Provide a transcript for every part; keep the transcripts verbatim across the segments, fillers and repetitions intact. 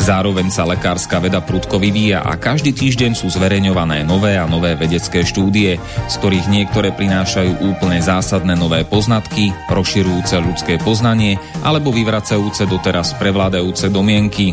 Zároveň sa lekárska veda prudko vyvíja a každý týždeň sú zverejňované nové a nové vedecké štúdie, z ktorých niektoré prinášajú úplne zásadné nové poznatky, rozširujúce ľudské poznanie alebo vyvracajúce doteraz prevládajúce domienky.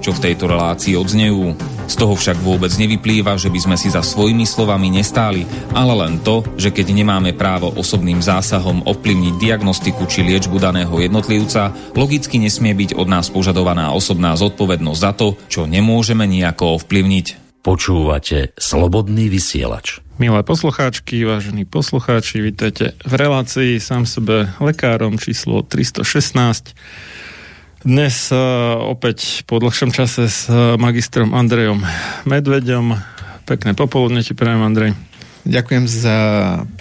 čo v tejto relácii odznejú. Z toho však vôbec nevyplýva, že by sme si za svojimi slovami nestáli, ale len to, že keď nemáme právo osobným zásahom ovplyvniť diagnostiku či liečbu daného jednotlivca, logicky nesmie byť od nás požadovaná osobná zodpovednosť za to, čo nemôžeme nejako ovplyvniť. Počúvate Slobodný vysielač. Milé poslucháčky, vážení poslucháči, vítajte v relácii Sám sebe lekárom číslo tristošestnásť. Dnes opäť po dlhšom čase s magistrom Andrejom Medveďom. Pekné popoludne ti prajem, Andrej. Ďakujem za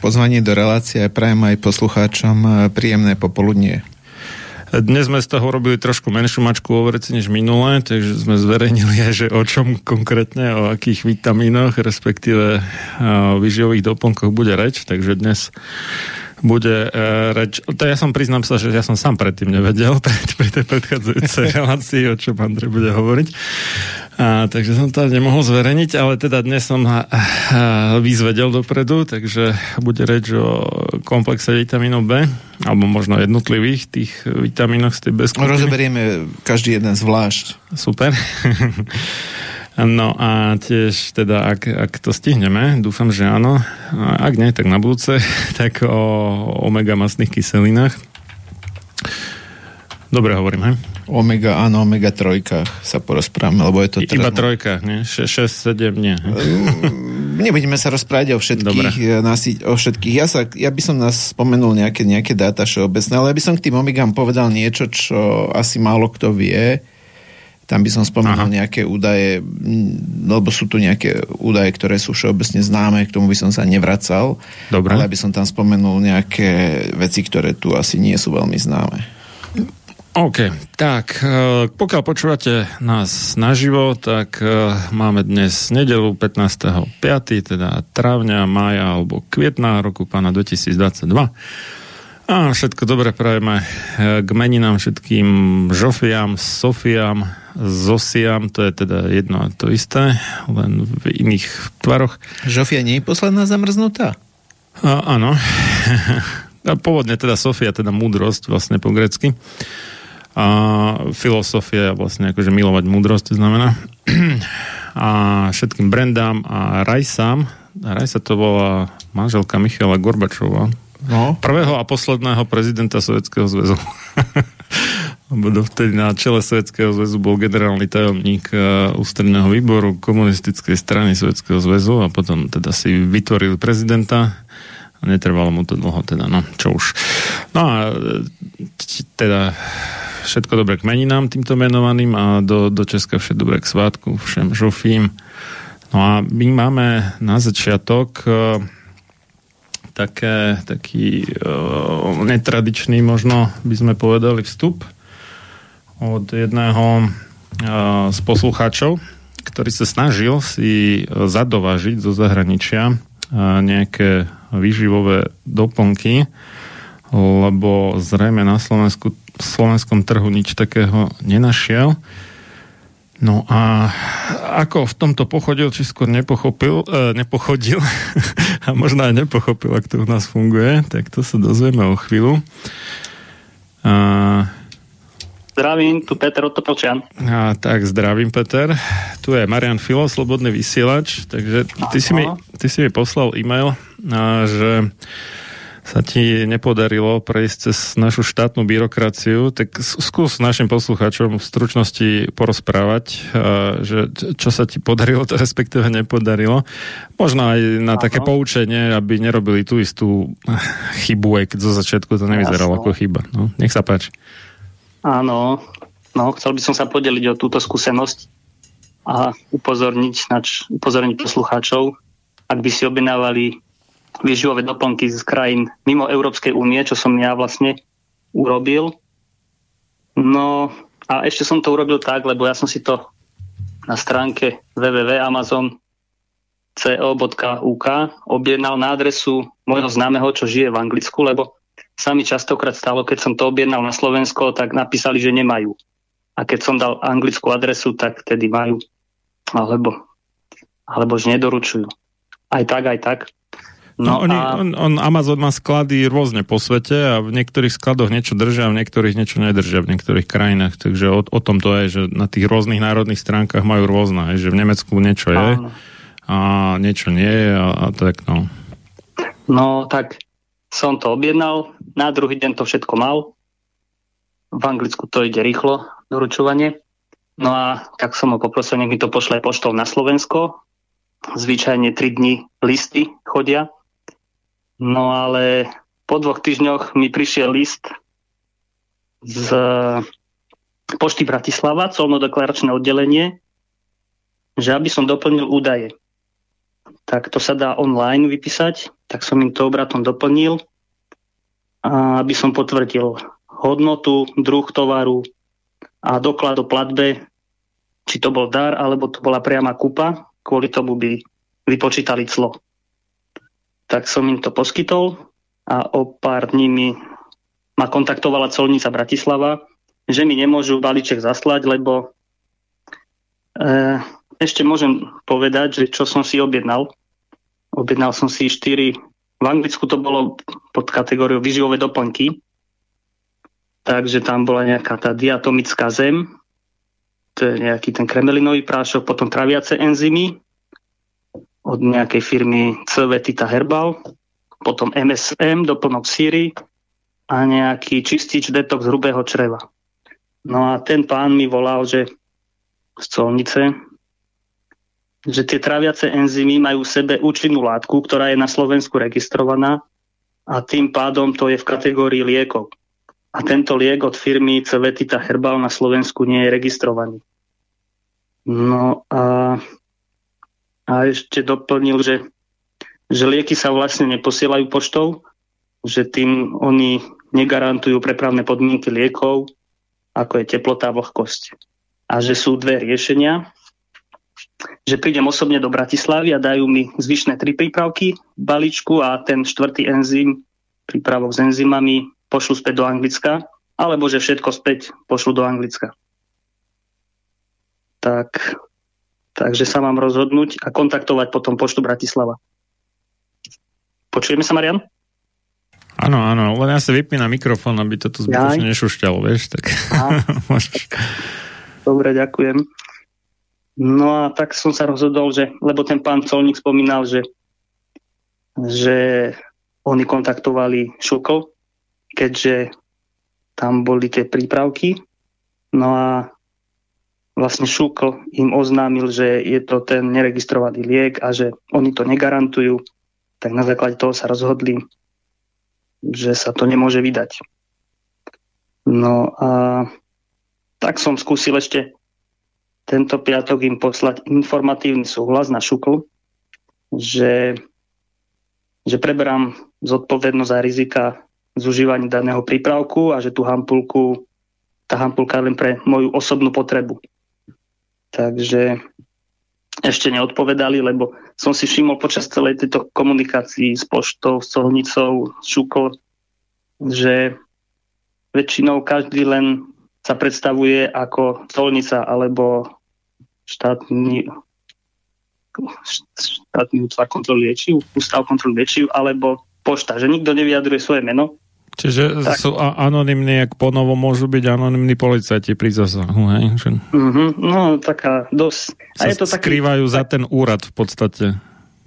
pozvanie do relácie a prajem aj poslucháčom príjemné popoludnie. Dnes sme z toho robili trošku menšiu mačku o vreci než minulé, takže sme zverejnili aj, že o čom konkrétne, o akých vitamínoch, respektíve výživových doplnkoch bude reč, takže dnes bude uh, reč... To ja som, priznám sa, že ja som sám predtým nevedel pred, pri tej predchádzajúcej relácii, o čom Andrej bude hovoriť. A, takže som to nemohol zverejniť, ale teda dnes som a, a, vyzvedel dopredu, takže bude reč o komplexe vitamínov B, alebo možno jednotlivých tých vitamínoch z tej bezkupiny. Rozoberieme každý jeden zvlášť. Super. No a tiež teda, ak, ak to stihneme, dúfam, že áno, ak nie, tak na budúce, tak o omega-mastných kyselinách. Dobre hovorím, he? Omega, áno, omega-trojkách sa porozprávame, lebo je to... Teraz... Iba trojkách, nie? šesť, sedem, nie. Nebudeme sa rozprávať o všetkých. Nasi, o všetkých. Ja, sa, ja by som nás spomenul nejaké, nejaké dáta všeobecné, ale ja by som k tým omegám povedal niečo, čo asi málo kto vie. Tam by som spomenul Aha. nejaké údaje, lebo sú tu nejaké údaje, ktoré sú všeobecne známe, k tomu by som sa nevracal. Dobre. Ale by som tam spomenul nejaké veci, ktoré tu asi nie sú veľmi známe. OK, tak pokiaľ počúvate nás naživo, tak máme dnes nedeľu pätnásteho piateho, teda travňa, mája alebo kvietna roku pána dvetisícdvadsaťdva. A všetko dobré prajeme k meninám všetkým Žofiam, Sofiam, Zosiam, to je teda jedno a to isté, len v iných tvaroch. Žofia nie je posledná zamrznutá? A, áno. A pôvodne teda Sofia, teda múdrosť vlastne po grécky. A filozofia vlastne akože milovať múdrosť, to znamená. A všetkým Brendám a Raisám. Raisa to bola manželka Michaila Gorbačova. No. Prvého a posledného prezidenta Sovietskeho zväzu. dovtedy na čele Sovjetského zväzu bol generálny tajomník ústredného výboru komunistickej strany Sovjetského zväzu a potom teda si vytvoril prezidenta. Netrvalo mu to dlho, teda, no, čo už. No a teda všetko dobre k meninám týmto menovaným a do, do Česka všetko dobre k svátku, všem žufím. No a my máme na začiatok také, taký netradičný, možno by sme povedali, vstup od jedného z poslucháčov, ktorý sa snažil si zadovážiť zo zahraničia nejaké výživové doplnky, lebo zrejme na Slovensku, v slovenskom trhu nič takého nenašiel. No a ako v tomto pochodil, či skôr nepochopil, e, nepochodil a možno aj nepochopil, ak to u nás funguje, tak to sa dozvieme o chvíľu. A zdravím, tu Peter Otopočian. A tak, zdravím, Peter. Tu je Marián Fillo, slobodný vysielač, takže ty si, mi, ty si mi poslal e-mail, že sa ti nepodarilo prejsť cez našu štátnu byrokraciu, tak skús našim poslucháčom v stručnosti porozprávať, že čo sa ti podarilo, to respektíve nepodarilo. Možno aj na Áno. také poučenie, aby nerobili tú istú chybu, aj keď zo začiatku to nevyzeralo Jasno. Ako chyba. No, nech sa páči. Áno, no, chcel by som sa podeliť o túto skúsenosť a upozorniť, nač, upozorniť poslucháčov, ak by si objednávali výživové doplnky z krajín mimo Európskej únie, čo som ja vlastne urobil. No a ešte som to urobil tak, lebo ja som si to na stránke w w w bodka amazon bodka co bodka u k objednal na adresu môjho známeho, čo žije v Anglicku, lebo sa mi častokrát stalo, keď som to objednal na Slovensko, tak napísali, že nemajú. A keď som dal anglickú adresu, tak vtedy majú. Alebo, alebo že nedoručujú. Aj tak, aj tak. No, no, oni, a... on, on, Amazon má sklady rôzne po svete a v niektorých skladoch niečo držia, v niektorých niečo nedržia, v niektorých krajinách. Takže o, o tom to je, že na tých rôznych národných stránkach majú rôzne. Hej, že v Nemecku niečo je Áno. a niečo nie je a, a tak no. No tak... Som to objednal, na druhý deň to všetko mal. V Anglicku to ide rýchlo, doručovanie. No a tak som ho poprosil, nech mi to pošle poštou na Slovensko. Zvyčajne tri dni listy chodia. No ale po dvoch týždňoch mi prišiel list z pošty Bratislava, colno-deklaračné oddelenie, že aby som doplnil údaje. Tak to sa dá online vypísať, tak som im to obratom doplnil, aby som potvrdil hodnotu, druh tovaru a doklad o platbe, či to bol dar, alebo to bola priama kúpa, kvôli tomu by vypočítali clo. Tak som im to poskytol a o pár dní mi ma kontaktovala colnica Bratislava, že mi nemôžu balíček zaslať, lebo e, ešte môžem povedať, že čo som si objednal. Objednal som si štyri, v Anglicku to bolo pod kategóriou výživové doplnky, takže tam bola nejaká tá diatomická zem, to je nejaký ten kremelinový prášok, potom traviace enzymy od nejakej firmy Cvetita Herbal, potom em es em, doplnok síry a nejaký čistič detox hrubého čreva. No a ten pán mi volal, že z colnice, že tie traviace enzymy majú v sebe účinnú látku, ktorá je na Slovensku registrovaná a tým pádom to je v kategórii liekov. A tento liek od firmy Cvetita Herbal na Slovensku nie je registrovaný. No a, a ešte doplnil, že, že lieky sa vlastne neposielajú poštou, že tým oni negarantujú prepravné podmienky liekov, ako je teplota a vlhkosť. A že sú dve riešenia, že prídem osobne do Bratislavy a dajú mi zvyšné tri prípravky v balíčku a ten štvrtý enzym, prípravok s enzymami, pošlu späť do Anglicka, alebo že všetko späť pošlu do Anglicka. Tak, takže sa mám rozhodnúť a kontaktovať potom poštu Bratislava. Počujeme sa, Marian? Áno, áno, len ja sa vypínam mikrofón, aby to tu zbytočne nešušťalo, vieš, tak môžeš. Dobre, ďakujem. No a tak som sa rozhodol, že, lebo ten pán colník spomínal, že, že oni kontaktovali ŠÚKL, keďže tam boli tie prípravky No a vlastne ŠÚKL im oznámil, že je to ten neregistrovaný liek a že oni to negarantujú, tak na základe toho sa rozhodli, že sa to nemôže vydať. No a tak som skúsil ešte tento piatok im poslať informatívny súhlas na ŠÚKL, že, že preberám zodpovednosť za rizika z užívania daného prípravku a že tú hampulku, tá hampulka je len pre moju osobnú potrebu. Takže ešte neodpovedali, lebo som si všimol počas celej tejto komunikácii s poštou, s colnicou, s ŠÚKL, že väčšinou každý len sa predstavuje ako colnica alebo štátny, štátny útvar kontroly liečiv, ústav kontroly liečiv alebo pošta, že nikto nevyjadruje svoje meno. Čiže tak sú anonymní, ak ponovo môžu byť anonymní policajti pri zásahu, hej? Mm-hmm. No, taká dosť. A je to taký, skrývajú za ten úrad v podstate.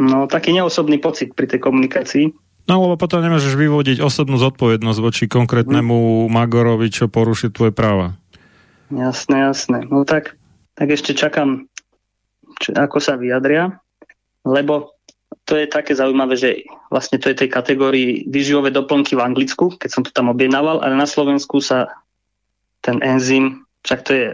No, taký neosobný pocit pri tej komunikácii. No, lebo potom nemôžeš vyvodiť osobnú zodpovednosť voči konkrétnemu mm. Magorovi, čo poruší tvoje práva. Jasné, jasné. No tak, tak ešte čakám, či, ako sa vyjadria, lebo to je také zaujímavé, že vlastne to je tej kategórii výživové doplnky v Anglicku, keď som to tam objednával, ale na Slovensku sa ten enzym, však to je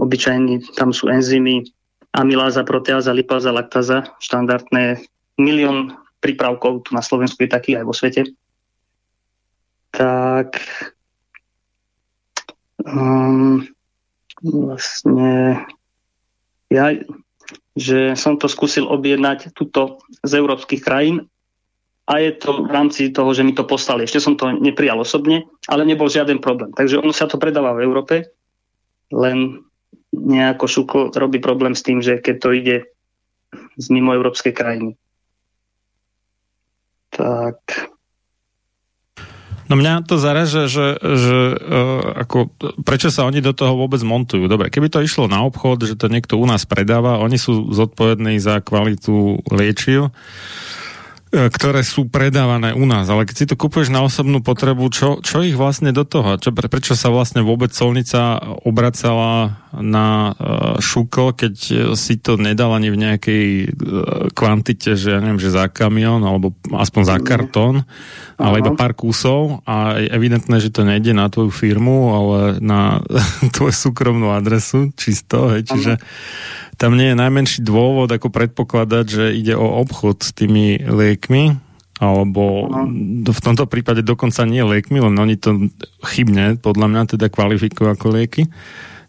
obyčajný, tam sú enzymy amyláza, proteáza, lipáza, laktáza, štandardné milión prípravkov, tu na Slovensku je taký aj vo svete. Tak um, vlastne ja že som to skúsil objednať tuto z európskych krajín a je to v rámci toho, že mi to poslali. Ešte som to neprijal osobne, ale nebol žiaden problém. Takže ono sa to predáva v Európe, len nejako ŠÚKL robí problém s tým, že keď to ide z mimo európskej krajiny. Tak. No mňa to zaráža, že, že uh, ako, prečo sa oni do toho vôbec montujú. Dobre, keby to išlo na obchod, že to niekto u nás predáva, oni sú zodpovední za kvalitu liečiv, ktoré sú predávané u nás. Ale keď si to kupuješ na osobnú potrebu, čo, čo ich vlastne do toho? Čo, pre, prečo sa vlastne vôbec colnica obracala na uh, ŠÚKL, keď si to nedal ani v nejakej uh, kvantite, že ja neviem, že za kamión, alebo aspoň za kartón, ale iba pár kusov a je evidentné, že to nejde na tvoju firmu, ale na tvoju súkromnú adresu, čisto, hej, čiže tam nie je najmenší dôvod, ako predpokladať, že ide o obchod s tými liekmi, alebo v tomto prípade dokonca nie liekmi, len oni to chybne, podľa mňa, teda kvalifikujú ako lieky.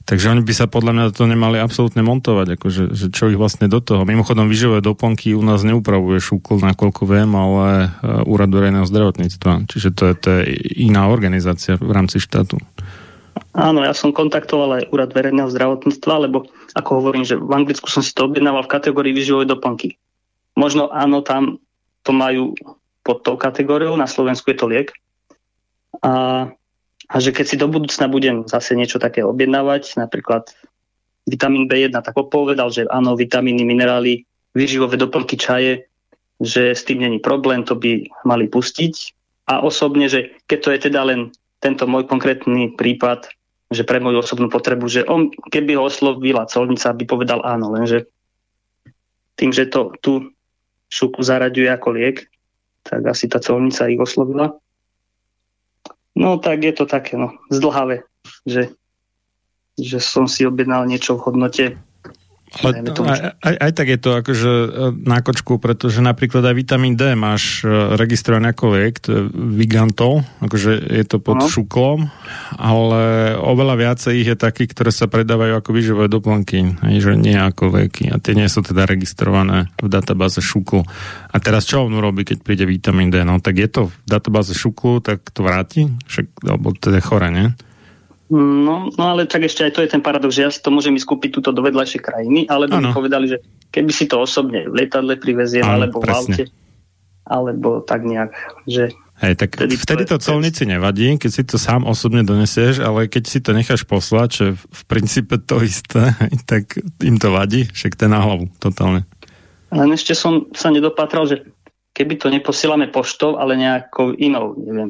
Takže oni by sa podľa mňa to nemali absolútne montovať, akože, že čo ich vlastne do toho. Mimochodom, výživové doplnky u nás neupravuje ŠÚKL, nakoľko viem, ale Úrad verejného zdravotníctva. Čiže to je, to je iná organizácia v rámci štátu. Áno, ja som kontaktoval aj Úrad verejného zdravotníctva, lebo ako hovorím, že v Anglicku som si to objednával v kategórii výživovej doplnky. Možno áno, tam to majú pod tou kategóriou, na Slovensku je to liek. A, a že keď si do budúcna budem zase niečo také objednávať, napríklad vitamín bé jedna, tak povedal, že áno, vitamíny, minerály, výživové doplnky, čaje, že s tým není problém, to by mali pustiť. A osobne, že keď to je teda len tento môj konkrétny prípad, že pre moju osobnú potrebu, že on, keby ho oslovila colnica, by povedal áno, lenže tým, že to tú šuku zaraďuje ako liek, tak asi tá colnica ich oslovila. No tak je to také, no, zdlhavé, že, že som si objednal niečo v hodnote. Ale aj, aj, aj tak je to akože na kočku, pretože napríklad aj vitamín D máš registrovaný ako liek, to je Vigantol, akože je to pod no. ŠÚKLom, ale oveľa viacej ich je takých, ktoré sa predávajú ako výživové doplnky, že nie ako lieky a tie nie sú teda registrované v databáze ŠÚKL. A teraz čo on urobí, keď príde vitamín D? No tak je to v databáze ŠÚKL, tak to vráti? Však, alebo to je chore, nie? No, no ale tak ešte aj to je ten paradox, že ja si to môžem ísť kúpiť túto do vedľajšej krajiny, alebo mi povedali, že keby si to osobne v lietadle priveziem, ano, alebo presne. V aute, alebo tak nejak, že... Hej, tak vtedy, vtedy to, to colnici nevadí, keď si to sám osobne donesieš, ale keď si to necháš poslať, že v princípe to isté, tak im to vadí, však to je na hlavu, totálne. Len ešte som sa nedopatral, že keby to neposielame poštou, ale nejakou inou, neviem,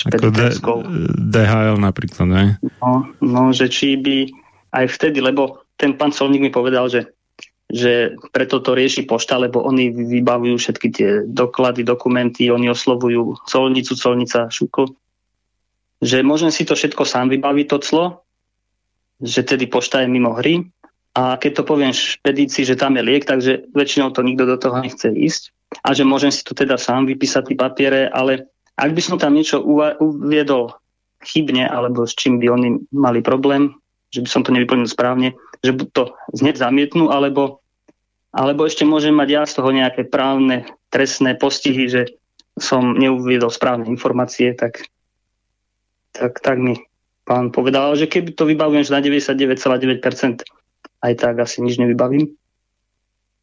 dé há el napríklad, ne? No, no, že či by aj vtedy, lebo ten pán Solník mi povedal, že, že preto to rieši pošta, lebo oni vybavujú všetky tie doklady, dokumenty, oni oslovujú colnicu, colnica, ŠÚKL, že môžem si to všetko sám vybaviť, to clo, že tedy pošta je mimo hry a keď to poviem špedícii, že tam je liek, takže väčšinou to nikto do toho nechce ísť a že môžem si to teda sám vypísať tie papiere, ale ak by som tam niečo uviedol chybne, alebo s čím by oni mali problém, že by som to nevyplnil správne, že buď to hneď zamietnú, alebo, alebo ešte môžem mať ja z toho nejaké právne, trestné postihy, že som neuviedol správne informácie, tak, tak, tak mi pán povedal, že keby to vybavujem na deväťdesiatdeväť celá deväť percent, aj tak asi nič nevybavím.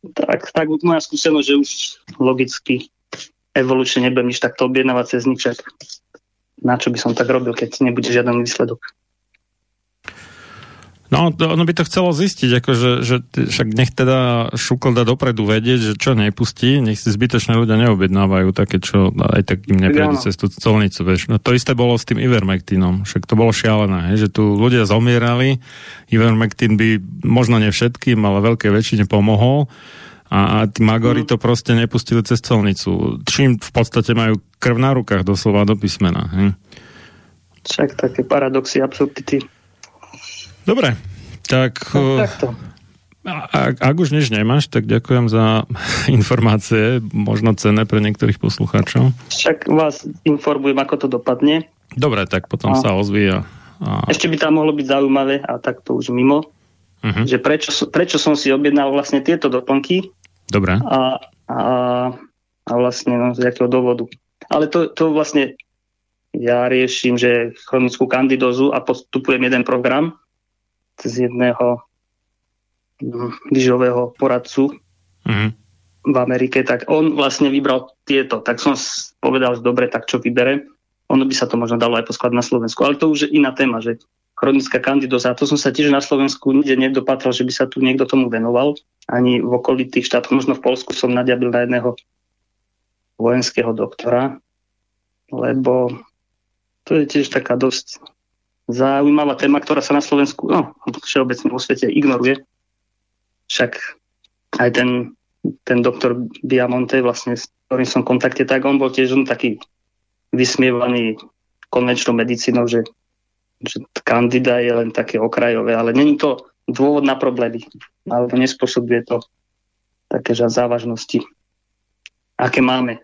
Tak, tak moja skúsenosť, že už logicky evolučne nebudem nič takto objednávať cez nich, však na čo by som tak robil, keď nebude žiaden výsledok. No, ono by to chcelo zistiť, akože, že však nech teda ŠÚKL dá dopredu vedieť, že čo nepustí, nech si zbytočné ľudia neobjednávajú také, čo aj tak im neprejde cez tú colnicu, vieš. No, to isté bolo s tým Ivermektinom, však to bolo šialené, hej, že tu ľudia zomierali, Ivermektin by možno ne všetkým, ale veľkej väčšine pomohol, a, a tí magori to proste nepustili cez colnicu. Čím v podstate majú krv na rukách, doslova do písmena. He? Však také paradoxy, absurdity. Dobre, tak... No, takto. Ak, ak už nič nemáš, tak ďakujem za informácie, možno cenné pre niektorých poslucháčov. Však vás informujem, ako to dopadne. Dobre, tak potom a... sa ozvíja. A... Ešte by tam mohlo byť zaujímavé, a tak to už mimo, uh-huh. že prečo, prečo som si objednal vlastne tieto doplnky. Dobre. A, a, a vlastne no, z jakého dôvodu. Ale to, to vlastne ja riešim, že chronickú kandidózu a postupujem jeden program z jedného lyžového poradcu mm. v Amerike, tak on vlastne vybral tieto. Tak som povedal, že dobre, tak čo vybere. Ono by sa to možno dalo aj poskladať na Slovensku. Ale to už je iná téma, že chronická kandidóza. To som sa tiež na Slovensku nikde nedopatral, že by sa tu niekto tomu venoval. Ani v okolitých štátoch, možno v Poľsku som nadiabil na jedného vojenského doktora, lebo to je tiež taká dosť zaujímavá téma, ktorá sa na Slovensku, no, všeobecne vo svete ignoruje. Však aj ten, ten doktor Biamonte, vlastne, s ktorým som v kontakte, tak on bol tiež on taký vysmievaný konvenčnou medicínou, že, že kandida je len také okrajové, ale není to dôvod na problémy, alebo nespôsobuje to také závažnosti, aké máme.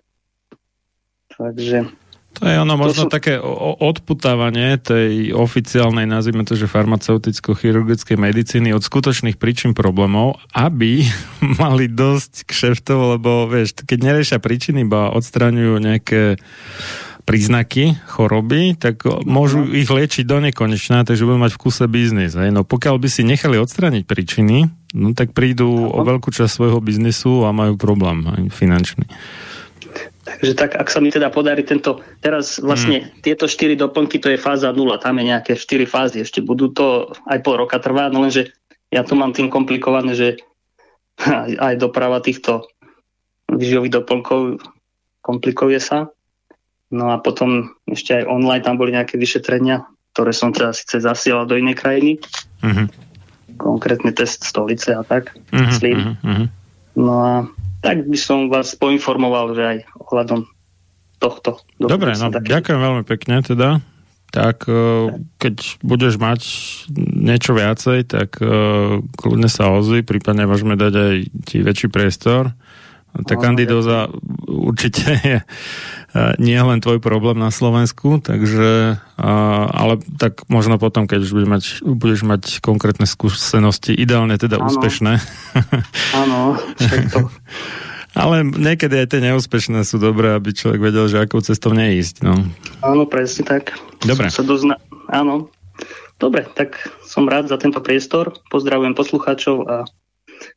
Takže... To je ono možno to sú... také odputávanie tej oficiálnej, nazvime to, že farmaceuticko-chirurgickej medicíny od skutočných príčin problémov, aby mali dosť kšeftov, lebo vieš, keď neriešia príčiny, iba odstraňujú nejaké príznaky choroby, tak môžu ich liečiť do nekonečná, takže budú mať v kuse biznis. Hej? No pokiaľ by si nechali odstrániť príčiny, no tak prídu no. o veľkú časť svojho biznisu a majú problém aj finančný. Takže tak, ak sa mi teda podarí tento, teraz vlastne hmm. tieto štyri doplnky, to je fáza nula, tam je nejaké štyri fázy, ešte budú to aj pol roka trvá, no lenže ja to mám tým komplikované, že aj doprava týchto výživových doplnkov komplikuje sa. No a potom ešte aj online tam boli nejaké vyšetrenia, ktoré som teda síce zasielal do inej krajiny. Uh-huh. Konkrétne test stolice a tak. Uh-huh, slín. Uh-huh. No a tak by som vás poinformoval, že aj ohľadom tohto. Dobre, no taký... ďakujem veľmi pekne teda. Tak keď budeš mať niečo viacej, tak kľudne sa ozvi, prípadne môžeme dať aj ti väčší priestor. Tá kandidóza určite je nie len tvoj problém na Slovensku, takže ale tak možno potom, keď už budeš mať, budeš mať konkrétne skúsenosti, ideálne teda ano. Úspešné. Áno, všetko. Ale niekedy aj tie neúspešné sú dobré, aby človek vedel, že akou cestou neísť. No. Áno, presne tak. Dobre. Som sa dozna... Áno. Dobre, tak som rád za tento priestor. Pozdravujem poslucháčov a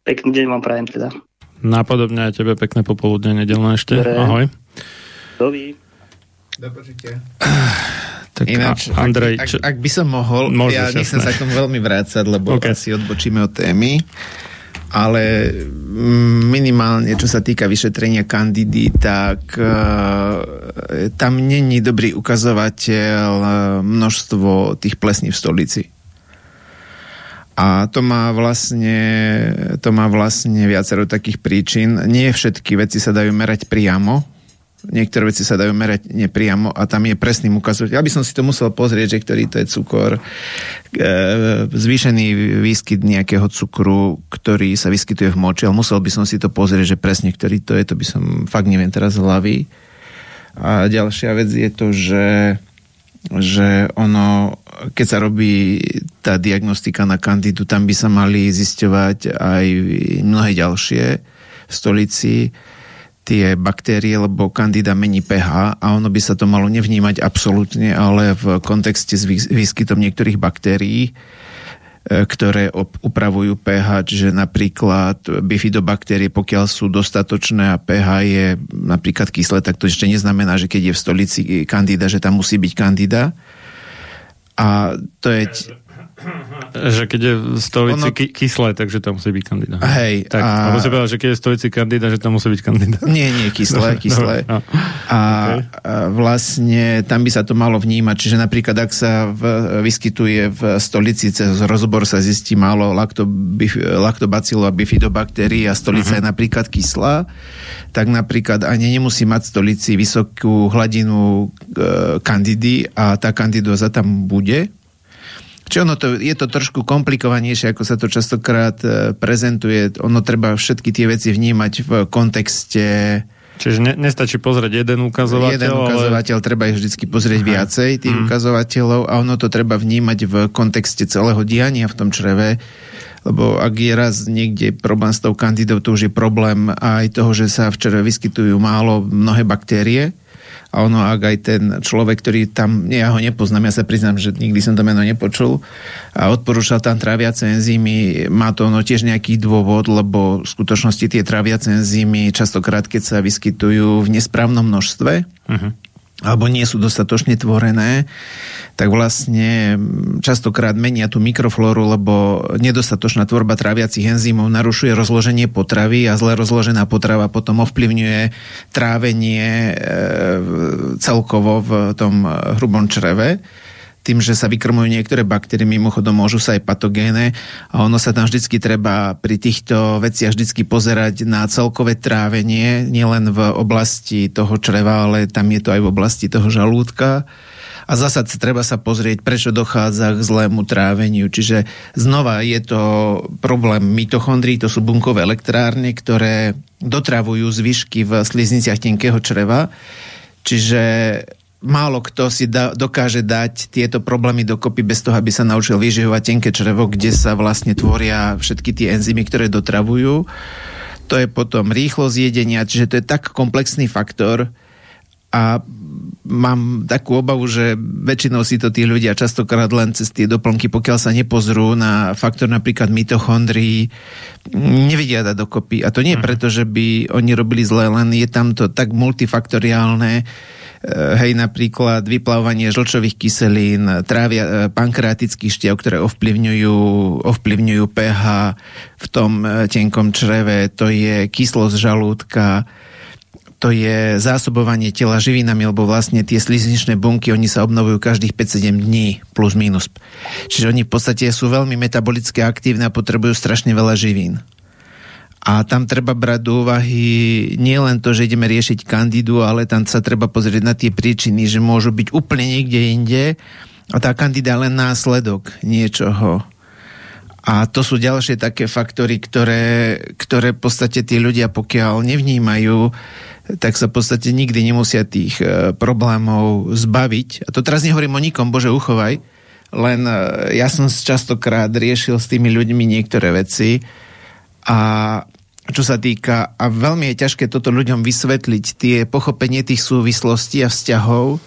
pekný deň vám prajem teda. Napodobne aj tebe pekné popoludne nedelné ešte. Dobre. Ahoj. Dobrý. Dopočite. Tak ináč, a, Andrej, ak, ak, ak by som mohol, ja nechcem sa k tomu veľmi vrácať, lebo okay. asi odbočíme od témy, ale minimálne, čo sa týka vyšetrenia kandidy, tak uh, tam není dobrý ukazovateľ množstvo tých plesní v stolici. A to má vlastne, to má vlastne viacero takých príčin. Nie všetky veci sa dajú merať priamo, niektoré veci sa dajú merať nepriamo a tam je presným ukazovateľom. Ja by som si to musel pozrieť, že ktorý to je cukor, zvýšený výskyt nejakého cukru, ktorý sa vyskytuje v moči, ale musel by som si to pozrieť, že presne ktorý to je, to by som fakt neviem teraz z hlavy. A ďalšia vec je to, že že ono, keď sa robí tá diagnostika na kandidu, tam by sa mali zisťovať aj mnohé ďalšie v stolici tie baktérie, lebo kandida mení pé há a ono by sa to malo nevnímať absolútne, ale v kontexte s výskytom niektorých baktérií, ktoré upravujú pé há, čiže napríklad bifidobaktérie, pokiaľ sú dostatočné a pé há je napríklad kyslé, tak to ešte neznamená, že keď je v stolici kandida, že tam musí byť kandida. A to je... Že keď je v stolici ono... kyslé, takže tam musí byť kandida. Hej. Tak, a... alebo si povedal, že keď je v stolici kandida, že tam musí byť kandida. Nie, nie, kyslé, kyslé. No, no. A okay. Vlastne tam by sa to malo vnímať. Čiže napríklad, ak sa v, vyskytuje v stolici, cez rozbor sa zistí málo laktobacilov a bifidobaktérií a stolica uh-huh. je napríklad kyslá, tak napríklad ani nemusí mať v stolici vysokú hladinu e, kandidy a tá kandidoza tam bude. Čiže ono to, je to trošku komplikovanejšie, ako sa to častokrát prezentuje. Ono treba všetky tie veci vnímať v kontexte... Čiže ne, nestačí pozrieť jeden ukazovateľ, jeden ukazovateľ, ale... treba ich vždycky pozrieť Aha. viacej, tých mm. ukazovateľov, a ono to treba vnímať v kontexte celého diania v tom čreve, lebo ak je raz niekde problém s tou kandidou, to už je problém aj toho, že sa v čreve vyskytujú málo mnohé baktérie. A ono, ak aj ten človek, ktorý tam, ja ho nepoznám, ja sa priznám, že nikdy som to meno nepočul, a odporúčal tam tráviace enzymy, má to ono tiež nejaký dôvod, lebo v skutočnosti tie tráviace enzymy častokrát, keď sa vyskytujú v nesprávnom množstve, uh-huh. alebo nie sú dostatočne tvorené, tak vlastne častokrát menia tú mikroflóru, lebo nedostatočná tvorba tráviacich enzymov narušuje rozloženie potravy a zle rozložená potrava potom ovplyvňuje trávenie celkovo v tom hrubom čreve. Tým, že sa vykrmujú niektoré baktérie, mimochodom môžu sa aj patogéne, a ono sa tam vždycky treba pri týchto veciach vždycky pozerať na celkové trávenie, nielen v oblasti toho čreva, ale tam je to aj v oblasti toho žalúdka. A zasa treba sa pozrieť, prečo dochádza k zlému tráveniu. Čiže znova je to problém mitochondrií, to sú bunkové elektrárne, ktoré dotravujú zvyšky v slizniciach tenkého čreva. Čiže... málo kto si da, dokáže dať tieto problémy dokopy bez toho, aby sa naučil vyživovať tenké črevo, kde sa vlastne tvoria všetky tie enzymy, ktoré dotravujú. To je potom rýchlosť jedenia, čiže to je tak komplexný faktor a mám takú obavu, že väčšinou si to tí ľudia častokrát len cez tie doplnky, pokiaľ sa nepozrú na faktor napríklad mitochondrií, nevedia dať dokopy. A to nie preto, že by oni robili zle, len je tam to tak multifaktoriálne, hej, napríklad vyplavovanie žlčových kyselín, trávia, pankreatických štiev, ktoré ovplyvňujú, ovplyvňujú pé há v tom tenkom čreve, to je kyslosť žalúdka, to je zásobovanie tela živinami, lebo vlastne tie slizničné bunky, oni sa obnovujú každých päť sedem dní, plus minus. Čiže oni v podstate sú veľmi metabolicky aktívne a potrebujú strašne veľa živín. A tam treba brať do úvahy nie len to, že ideme riešiť kandidu, ale tam sa treba pozrieť na tie príčiny, že môžu byť úplne niekde inde a tá kandida len následok niečoho. A to sú ďalšie také faktory, ktoré, ktoré v podstate tí ľudia, pokiaľ nevnímajú, tak sa v podstate nikdy nemusia tých problémov zbaviť. A to teraz nehovorím o nikom, Bože, uchovaj, len ja som častokrát riešil s tými ľuďmi niektoré veci. A čo sa týka, a veľmi je ťažké toto ľuďom vysvetliť, tie pochopenie tých súvislostí a vzťahov,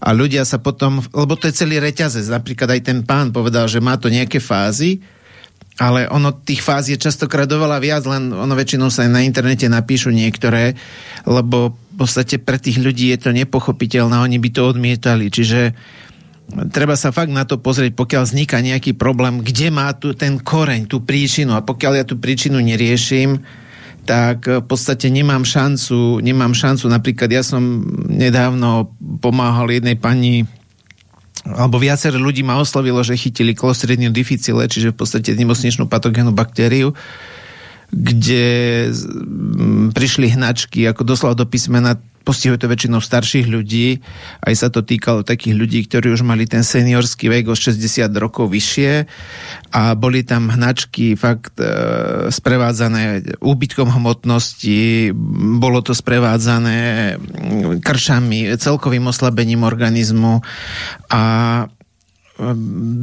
a ľudia sa potom, lebo to je celý reťazec, napríklad aj ten pán povedal, že má to nejaké fázy, ale ono tých fáz je častokrát oveľa viac, len ono väčšinou sa na internete napíšu niektoré, lebo v podstate pre tých ľudí je to nepochopiteľné, oni by to odmietali, čiže treba sa fakt na to pozrieť, pokiaľ vzniká nejaký problém, kde má tu ten koreň, tú príčinu. A pokiaľ ja tú príčinu neriešim, tak v podstate nemám šancu, nemám šancu. Napríklad ja som nedávno pomáhal jednej pani, alebo viacero ľudí ma oslovilo, že chytili Clostridium difficile, čiže v podstate nemocničnú patogénnu baktériu, kde prišli hnačky, ako doslova do písmena, postihuje to väčšinou starších ľudí, aj sa to týkalo takých ľudí, ktorí už mali ten seniorský vek o šesťdesiat rokov vyššie a boli tam hnačky fakt e, sprevádzané úbytkom hmotnosti, bolo to sprevádzané krčami, celkovým oslabením organizmu a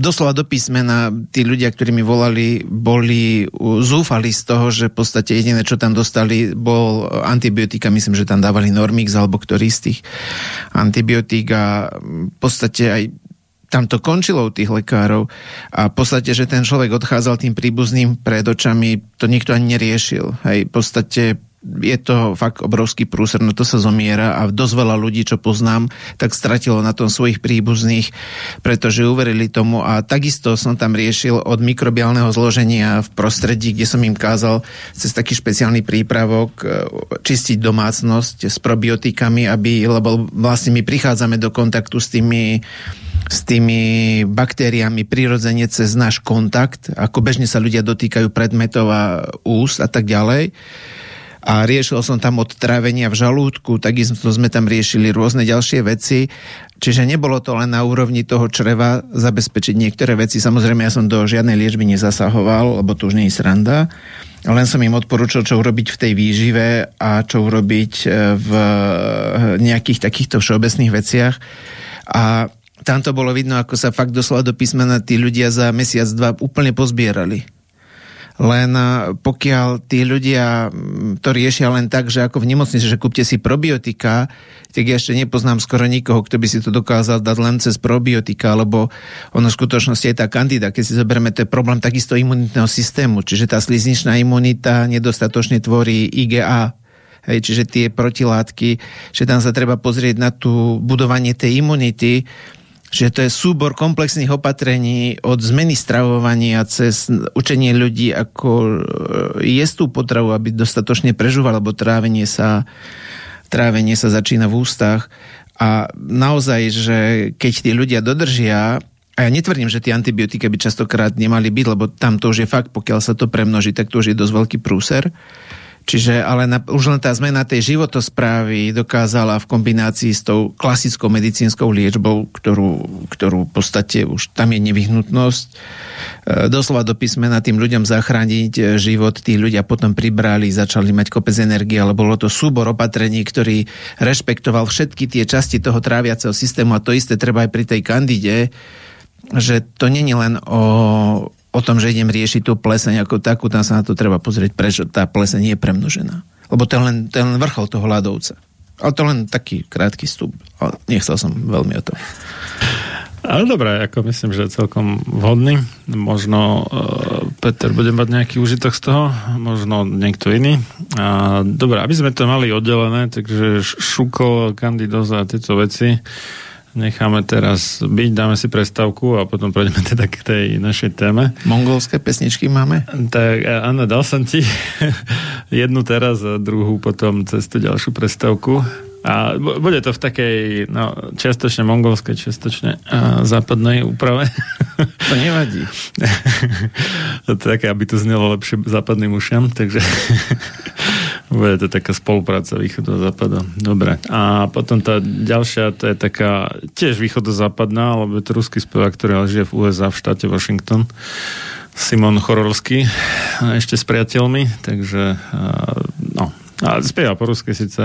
doslova do písmena tí ľudia, ktorí mi volali, boli zúfali z toho, že v podstate jediné, čo tam dostali, bol antibiotika. Myslím, že tam dávali Normix alebo ktorý z tých antibiotík a v podstate aj tam to končilo u tých lekárov a v podstate, že ten človek odchádzal tým príbuzným pred očami, to nikto ani neriešil. Hej, v podstate je to fakt obrovský prúser, no to sa zomiera a dosť veľa ľudí, čo poznám, tak stratilo na tom svojich príbuzných, pretože uverili tomu a takisto som tam riešil od mikrobiálneho zloženia v prostredí, kde som im kázal cez taký špeciálny prípravok čistiť domácnosť s probiotikami, aby, lebo vlastne my prichádzame do kontaktu s tými s tými baktériami prirodzene cez náš kontakt, ako bežne sa ľudia dotýkajú predmetov a úst a tak ďalej. A riešil som tam od trávenia v žalúdku, takisto sme tam riešili rôzne ďalšie veci. Čiže nebolo to len na úrovni toho čreva zabezpečiť niektoré veci. Samozrejme, ja som do žiadnej liečby nezasahoval, lebo to už nie je sranda. Len som im odporúčil, čo urobiť v tej výžive a čo urobiť v nejakých takýchto všeobecných veciach. A tam to bolo vidno, ako sa fakt doslova do písmena tí ľudia za mesiac, dva úplne pozbierali. Len pokiaľ tí ľudia to riešia len tak, že ako v nemocnici, že kúpte si probiotika, tak ja ešte nepoznám skoro nikoho, kto by si to dokázal dať len cez probiotika, lebo ono v skutočnosti je tá kandida. Keď si zoberieme, to je problém takisto imunitného systému, čiže tá slizničná imunita nedostatočne tvorí I G A, hej, čiže tie protilátky, že tam sa treba pozrieť na tú budovanie tej imunity. Čiže to je súbor komplexných opatrení od zmeny stravovania cez učenie ľudí, ako jesť tú potravu, aby dostatočne prežúval, lebo trávenie sa, trávenie sa začína v ústach. A naozaj, že keď tí ľudia dodržia, a ja netvrdím, že tie antibiotika by častokrát nemali byť, lebo tam to už je fakt, pokiaľ sa to premnoží, tak to už je dosť veľký prúser. Čiže ale na, už len tá zmena tej životosprávy dokázala v kombinácii s tou klasickou medicínskou liečbou, ktorú, ktorú v podstate už tam je nevyhnutnosť, e, doslova do písmena tým ľuďom zachrániť život. Tí ľudia potom pribrali, začali mať kopec energie, ale bolo to súbor opatrení, ktorý rešpektoval všetky tie časti toho tráviaceho systému a to isté treba aj pri tej kandide, že to nie je len o... o tom, že idem riešiť tú pleseň ako takú, tam sa na to treba pozrieť, prečo tá pleseň je premnožená. Lebo to je len, to je len vrchol toho ľadovca. Ale to len taký krátky vstup. Ale nechcel som veľmi o tom. Ale dobré, ako myslím, že je celkom vhodný. Možno uh, Peter bude mať nejaký užitok z toho, možno niekto iný. Uh, Dobre, aby sme to mali oddelené, takže ŠÚKL, kandidoza a tieto veci necháme teraz byť, dáme si prestávku a potom prejdeme teda k tej našej téme. Mongolské pesničky máme? Tak áno, dal som ti jednu teraz a druhú potom cez tú ďalšiu prestávku. A bude to v takej, no, čiastočne mongolskej, čiastočne západnej úprave. To nevadí. To je také, aby to znelo lepšie západným ušiam, takže bude to taká spolupráca východozápada. Dobre. A potom tá ďalšia, to je taká tiež východozápadná, lebo je to ruský spevák, ktorý žije v U S A v štáte Washington. Simon Chorolský ešte s priateľmi, takže no, a spieva po rusky síce.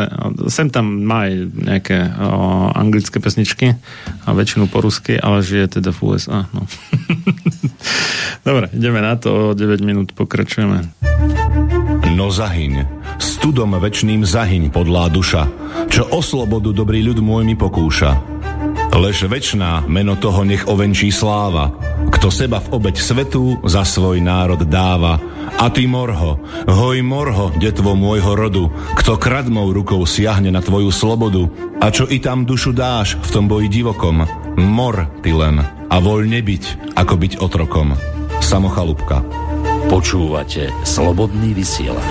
Sem tam má aj nejaké o, anglické pesničky a väčšinu po rusky, ale žije teda v U S A. No. Dobre, ideme na to. O deväť minút pokračujeme. No zahyň, studom večným zahyň podlá duša, čo o slobodu dobrý ľud môj mi pokúša. Lež večná meno toho nech ovenčí sláva, kto seba v obeť svetu za svoj národ dáva. A ty morho, hoj morho, detvo môjho rodu, kto kradmou rukou siahne na tvoju slobodu. A čo i tam dušu dáš v tom boji divokom, mor ty len a voľne byť, ako byť otrokom. Samo Chalúbka. Počúvate Slobodný vysielač.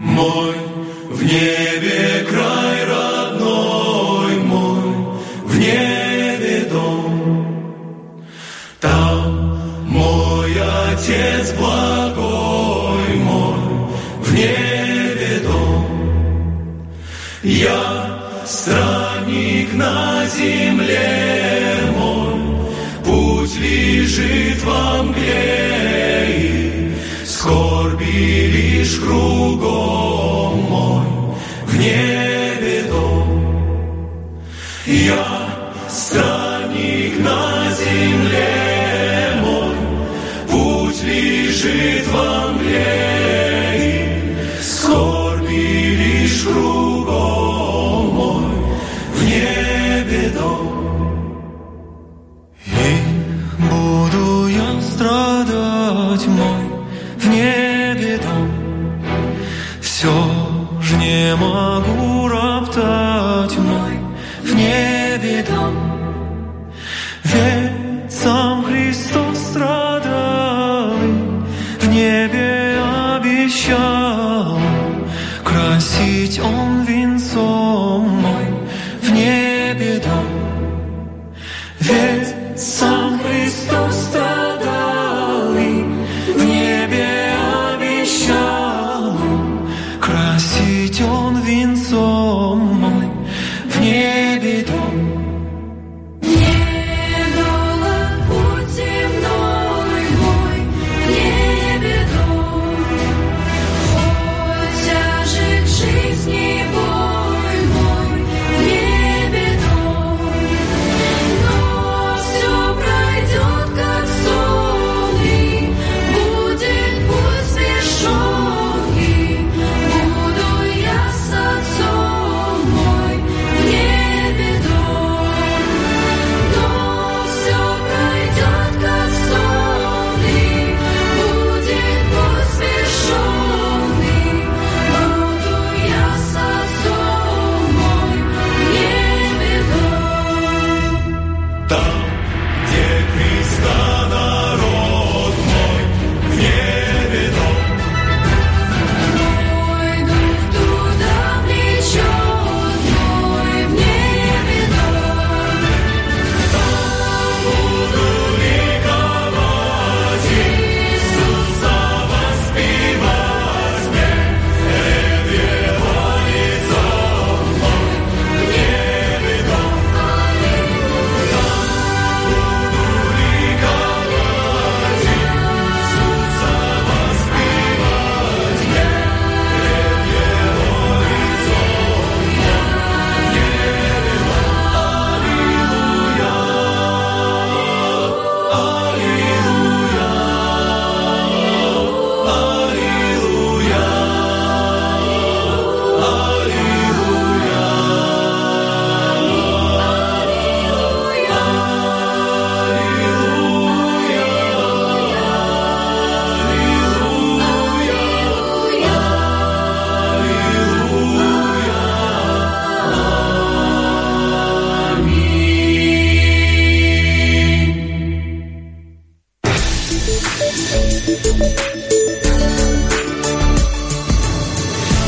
Môj v niebe kraj rodnoj, môj v niebe dom. Tam môj Otec blagoj môj, в небе дом. Я странник на земле, мой путь лежит во мгле, и скорби лишь кругом, мой в небе дом. Я странник на земле, мой путь лежит во мгле, кругом мой в небе дом. И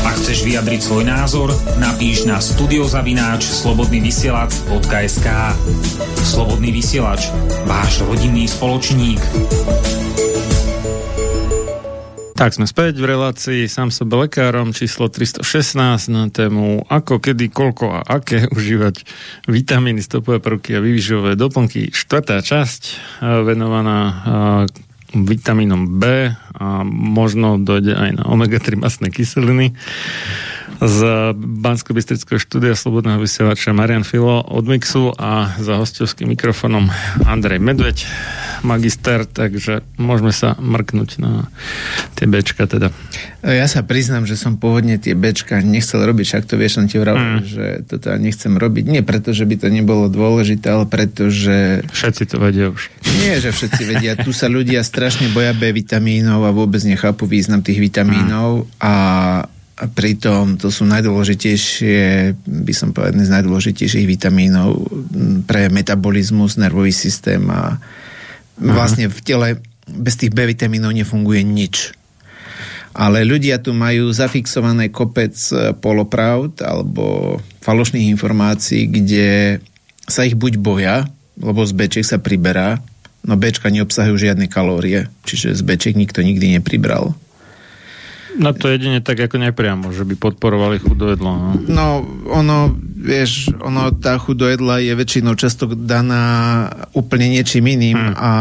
Ak chceš vyjadriť svoj názor, napíš na studiozavináč slobodnyvysielac bodka es ká. Slobodný vysielač, váš rodinný spoločník. Tak sme späť v relácii Sám sebe lekárom číslo tristošestnásť na tému ako, kedy, koľko a aké užívať vitamíny, stopové prvky a výživové doplnky. Štvrtá časť venovaná vitamínom B a možno dojde aj na omega tri mastné kyseliny. Z Banskobystrického štúdia Slobodného vysielača Marián Fillo od Mixu a za hostovským mikrofonom Andrej Medveď, magister, takže môžeme sa mrknúť na tie Bčka teda. Ja sa priznám, že som pôvodne tie Bčka nechcel robiť, však to vieš, som ti vral, mm. že toto nechcem robiť. Nie preto, že by to nebolo dôležité, ale preto, že... Všetci to vedia už. Nie, že všetci vedia. Tu sa ľudia strašne boja B vitamínov a vôbec nechápu význam tých vitamínov mm. a a pritom to sú najdôležitejšie, by som povedal, z najdôležitejších vitamínov pre metabolizmus, nervový systém a vlastne v tele bez tých B vitamínov nefunguje nič. Ale ľudia tu majú zafixované kopec polopravd alebo falošných informácií, kde sa ich buď boja, lebo z Bček sa priberá, no Bčka neobsahujú žiadne kalórie, čiže z Bček nikto nikdy nepribral. No to jedine tak ako nepriamo, že by podporovali chudojedlo. No, no ono, vieš, ono, tá chudojedla je väčšinou často daná úplne niečím iným hmm. a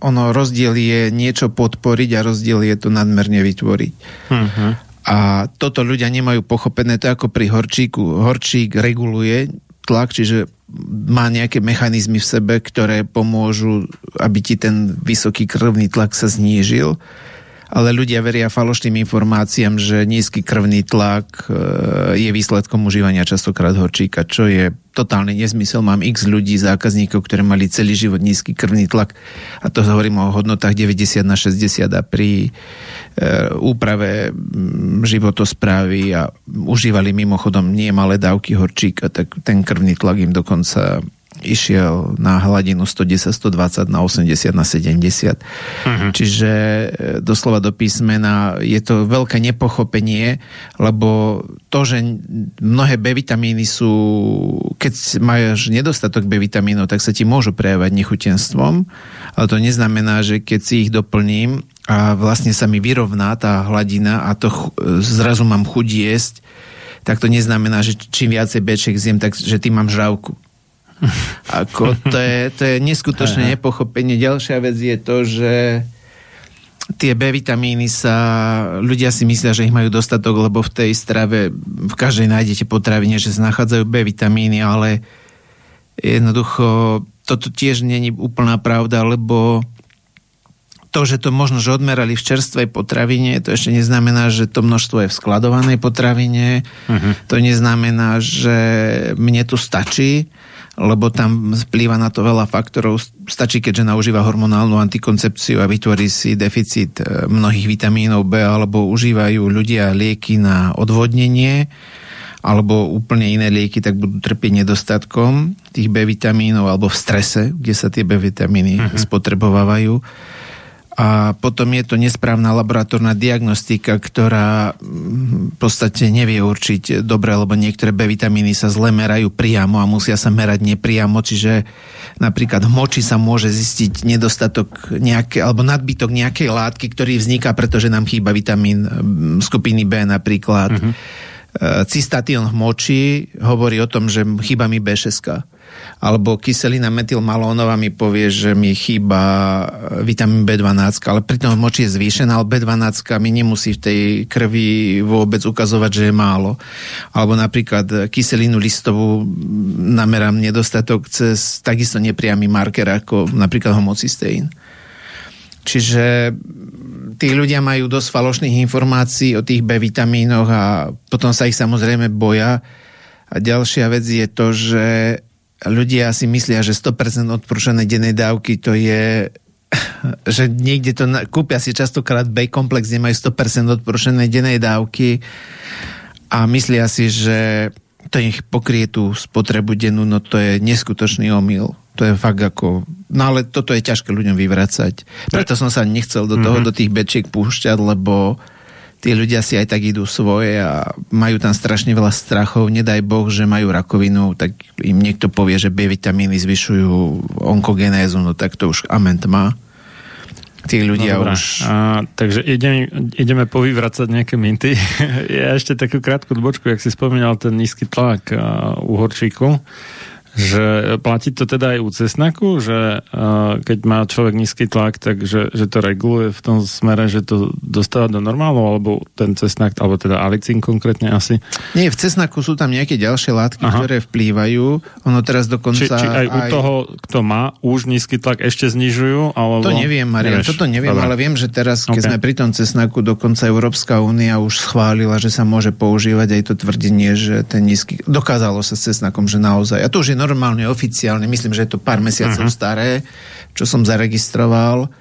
ono, rozdiel je niečo podporiť a rozdiel je to nadmerne vytvoriť. Hmm. A toto ľudia nemajú pochopené, to ako pri horčíku. Horčík reguluje tlak, čiže má nejaké mechanizmy v sebe, ktoré pomôžu, aby ti ten vysoký krvný tlak sa znížil. Ale ľudia veria falošným informáciám, že nízky krvný tlak je výsledkom užívania častokrát horčíka, čo je totálny nezmysel. Mám x ľudí, zákazníkov, ktorí mali celý život nízky krvný tlak a to hovorím o hodnotách deväťdesiat na šesťdesiat a pri úprave životosprávy a užívali mimochodom nie malé dávky horčíka, tak ten krvný tlak im dokonca išiel na hladinu sto desať, sto dvadsať, na osemdesiat, na sedemdesiat. Uh-huh. Čiže doslova do písmena je to veľké nepochopenie, lebo to, že mnohé B vitamíny sú, keď máš nedostatok B vitamínov, tak sa ti môžu prejavať nechutenstvom, ale to neznamená, že keď si ich doplním a vlastne sa mi vyrovná tá hladina a to ch- zrazu mám chuť jesť, tak to neznamená, že čím viacej Bček zjem, tak že tým mám žrávku. Ako, to je, to je neskutočné nepochopenie. Ďalšia vec je to, že tie B vitamíny sa, ľudia si myslia, že ich majú dostatok, lebo v tej strave v každej nájdete potravine, že sa nachádzajú B vitamíny, ale jednoducho toto tiež nie je úplná pravda, lebo to, že to možno, že odmerali v čerstvej potravine, to ešte neznamená, že to množstvo je v skladovanej potravine, uh-huh. to neznamená, že mne to stačí, lebo tam vplýva na to veľa faktorov. Stačí, keďže naužíva hormonálnu antikoncepciu a vytvorí si deficit mnohých vitamínov B, alebo užívajú ľudia lieky na odvodnenie, alebo úplne iné lieky, tak budú trpieť nedostatkom tých B vitamínov, alebo v strese, kde sa tie B vitamíny uh-huh. spotrebovávajú. A potom je to nesprávna laboratórna diagnostika, ktorá v podstate nevie určiť dobre, lebo niektoré B vitamíny sa zle merajú priamo a musia sa merať nepriamo, čiže napríklad v moči sa môže zistiť nedostatok nejaké, alebo nadbytok nejakej látky, ktorý vzniká, pretože nám chýba vitamín skupiny B napríklad. Uh-huh. Cystatión v moči hovorí o tom, že chýba mi bé šesť. Alebo kyselina metylmalónová mi povie, že mi chýba vitamín bé dvanásť, ale pritom v moči je zvýšená, ale bé dvanásť mi nemusí v tej krvi vôbec ukazovať, že je málo. Alebo napríklad kyselinu listovú namerám nedostatok cez takisto nepriamy marker ako napríklad homocysteín. Čiže tí ľudia majú dosť falošných informácií o tých B vitamínoch a potom sa ich samozrejme boja. A ďalšia vec je to, že ľudia si myslia, že sto percent odporúčané denné dávky to je, že niekde to kúpia si častokrát B komplex, kde majú sto percent odporúčané denné dávky a myslia si, že ich pokrie tú spotrebu dennú, no to je neskutočný omyl. To je fakt ako... No ale toto je ťažké ľuďom vyvracať. Preto som sa nechcel do toho, mm-hmm. do tých bečiek púšťať, lebo tí ľudia si aj tak idú svoje a majú tam strašne veľa strachov. Nedaj Boh, že majú rakovinu, tak im niekto povie, že B vitamíny zvyšujú onkogenézu, no tak to už ament má. Tí ľudia no, už... A, takže ideme, ideme povyvracať nejaké minty. Ja ešte takú krátku dbočku, jak si spomínal ten nízky tlak a, u horčíku, že platí to teda aj u cesnaku, že a, keď má človek nízky tlak, takže že to reguluje v tom smere, že to dostáva do normálu, alebo ten cesnak, alebo teda alicín konkrétne asi. Nie, v cesnaku sú tam nejaké ďalšie látky, aha, ktoré vplývajú. Ono teraz dokonca... Či, či aj, aj u toho, kto má už nízky tlak, ešte znižujú? Alebo... To neviem, Marián, toto neviem, dobre, ale viem, že teraz, keď okay. sme pri tom cesnaku, dokonca Európska únia už schválila, že sa môže používať aj to tvrdenie, že ten nízky... Dokázalo sa s cesnakom, že naozaj. A to už je normálne, oficiálne, myslím, že je to pár mesiacov aha. staré, čo som zaregistroval.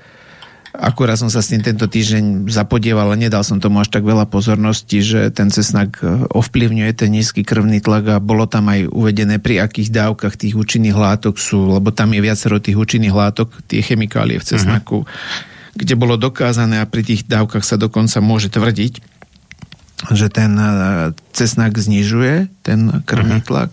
Akurát som sa s tým tento týždeň zapodieval, ale nedal som tomu až tak veľa pozornosti, že ten cesnak ovplyvňuje ten nízky krvný tlak a bolo tam aj uvedené, pri akých dávkach tých účinných látok sú, lebo tam je viacero tých účinných látok, tie chemikálie v cesnaku, uh-huh. kde bolo dokázané a pri tých dávkach sa dokonca môže tvrdiť, že ten cesnak znižuje ten krvný uh-huh. tlak.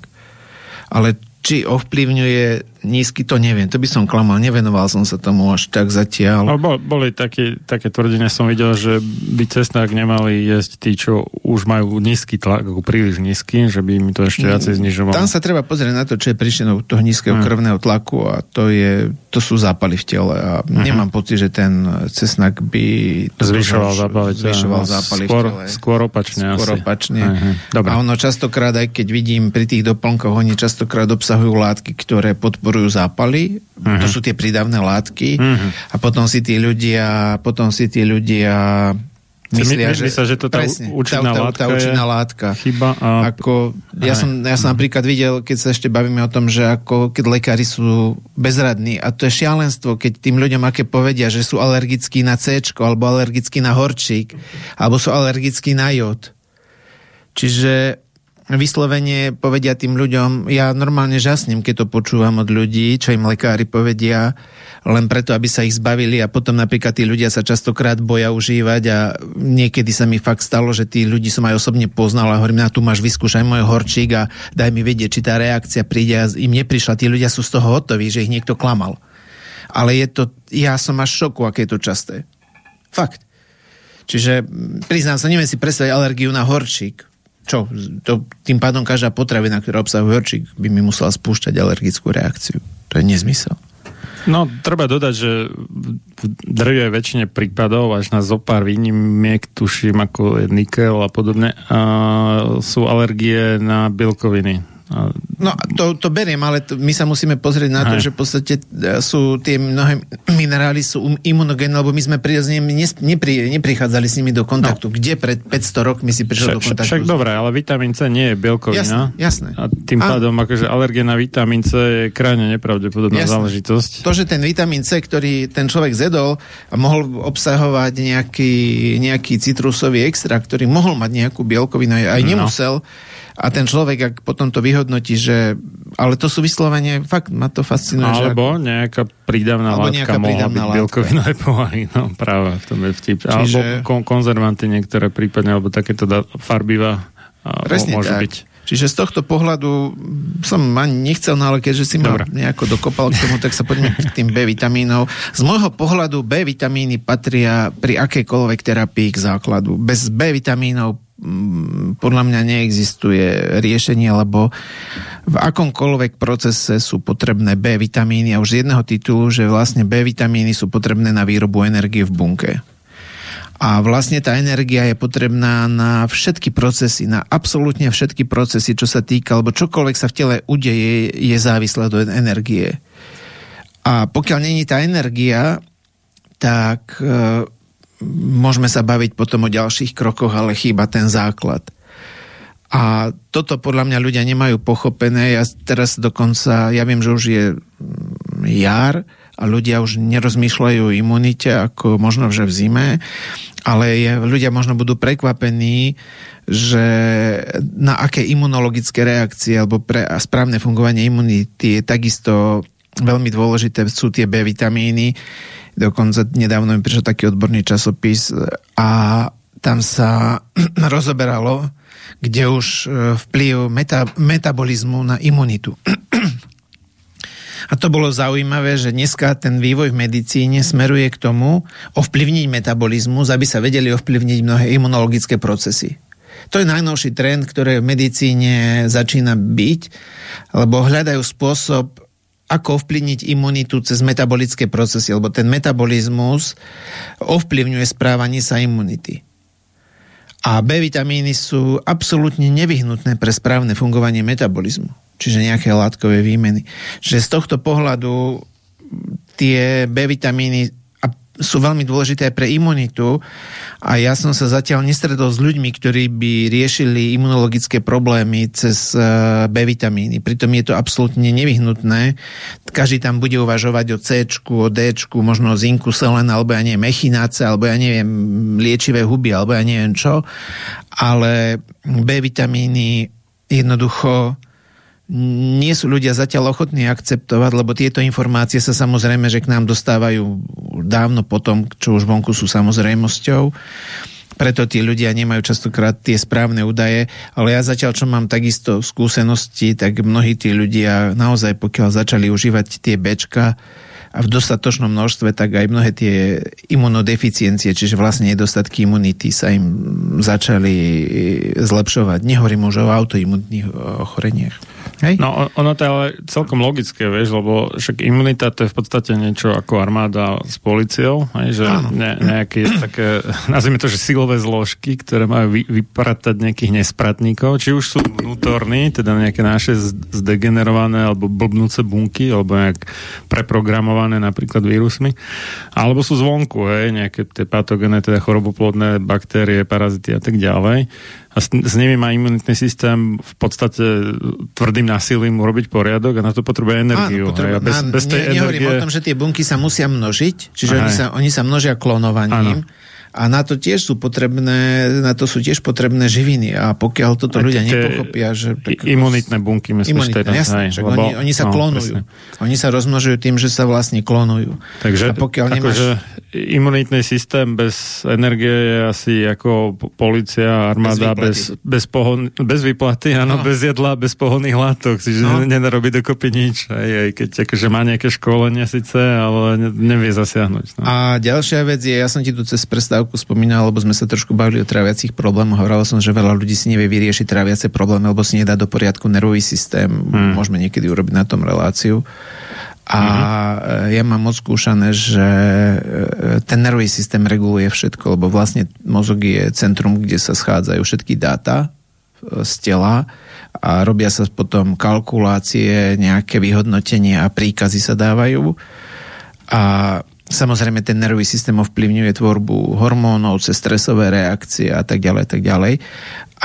Ale či ovplyvňuje nízky, to neviem. To by som klamal. Nevenoval som sa tomu až tak zatiaľ. No, bol, boli také, také tvrdenia, som videl, že by cesnak nemali jesť tí, čo už majú nízky tlak, ako príliš nízky, že by mi to ešte viacej znižovalo. Tam sa treba pozrieť na to, čo je príčinou toho nízkeho hmm. krvného tlaku a to, je, to sú zápaly v tele a hmm. nemám pocit, že ten cesnak by zvyšoval zápaly, zvyšoval zápaly skôr, v tele. Skôr opačne. Skôr opačne. Uh-huh. A ono častokrát, aj keď vidím pri tých doplnkoch, oni častokrát obsahujú látky, ktoré podporujú zápaly, uh-huh. to sú tie prídavné látky uh-huh. a potom si tí ľudia potom si tí ľudia myslia, my, my, že, myslia že to tá presne, účinná tá, látka, tá, tá účinná látka. Chyba a... ako, ja, som, ja som napríklad videl, keď sa ešte bavíme o tom, že ako keď lekári sú bezradní a to je šialenstvo, keď tým ľuďom aké povedia, že sú alergickí na C-čko alebo alergickí na horčík alebo sú alergickí na jód. Čiže vyslovene povedia tým ľuďom, ja normálne žasnem, keď to počúvam od ľudí, čo im lekári povedia, len preto, aby sa ich zbavili a potom napríklad tí ľudia sa častokrát boja užívať a niekedy sa mi fakt stalo, že tí ľudí som aj osobne poznal a hovorím, na tu máš, vyskúšaj môj horčík a daj mi vedieť, či tá reakcia príde a im neprišla. Tí ľudia sú z toho hotoví, že ich niekto klamal. Ale je to, ja som až šoku, aké je to časté. Fakt. Čiže priznám sa, neviem si predstaviť alergiu na horčík. Čo? To, tým pádom každá potravina, ktorá obsahuje horčík, by mi musela spúšťať alergickú reakciu. To je nezmysel. No, treba dodať, že v drvivej väčšine prípadov, až na zopár výnimiek, tuším, ako je nikel a podobne, a sú alergie na bielkoviny. A... No, to, to beriem, ale to, my sa musíme pozrieť na to, aj. Že v podstate sú tie mnohé minerály sú imunogénne, lebo my sme prirodzene nepri, neprichádzali s nimi do kontaktu. No. Kde pred päťsto rokmi si prišiel však, do kontaktu? Však dobré, ale vitamín C nie je bielkovina. Jasné, jasné. A tým a... pádom, akože alergia na vitamín C je krajne nepravdepodobná jasné. záležitosť. To, že ten vitamín C, ktorý ten človek zjedol a mohol obsahovať nejaký, nejaký citrusový extrakt, ktorý mohol mať nejakú bielkovinu, aj nemusel, no. A ten človek, ak potom to vyhodnotí, že... Ale to sú vyslovene... Fakt ma to fascinuje. Alebo že... nejaká prídavná alebo látka nejaká mohla byť bielkovinové povahy. No práve, v tom je vtip. Čiže... Alebo kon- konzervanty niektoré prípadne, alebo takéto da- farbiva presne môže tak. Byť. Čiže z tohto pohľadu som ani nechcel, ale keďže si ma nejako dokopal k tomu, tak sa poďme k tým B vitamínov. Z môjho pohľadu B vitamíny patria pri akejkoľvek terapii k základu. Bez B vitamínov podľa mňa neexistuje riešenie, lebo v akomkoľvek procese sú potrebné B vitamíny a už z jedného titulu, že vlastne B vitamíny sú potrebné na výrobu energie v bunke. A vlastne tá energia je potrebná na všetky procesy, na absolútne všetky procesy, čo sa týka, alebo čokoľvek sa v tele udeje, je závislé od energie. A pokiaľ není tá energia, tak... môžeme sa baviť potom o ďalších krokoch, ale chýba ten základ. A toto podľa mňa ľudia nemajú pochopené. Ja teraz dokonca, ja viem, že už je jar a ľudia už nerozmýšľajú o imunite ako možno že v zime, ale je, ľudia možno budú prekvapení, že na aké imunologické reakcie alebo pre správne fungovanie imunity je takisto veľmi dôležité sú tie B vitamíny. Dokonca nedávno mi prišiel taký odborný časopis a tam sa rozoberalo, kde už vplyv meta, metabolizmu na imunitu. A to bolo zaujímavé, že dneska ten vývoj v medicíne smeruje k tomu ovplyvniť metabolizmus, aby sa vedeli ovplyvniť mnohé imunologické procesy. To je najnovší trend, ktorý v medicíne začína byť, lebo hľadajú spôsob, ako ovplyvniť imunitu cez metabolické procesy, lebo ten metabolizmus ovplyvňuje správanie sa imunity. A B-vitamíny sú absolútne nevyhnutné pre správne fungovanie metabolizmu, čiže nejaké látkové výmeny. Čiže z tohto pohľadu tie B-vitamíny sú veľmi dôležité pre imunitu a ja som sa zatiaľ nestredol s ľuďmi, ktorí by riešili imunologické problémy cez B-vitamíny. Pritom je to absolútne nevyhnutné. Každý tam bude uvažovať o C-čku, o D-čku, možno o zinku, selen, alebo ja neviem, echináce, alebo ja neviem, liečivé huby, alebo ja neviem čo. Ale B-vitamíny jednoducho nie sú ľudia zatiaľ ochotní akceptovať, lebo tieto informácie sa samozrejme, že k nám dostávajú dávno potom, čo už vonku sú samozrejmosťou. Preto tí ľudia nemajú častokrát tie správne údaje, ale ja zatiaľ, čo mám takisto skúsenosti, tak mnohí tí ľudia naozaj, pokiaľ začali užívať tie bečka a v dostatočnom množstve, tak aj mnohé tie imunodeficiencie, čiže vlastne nedostatky imunity sa im začali zlepšovať. Nehovorím už o autoimunitných ochoreniach. Hej? No, ono to je ale celkom logické, vieš, lebo však imunita to je v podstate niečo ako armáda s policiou, hej, že ne, nejaké také, nazvime to, že silové zložky, ktoré majú vy, vypratať nejakých nespratníkov, či už sú vnútorní, teda nejaké naše zdegenerované alebo blbnúce bunky, alebo nejak preprogramované napríklad vírusmi, alebo sú zvonku, hej, nejaké tie patogénne, teda choroboplodné baktérie, parazity a tak ďalej. A s, s nimi má imunitný systém v podstate tvrdým násilím urobiť poriadok a na to potrebuje energiu. Áno, potrebuje. Bez, bez tej ne, nehovorím energie... o tom, že tie bunky sa musia množiť, čiže oni sa, oni sa množia klonovaním. Áno. A na to tiež sú potrebné, na to sú tiež potrebné živiny. A pokiaľ toto ľudia nepochopia, že... Tak, imunitné bunky, myslíš teda. Jasné, aj, lebo, oni, oni sa no, klonujú. Presne. Oni sa rozmnožujú tým, že sa vlastne klonujú. Takže nemáš... imunitný systém bez energie je asi ako policia, armáda bez, bez, bez, pohon, bez výplaty, áno, no. Bez jedla, bez pohonných látok. Čiže no. Nenarobí dokopy nič. Aj, aj keď akože má nejaké školenie síce, ale ne, nevie zasiahnuť. No. A ďalšia vec je, ja som ti tu cez prestávku spomínal, lebo sme sa trošku bavili o tráviacich problémoch. Hovoril som, že veľa ľudí si nevie vyriešiť tráviace problémy, lebo si nedá do poriadku nervový systém. Hmm. Môžeme niekedy urobiť na tom reláciu. A mm-hmm. ja mám odskúšané, že ten nervový systém reguluje všetko, lebo vlastne mozog je centrum, kde sa schádzajú všetky dáta z tela a robia sa potom kalkulácie, nejaké vyhodnotenia a príkazy sa dávajú. A samozrejme, ten nervový systém ovplyvňuje tvorbu hormónov, cez stresové reakcie a tak ďalej, tak ďalej.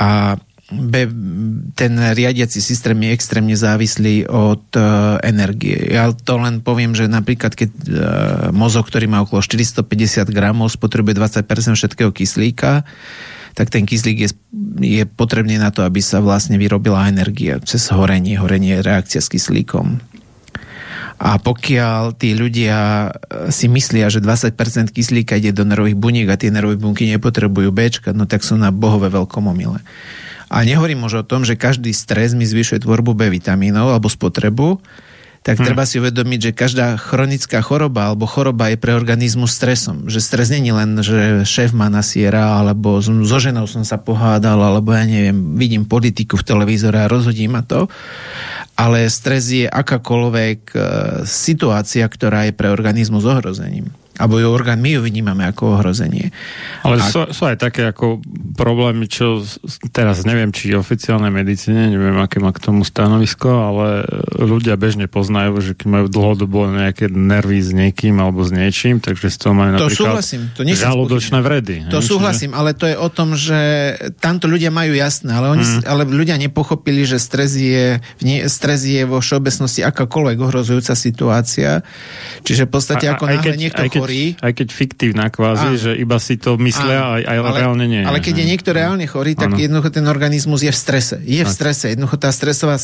A ten riadiaci systém je extrémne závislý od uh, energie. Ja to len poviem, že napríklad, keď uh, mozog, ktorý má okolo štyristopäťdesiat gramov, spotrebuje dvadsať percent všetkého kyslíka, tak ten kyslík je, je potrebný na to, aby sa vlastne vyrobila energia cez horenie. Horenie je reakcia s kyslíkom. A pokiaľ tí ľudia si myslia, že dvadsať percent kyslíka ide do nervových buniek a tie nervové bunky nepotrebujú Bčka, no tak sú na bohové veľkomomile. A nehovorím už o tom, že každý stres mi zvyšuje tvorbu B vitamínov alebo spotrebu, tak hmm. treba si uvedomiť, že každá chronická choroba alebo choroba je pre organizmus stresom. Že stres nie je len, že šéf ma nasiera, alebo so ženou som sa pohádal, alebo ja neviem, vidím politiku v televízore a rozhodí ma to. Ale stres je akákoľvek situácia, ktorá je pre organizmus ohrozením. alebo jej orgán, my ju vnímame ako ohrozenie. Ale a... sú, sú aj také ako problémy, čo teraz neviem, či oficiálnej medicíne, neviem, aké má k tomu stanovisko, ale ľudia bežne poznajú, že keď majú dlhodobo nejaké nervy s niekým alebo s niečím, takže z toho majú to napríklad to žalúdočné vredy. To he? súhlasím, ale to je o tom, že tamto ľudia majú jasné, ale, oni, mm. ale ľudia nepochopili, že stres je, stres je vo všeobecnosti akákoľvek ohrozujúca situácia. Čiže v podstate a, ako náhle keď, niekto aj keď, chorý... Aj keď fiktívna kvázi, a, že iba si to myslia, aj, aj ale, reálne nie. Ale keď je niekto reálne chorý, tak ano. Jednoducho ten organizmus je v strese. Je v strese. Jednoducho tá stresová...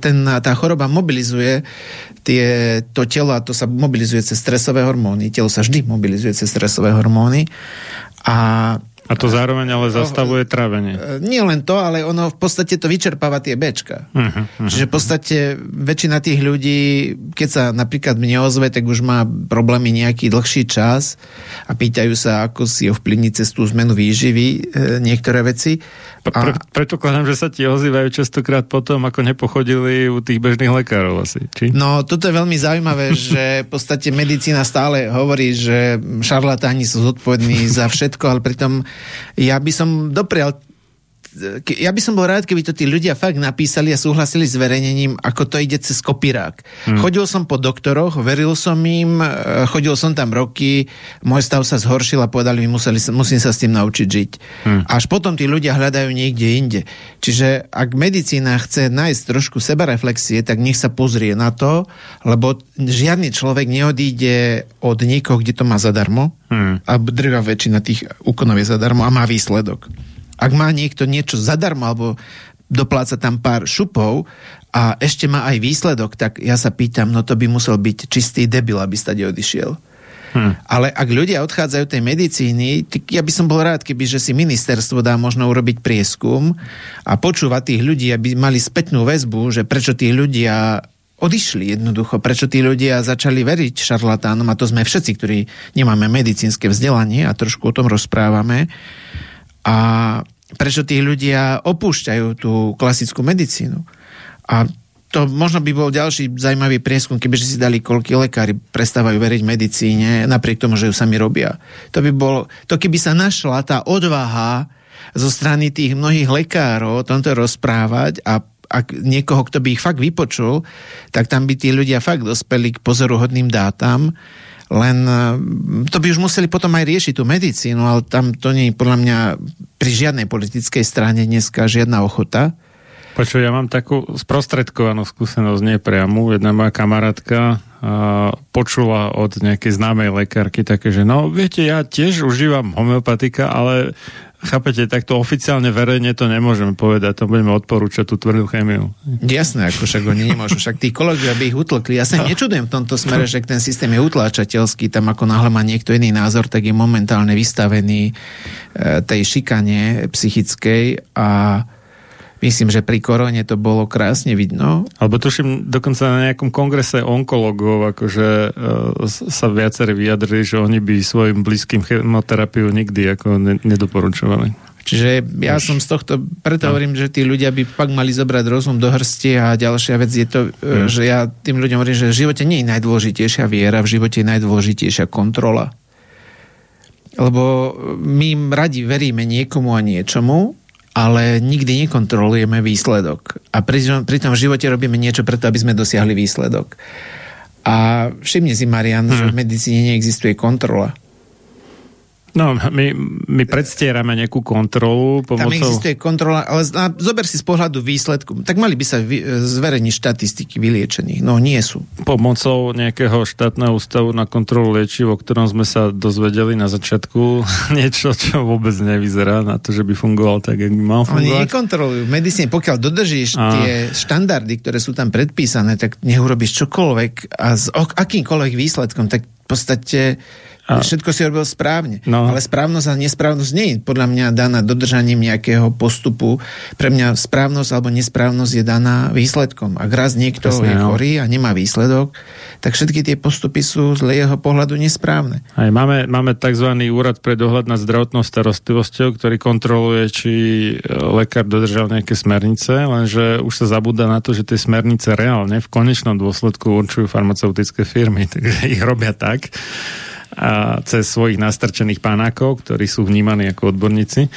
Ten, tá choroba mobilizuje tie, to telo a to sa mobilizuje cez stresové hormóny. Telo sa vždy mobilizuje cez stresové hormóny. A... A to zároveň ale zastavuje trávenie. Nie len to, ale ono v podstate to vyčerpáva tie béčka. Uh-huh, uh-huh. Čiže v podstate väčšina tých ľudí, keď sa napríklad mne ozve, tak už má problémy nejaký dlhší čas a pýtajú sa, ako si ovplyvniť cez tú zmenu výživy niektoré veci. A... Pre, predpokladám, že sa ti ozývajú častokrát potom, ako nepochodili u tých bežných lekárov asi, či? No, toto je veľmi zaujímavé, že v podstate medicína stále hovorí, že šarlatáni sú zodpovední za všetko, ale pritom ja by som doprial ja by som bol rád, keby to tí ľudia fakt napísali a súhlasili s verejnením, ako to ide cez kopírák. Hmm. Chodil som po doktoroch, veril som im, chodil som tam roky, môj stav sa zhoršil a povedali mi, museli, musím sa s tým naučiť žiť. Hmm. Až potom tí ľudia hľadajú niekde inde. Čiže ak medicína chce nájsť trošku sebareflexie, tak nech sa pozrie na to, lebo žiadny človek neodíde od niekoho, kde to má zadarmo, hmm. a drvá väčšina tých úkonov je zadarmo a má výsledok. Ak má niekto niečo zadarmo, alebo dopláca tam pár šupov a ešte má aj výsledok, tak ja sa pýtam, no to by musel byť čistý debil, aby stade odišiel. Hmm. Ale ak ľudia odchádzajú tej medicíny, tak ja by som bol rád, keby že si ministerstvo dá možno urobiť prieskum a počúvať tých ľudí, aby mali spätnú väzbu, že prečo tí ľudia odišli jednoducho, prečo tí ľudia začali veriť šarlatánom, a to sme všetci, ktorí nemáme medicínske vzdelanie a trošku o tom rozprávame. A prečo tí ľudia opúšťajú tú klasickú medicínu. A to možno by bol ďalší zaujímavý prieskum, kebyže si dali, koľkí lekári prestávajú veriť medicíne, napriek tomu, že ju sami robia. To by bolo, to keby sa našla tá odvaha zo strany tých mnohých lekárov o tomto rozprávať a ak niekoho, kto by ich fakt vypočul, tak tam by tí ľudia fakt dospeli k pozoruhodným dátam. Len to by už museli potom aj riešiť tú medicínu, ale tam to nie je podľa mňa pri žiadnej politickej strane dneska žiadna ochota. Počuj, ja mám takú sprostredkovanú skúsenosť, nie priamu. Jedna moja kamarátka a, počula od nejakej známej lekárky také, že no viete, ja tiež užívam homeopatika, ale chápete, takto oficiálne verejne to nemôžeme povedať, to budeme odporúčať tú tvrdú chémiu. Jasné, ako však oni nemôžu, však tí kolegovia by ich utlkli. Ja sa nečudujem v tomto smere, že ten systém je utláčateľský, tam ako náhle má niekto iný názor, tak je momentálne vystavený tej šikane psychickej a myslím, že pri korone to bolo krásne vidno. Alebo tuším, dokonca na nejakom kongrese onkologov, akože e, sa viacerí vyjadrili, že oni by svojim blízkym chemoterapiu nikdy ako ne- nedoporučovali. Čiže ja Už. som z tohto, preto hovorím, že tí ľudia by pak mali zobrať rozum do hrsti a ďalšia vec je to, e, že ja tým ľuďom hovorím, že v živote nie je najdôležitejšia viera, v živote je najdôležitejšia kontrola. Lebo my radi veríme niekomu a niečomu, ale nikdy nekontrolujeme výsledok. A pri, pri tom živote robíme niečo preto, aby sme dosiahli výsledok. A všimne si, Marián, hmm. že v medicíne neexistuje kontrola. No, my, my predstierame nejakú kontrolu pomocou... Tam existuje kontrola, ale zober si z pohľadu výsledku. Tak mali by sa zverejniť štatistiky vyliečených. No, nie sú. Pomocou nejakého štátneho ústavu na kontrolu liečiv, o ktorom sme sa dozvedeli na začiatku, niečo, čo vôbec nevyzerá na to, že by fungoval tak, jak by mal fungovať. Oni nekontrolujú. Medicíne, pokiaľ dodržíš a... tie štandardy, ktoré sú tam predpísané, tak nech urobíš čokoľvek a s akýmkoľvek výsledkom, tak v podstate... A... Všetko si robil správne, no. Ale správnosť a nesprávnosť nie je podľa mňa daná dodržaním nejakého postupu. Pre mňa správnosť alebo nesprávnosť je daná výsledkom. Ak raz niekto Presne, je no. chorý a nemá výsledok, tak všetky tie postupy sú z jeho pohľadu nesprávne. Aj, máme, máme tzv. Úrad pre dohľad nad zdravotnou starostlivosťou, ktorý kontroluje, či lekár dodržal nejaké smernice, lenže už sa zabúda na to, že tie smernice reálne v konečnom dôsledku určujú farmaceutické firmy, takže ich robia tak, a cez svojich nastrčených pánákov, ktorí sú vnímaní ako odborníci.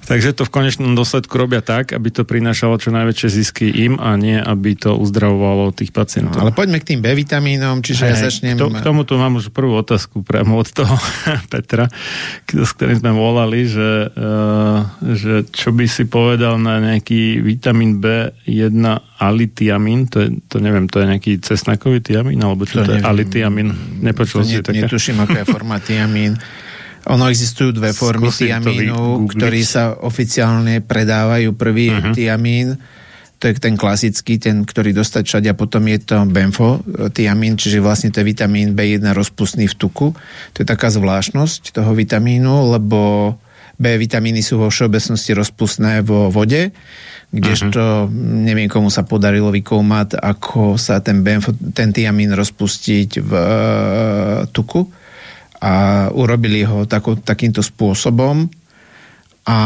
Takže to v konečnom dôsledku robia tak, aby to prinášalo čo najväčšie zisky im a nie, aby to uzdravovalo tých pacientov. No, ale poďme k tým B vitamínom, čiže hey, ja začnem... To, k tomu tu mám už prvú otázku priamo od toho Petra, s ktorým sme volali, že, že čo by si povedal na nejaký vitamín B jeden alitiamín, to, je, to neviem, to je nejaký cesnakový tiamín, alebo čo to, to je alitiamín? Nepočul to si ne, také? Netuším, aká je forma tiamín. Ono existujú dve formy tiamínu, ktorý sa oficiálne predávajú. Prvý je uh-huh. tiamín, to je ten klasický, ten, ktorý dostať všade, a potom je to benfotiamín, čiže vlastne to je vitamín bé jedna rozpustný v tuku. To je taká zvláštnosť toho vitamínu, lebo B vitamíny sú vo všeobecnosti rozpustné vo vode, kdežto uh-huh. neviem, komu sa podarilo vykúmať, ako sa ten, benfo, ten tiamín rozpustiť v uh, tuku. A urobili ho tako, takýmto spôsobom. A,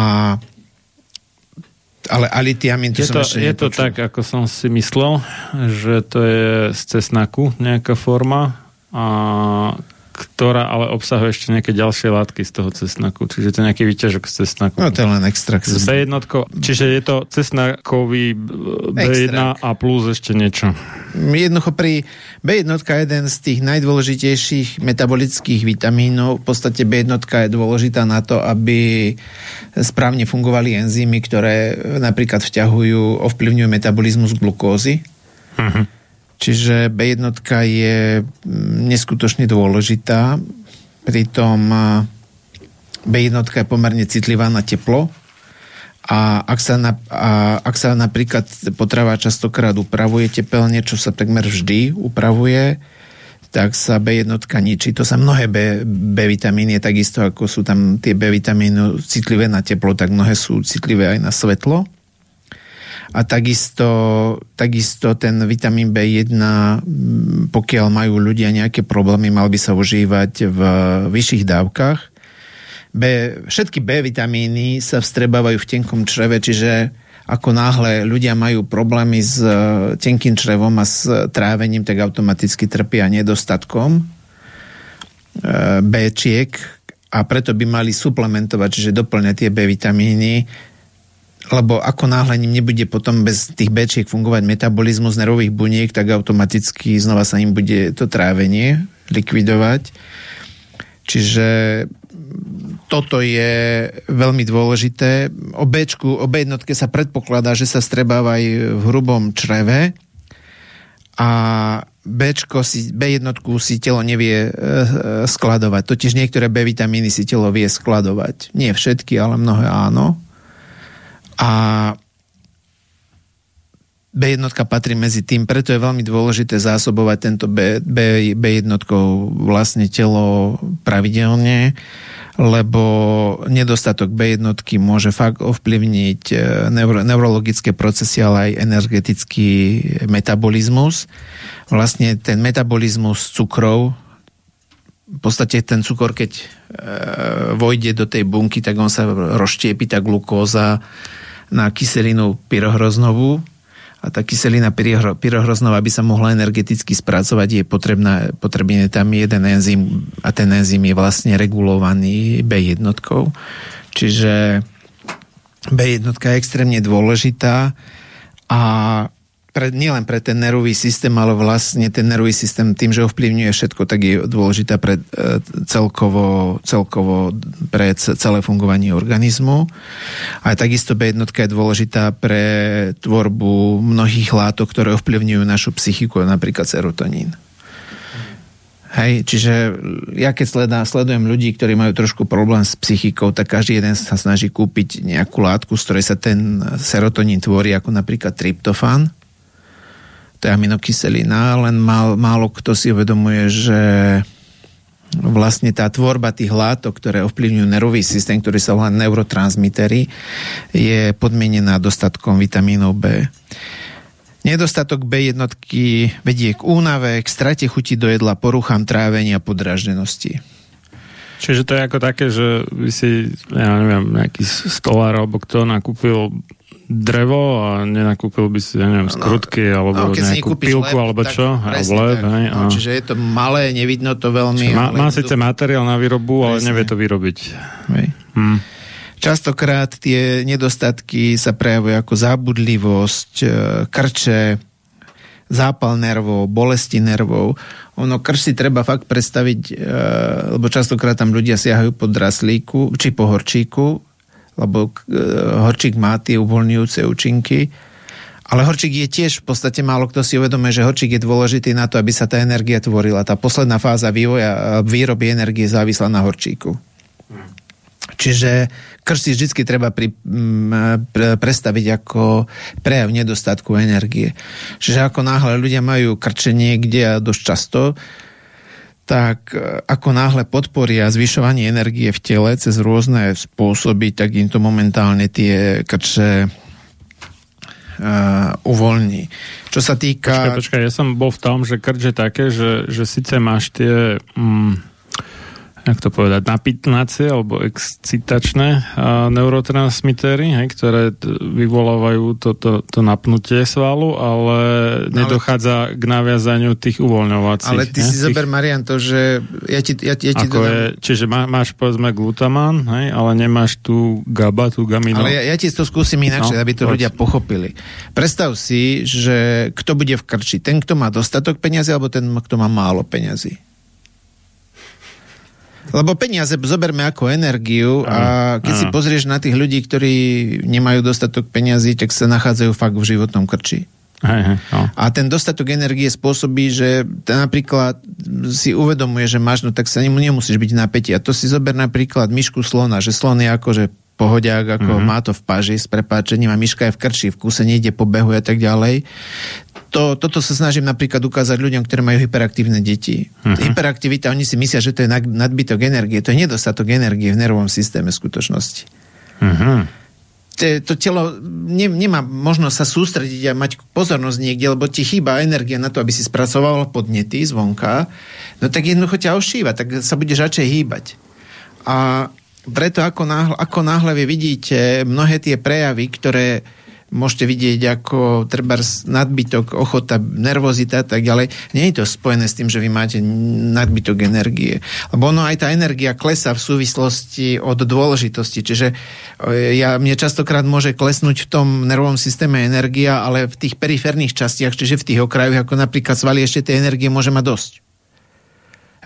ale alitiamín... Je to, je to tak, ako som si myslel, že to je z cesnaku nejaká forma, a, ktorá ale obsahuje ešte nejaké ďalšie látky z toho cesnaku. Čiže to je nejaký výťažok z cesnaku. No to je len extrakt. Z bé jedna, čiže je to cesnakový bé jedna extrakt. A plus ešte niečo. Jednoducho pri bé jedna je jeden z tých najdôležitejších metabolických vitamínov. V podstate bé jedna je dôležitá na to, aby správne fungovali enzymy, ktoré napríklad vťahujú, ovplyvňujú metabolizmus glukózy. Uh-huh. Čiže bé jedna je neskutočne dôležitá. Pritom bé jedna je pomerne citlivá na teplo. A ak, sa na, a ak sa napríklad potrava častokrát upravuje tepelne, čo sa takmer vždy upravuje, tak sa bé jedna ničí. To sa mnohé B, B vitamíny, takisto ako sú tam tie B vitamíny citlivé na teplo, tak mnohé sú citlivé aj na svetlo. A takisto, takisto ten vitamín bé jedna, pokiaľ majú ľudia nejaké problémy, mal by sa užívať v vyšších dávkach. B, všetky B vitamíny sa vstrebávajú v tenkom čreve, čiže ako náhle ľudia majú problémy s tenkým črevom a s trávením, tak automaticky trpia nedostatkom B-čiek, a preto by mali suplementovať, čiže doplňať tie B vitamíny, lebo ako náhle im nebude potom bez tých B-čiek fungovať metabolizmus nervových buniek, tak automaticky znova sa im bude to trávenie likvidovať. Čiže toto je veľmi dôležité. O Bčku, o B jednotke sa predpokladá, že sa vstrebáva aj v hrubom čreve, a Bčko si, B jednotku si telo nevie e, skladovať. Totiž niektoré B vitamíny si telo vie skladovať. Nie všetky, ale mnohé áno. A B jednotka patrí medzi tým, preto je veľmi dôležité zásobovať tento B, B, B jednotkou vlastne telo pravidelne, lebo nedostatok bé jedna môže fakt ovplyvniť neuro, neurologické procesy, ale aj energetický metabolizmus. Vlastne ten metabolizmus cukrov, v podstate ten cukor, keď e, vojde do tej bunky, tak on sa rozštiepi, tá glukóza, na kyselinu pyrohroznovú. A tá kyselina pyrohroznová, aby sa mohla energeticky spracovať, je potrebná, potrebný tam jeden enzym, a ten enzym je vlastne regulovaný bé jedna. Čiže bé jedna je extrémne dôležitá, a pre, nielen pre ten nervový systém, ale vlastne ten nervový systém tým, že ovplyvňuje všetko, tak je dôležitá pre celkovo, celkovo pre celé fungovanie organizmu. A takisto bé jedna je dôležitá pre tvorbu mnohých látok, ktoré ovplyvňujú našu psychiku, napríklad serotonín. Hej, čiže ja keď sledám, sledujem ľudí, ktorí majú trošku problém s psychikou, tak každý jeden sa snaží kúpiť nejakú látku, z ktorej sa ten serotonín tvorí, ako napríklad tryptofán. To je aminokyselina, len málo, málo kto si uvedomuje, že vlastne tá tvorba tých látok, ktoré ovplyvňujú nervový systém, ktorý sa volá neurotransmitery, je podmienená dostatkom vitamínov B. Nedostatok bé jedna vedie k únave, k strate chuti do jedla, poruchám trávenia, podráždenosti. Čiže to je ako také, že by si, ja neviem, nejaký stolár alebo kto nakúpil drevo a nenakúpil by si, ja neviem, skrutky alebo no, nejakú pilku, lep, alebo čo? Presne, lep, hej, no, a... Čiže je to malé, nevidno to veľmi. Má, má síce materiál na výrobu, presne, ale nevie to vyrobiť. Hm. Častokrát tie nedostatky sa prejavujú ako zábudlivosť, krče, zápal nervov, bolesti nervov. Ono, krč si treba fakt predstaviť, lebo častokrát tam ľudia siahajú po draslíku, či po horčíku, lebo horčík má tie uvoľňujúce účinky. Ale horčík je tiež, v podstate málo kto si uvedomuje, že horčík je dôležitý na to, aby sa tá energia tvorila. Tá posledná fáza vývoja, výroby energie závislá na horčíku. Čiže krč si vždy treba pri, pre, predstaviť ako prejav nedostatku energie. Čiže ako náhle ľudia majú krčenie niekde a dosť často, tak ako náhle podporia zvyšovanie energie v tele cez rôzne spôsoby, tak im to momentálne tie krče uh, uvoľní. Čo sa týka... Počkaj, počkaj, ja som bol v tom, že krč je také, že, že síce máš tie... Mm, jak to povedať, napitnácie alebo excitačné neurotransmitery, hej, ktoré vyvolávajú to, to, to napnutie svalu, ale nedochádza k naviazaniu tých uvoľňovacích. Ale ty ne? si tých... zober, Marián, to, že ja ti, ja, ja ti dodám... Je, čiže má, máš, povedzme, glutamán, hej, ale nemáš tú gaba, tú gaminu. Ale ja, ja ti to skúsim inačne, no, aby to poď. ľudia pochopili. Predstav si, že kto bude v krči? Ten, kto má dostatok peňazí, alebo ten, kto má málo peňazí? Lebo peniaze zoberme ako energiu a keď ano. si pozrieš na tých ľudí, ktorí nemajú dostatok peňazí, tak sa nachádzajú fakt v životnom krči. Hej, hej, no. A ten dostatok energie spôsobí, že napríklad si uvedomuje, že máš, no tak sa nemusíš byť napätý. A to si zober napríklad myšku slona, že slon je akože pohodiak, ako mm-hmm. má to v paži s prepáčením a myška je v krči, v kúse nejde po behu a tak ďalej. To, toto sa snažím napríklad ukázať ľuďom, ktorí majú hyperaktívne deti. Uh-huh. Hyperaktivita, oni si myslia, že to je nadbytok energie. To je nedostatok energie v nervovom systéme v skutočnosti. Uh-huh. To, to telo ne, nemá možnosť sa sústrediť a mať pozornosť niekde, lebo ti chýba energia na to, aby si spracoval podnety zvonka. No tak jednoducho ťa ošíva, tak sa budeš radšej hýbať. A preto ako náhle, ako náhle vy vidíte mnohé tie prejavy, ktoré môžete vidieť ako trebárs nadbytok, ochota, nervozita a tak ďalej. Nie je to spojené s tým, že vy máte nadbytok energie. Lebo ono aj tá energia klesá v súvislosti od dôležitosti. Čiže ja, mne častokrát môže klesnúť v tom nervovom systéme energia, ale v tých periférnych častiach, čiže v tých okrajoch, ako napríklad svaly, ešte tej energie môže mať dosť.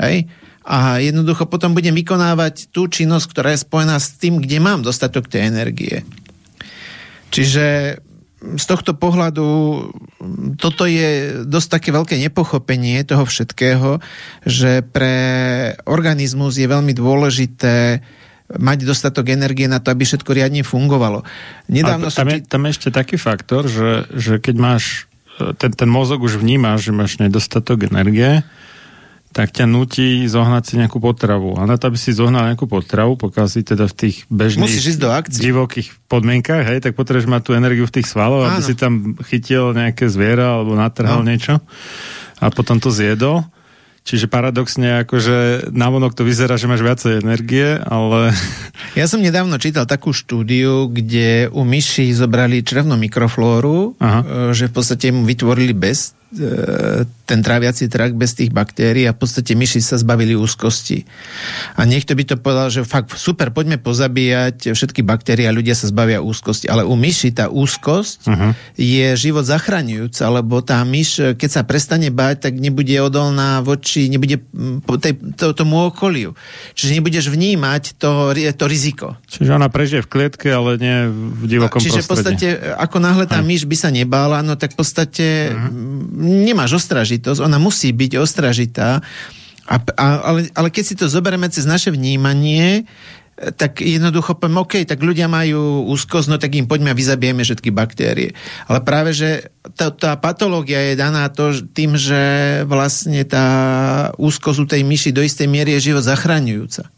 Hej? A jednoducho potom budem vykonávať tú činnosť, ktorá je spojená s tým, kde mám dostatok tej energie. Čiže z tohto pohľadu toto je dosť také veľké nepochopenie toho všetkého, že pre organizmus je veľmi dôležité mať dostatok energie na to, aby všetko riadne fungovalo. Nedávno tam, som... je, tam je ešte taký faktor, že, že keď máš, ten, ten mozog už vníma, že máš nedostatok energie, tak ťa nutí zohnať si nejakú potravu. A na to, aby si zohnal nejakú potravu, pokiaľ si teda v tých bežných divokých podmienkách, hej, tak potrebuješ mať tú energiu v tých svaloch, aby si tam chytil nejaké zviera alebo natrhal no. niečo a potom to zjedol. Čiže paradoxne, akože navonok to vyzerá, že máš viacej energie, ale... Ja som nedávno čítal takú štúdiu, kde u myši zobrali črevnú mikroflóru, aha, že v podstate mu vytvorili bez ten tráviaci trakt bez tých baktérií a v podstate myši sa zbavili úzkosti. A niekto by to povedal, že fakt super, poďme pozabíjať všetky baktérie a ľudia sa zbavia úzkosti. Ale u myši tá úzkosť uh-huh. je život zachraňujúca, lebo tá myš, keď sa prestane báť, tak nebude odolná voči, nebude tej, to, tomu okoliu. Čiže nebudeš vnímať to, to riziko. Čiže ona prežije v klietke, ale nie v divokom prostredí. Čiže v podstate, ako náhle tá myš by sa nebála, no tak v podstate uh-huh. nemáš ostražitosť, ona musí byť ostražitá, a, a, ale, ale keď si to zoberieme cez naše vnímanie, tak jednoducho poviem, OK, tak ľudia majú úzkosť, no tak im poďme a vyzabijeme všetky baktérie. Ale práve, že tá, tá patológia je daná to, tým, že vlastne tá úzkosť u tej myši do istej miery je život zachraňujúca.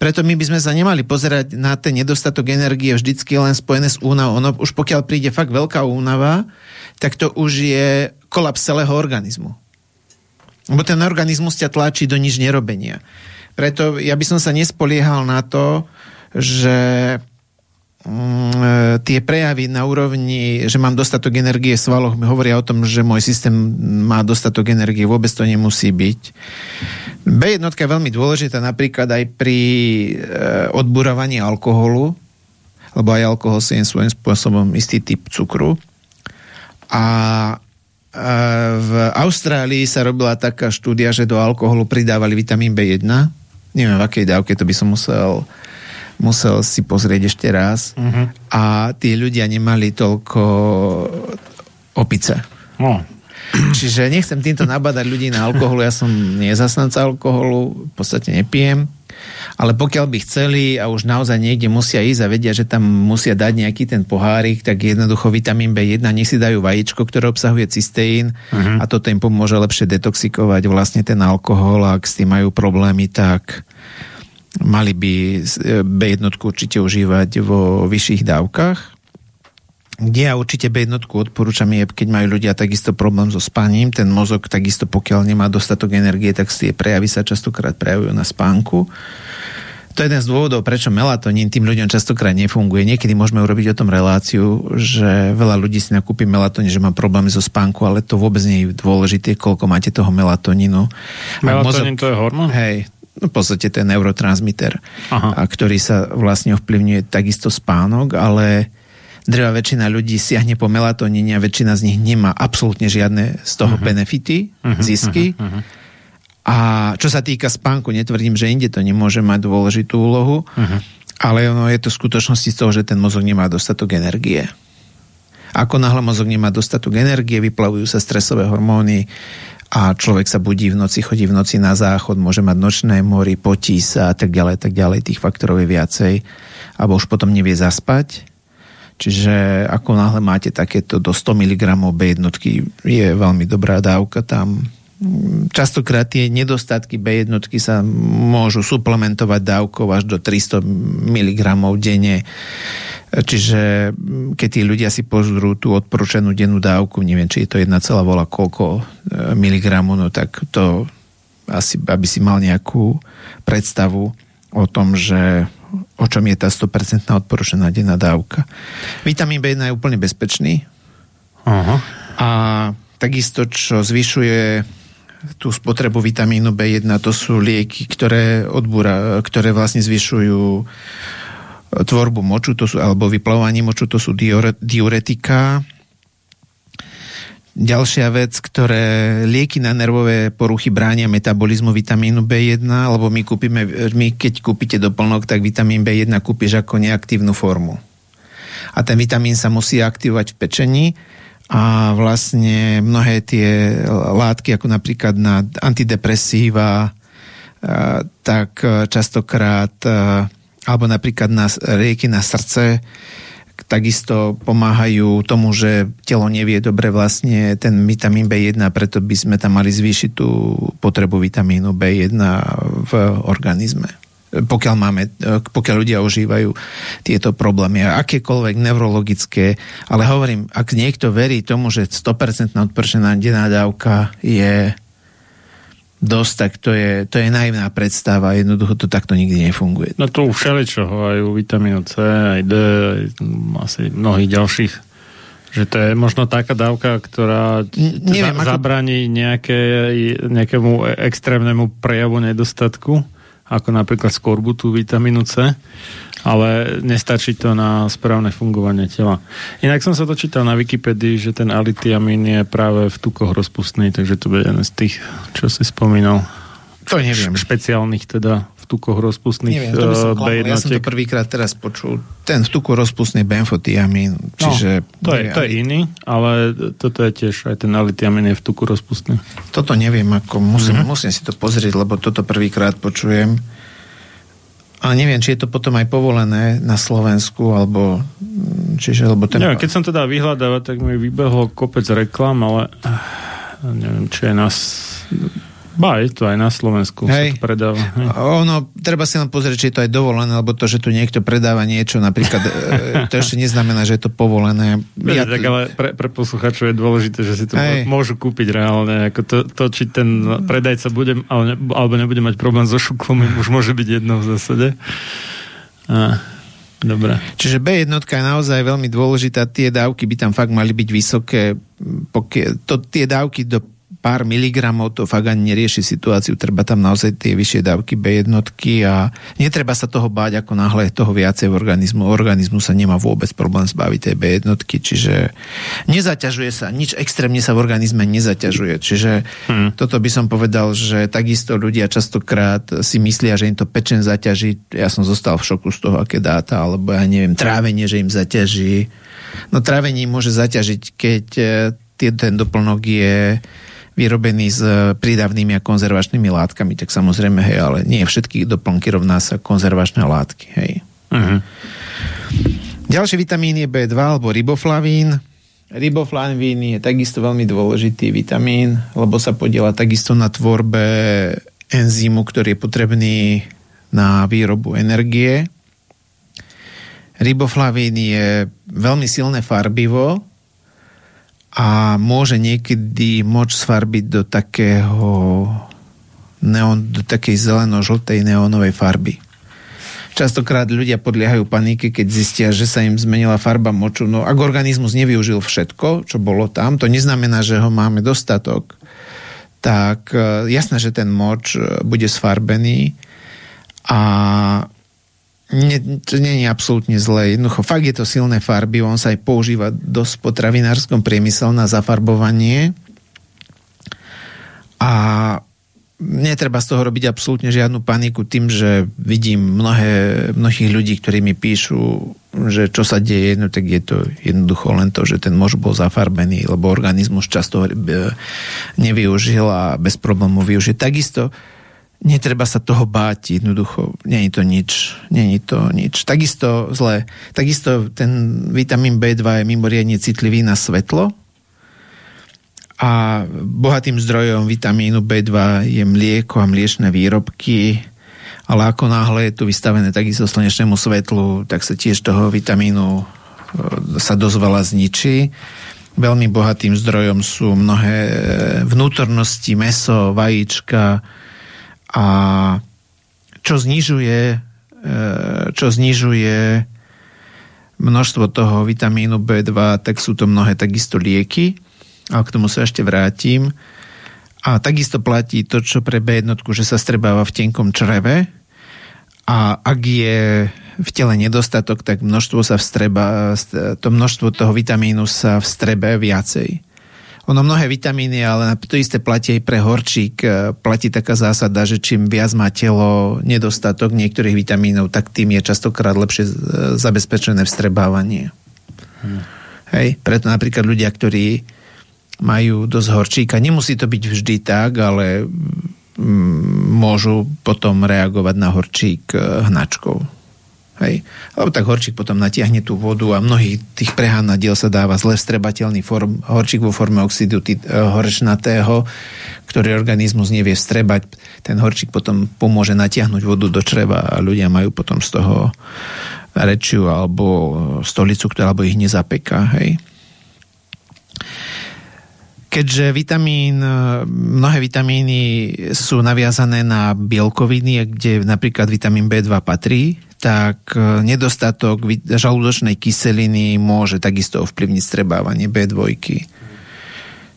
Preto my by sme sa nemali pozerať na ten nedostatok energie vždycky len spojené s únavou. Ono už pokiaľ príde fakt veľká únava, tak to už je kolaps celého organizmu. Lebo ten organizmus ťa tlačí do nič nerobenia. Preto ja by som sa nespoliehal na to, že tie prejavy na úrovni, že mám dostatok energie v svaloch, hovoria o tom, že môj systém má dostatok energie. Vôbec to nemusí byť. bé jedna je veľmi dôležitá napríklad aj pri e, odburovaní alkoholu, lebo aj alkohol je svojím spôsobom istý typ cukru. A e, v Austrálii sa robila taká štúdia, že do alkoholu pridávali vitamín bé jedna. Neviem, v akej dávke, to by som musel musel si pozrieť ešte raz. Uh-huh. A tí ľudia nemali toľko opice. No. Čiže nechcem týmto nabadať ľudí na alkoholu. Ja som nezasnanca alkoholu, v podstate nepijem. Ale pokiaľ by chceli a už naozaj niekde musia ísť a vedia, že tam musia dať nejaký ten pohárik, tak jednoducho vitamín bé jedna, nech si dajú vajíčko, ktoré obsahuje cysteín, uh-huh, a toto im pomôže lepšie detoxikovať vlastne ten alkohol, a ak s tým majú problémy, tak mali by bé jedna určite užívať vo vyšších dávkach. Kde ja určite bé jedna odporúčam je, keď majú ľudia takisto problém so spaním, ten mozog takisto, pokiaľ nemá dostatok energie, tak tie prejavy sa častokrát prejavujú na spánku. To je jeden z dôvodov, prečo melatonín tým ľuďom častokrát nefunguje. Niekedy môžeme urobiť o tom reláciu, že veľa ľudí si nakúpi melatonín, že má problémy so spánku, ale to vôbec nie je dôležité, koľko máte toho melatonínu. Melatonín mozog, to je hormón? Hej. No v podstate to je neurotransmiter, a ktorý sa vlastne ovplyvňuje takisto spánok, ale drvá väčšina ľudí siahne po melatoníne a väčšina z nich nemá absolútne žiadne z toho uh-huh. benefity, uh-huh. zisky. Uh-huh. A čo sa týka spánku, netvrdím, že inde to nemôže mať dôležitú úlohu, uh-huh. ale ono je to v skutočnosti z toho, že ten mozog nemá dostatok energie. Ako náhle mozog nemá dostatok energie, vyplavujú sa stresové hormóny, a človek sa budí v noci, chodí v noci na záchod, môže mať nočné mory, potí sa a tak ďalej, tak ďalej, tých faktorov je viacej, alebo už potom nevie zaspať. Čiže ako náhle máte takéto do sto miligramov bé jedna, je veľmi dobrá dávka tam. Častokrát tie nedostatky bé jedna sa môžu suplementovať dávkou až do tristo miligramov denne. Čiže keď tí ľudia si pozrú tú odporúčanú dennú dávku, neviem, či je to jedna celá vola koľko miligramu, no tak to asi, aby si mal nejakú predstavu o tom, že o čom je tá sto percent odporúčaná denná dávka. Vitamín bé jedna je úplne bezpečný. Aha. A takisto, čo zvyšuje tú spotrebu vitamínu bé jedna, to sú lieky, ktoré odbúra, ktoré vlastne zvyšujú tvorbu moču, to sú, alebo vyplavovanie moču, to sú diuretika. Ďalšia vec, ktoré lieky na nervové poruchy bránia metabolizmu vitamínu bé jedna, lebo my kúpime, my keď kúpite doplnok, tak vitamín bé jedna kúpiš ako neaktívnu formu. A ten vitamín sa musí aktivovať v pečení, a vlastne mnohé tie látky, ako napríklad na antidepresíva, tak častokrát, alebo napríklad na lieky na srdce, takisto pomáhajú tomu, že telo nevie dobre vlastne ten vitamín bé jedna, preto by sme tam mali zvýšiť tú potrebu vitamínu bé jedna v organizme. Pokiaľ máme, pokiaľ ľudia užívajú tieto problémy a akékoľvek neurologické, ale hovorím, ak niekto verí tomu, že sto percent odporúčaná denná dávka je dosť, tak to je, to je naivná predstava, jednoducho to takto nikdy nefunguje. No to u všeličoho, aj u vitamínu C, aj D, aj asi mnohých ďalších. Že to je možno taká dávka, ktorá neviem, za, ako zabraní nejaké, nejakému extrémnemu prejavu nedostatku, ako napríklad skorbutu, vitamínu C, ale nestačí to na správne fungovanie tela. Inak som sa dočítal na Wikipedii, že ten alitiamín je práve v tukoch rozpustný, takže to bude jeden z tých, čo si spomínal. To neviem. Špeciálnych teda v tukoch rozpustných uh, bé jedna. Ja som to prvýkrát teraz počul. Ten v tuku rozpustný benfotiamín. Čiže no, to, je, to je iný, ale toto je tiež, aj ten alitiamín je v tuku rozpustný. Toto neviem, ako musím, mm-hmm. musím si to pozrieť, lebo toto prvýkrát počujem. Ale neviem, či je to potom aj povolené na Slovensku, alebo čiže, lebo ten... Neviem, keď som teda vyhľadával, tak mi vybehlo kopec reklám, ale neviem, či je nás... Ba, je to aj na Slovensku, hej, sa to predáva. Hej. Ono, treba si len pozrieť, či je to aj dovolené, alebo to, že tu niekto predáva niečo, napríklad, to ešte neznamená, že je to povolené. Ja to... Tak ale pre, pre posluchačov je dôležité, že si to hej. môžu kúpiť reálne. Ako to, to, či ten predajca bude, alebo nebude mať problém so ŠÚKLom, už môže byť jedno v zásade. A... Dobre. Čiže bé jedna je naozaj veľmi dôležitá. Tie dávky by tam fakt mali byť vysoké. Pokiaľ, to, tie dávky do pár miligramov, to fakt ani nerieši situáciu. Treba tam naozaj tie vyššie dávky bé jedna a netreba sa toho báť, ako náhle toho viacej v organizmu. Organizmu sa nemá vôbec problém zbaviť tej bé jedna, čiže nezaťažuje sa, nič extrémne sa v organizme nezaťažuje. Čiže hmm. toto by som povedal, že takisto ľudia častokrát si myslia, že im to pečen zaťaží. Ja som zostal v šoku z toho, aké dáta, alebo ja neviem, trávenie, že im zaťaží. No trávenie môže zaťažiť, keď ten doplnok je vyrobený s prídavnými a konzervačnými látkami, tak samozrejme, hej, ale nie všetky doplnky rovná sa konzervačné látky, hej. Uh-huh. Ďalší vitamín je bé dva, alebo riboflavín. Riboflavín je takisto veľmi dôležitý vitamín, lebo sa podieľa takisto na tvorbe enzymu, ktorý je potrebný na výrobu energie. Riboflavín je veľmi silné farbivo, a môže niekedy moč sfarbiť do takého neon, do takej zeleno-žltej neónovej farby. Častokrát ľudia podliehajú panike, keď zistia, že sa im zmenila farba moču. No ak organizmus nevyužil všetko, čo bolo tam, to neznamená, že ho máme dostatok, tak jasné, že ten moč bude sfarbený a Nie, to nie je absolútne zlé. Jednoducho, fakt je to silné farby, on sa aj používa dosť v potravinárskom priemysle na zafarbovanie a netreba z toho robiť absolútne žiadnu paniku tým, že vidím mnohé, mnohých ľudí, ktorí mi píšu, že čo sa deje, no tak je to jednoducho len to, že ten mož bol zafarbený, lebo organizmus často nevyužil a bez problémov využil. Takisto netreba sa toho báť, jednoducho. Není to nič. Není to nič. Takisto zle. Takisto ten vitamín bé dva je mimoriadne citlivý na svetlo a bohatým zdrojom vitamínu bé dva je mlieko a mliečne výrobky, ale ako náhle je tu vystavené takisto slnečnému svetlu, tak sa tiež toho vitamínu sa dosť veľa zničí. Veľmi bohatým zdrojom sú mnohé vnútornosti, mäso, vajíčka, a čo znižuje, čo znižuje množstvo toho vitamínu bé dva, tak sú to mnohé takisto lieky, ale k tomu sa ešte vrátim. A takisto platí to, čo pre bé jedna, že sa strebáva v tenkom čreve a ak je v tele nedostatok, tak množstvo sa vstreba, to množstvo toho vitamínu sa vstrebe viacej. Ono mnohé vitamíny, ale to isté platí aj pre horčík. Platí taká zásada, že čím viac má telo nedostatok niektorých vitamínov, tak tým je častokrát lepšie zabezpečené vstrebávanie. Hmm. Hej? Preto napríklad ľudia, ktorí majú dosť horčíka, nemusí to byť vždy tak, ale môžu potom reagovať na horčík hnačkou. Hej. Alebo tak horčík potom natiahne tú vodu a mnohých tých preháňadiel sa dáva zle vstrebateľný form, horčík vo forme oxidu tit, horčnatého, ktorý organizmus nevie vstrebať. Ten horčík potom pomôže natiahnuť vodu do čreva a ľudia majú potom z toho rečiu alebo stolicu, ktorá alebo ich nezapeká. Hej. Keďže vitamín, mnohé vitamíny sú naviazané na bielkoviny, kde napríklad vitamín bé dva patrí, tak nedostatok žalúdočnej kyseliny môže takisto ovplyvniť strebávanie bé dva.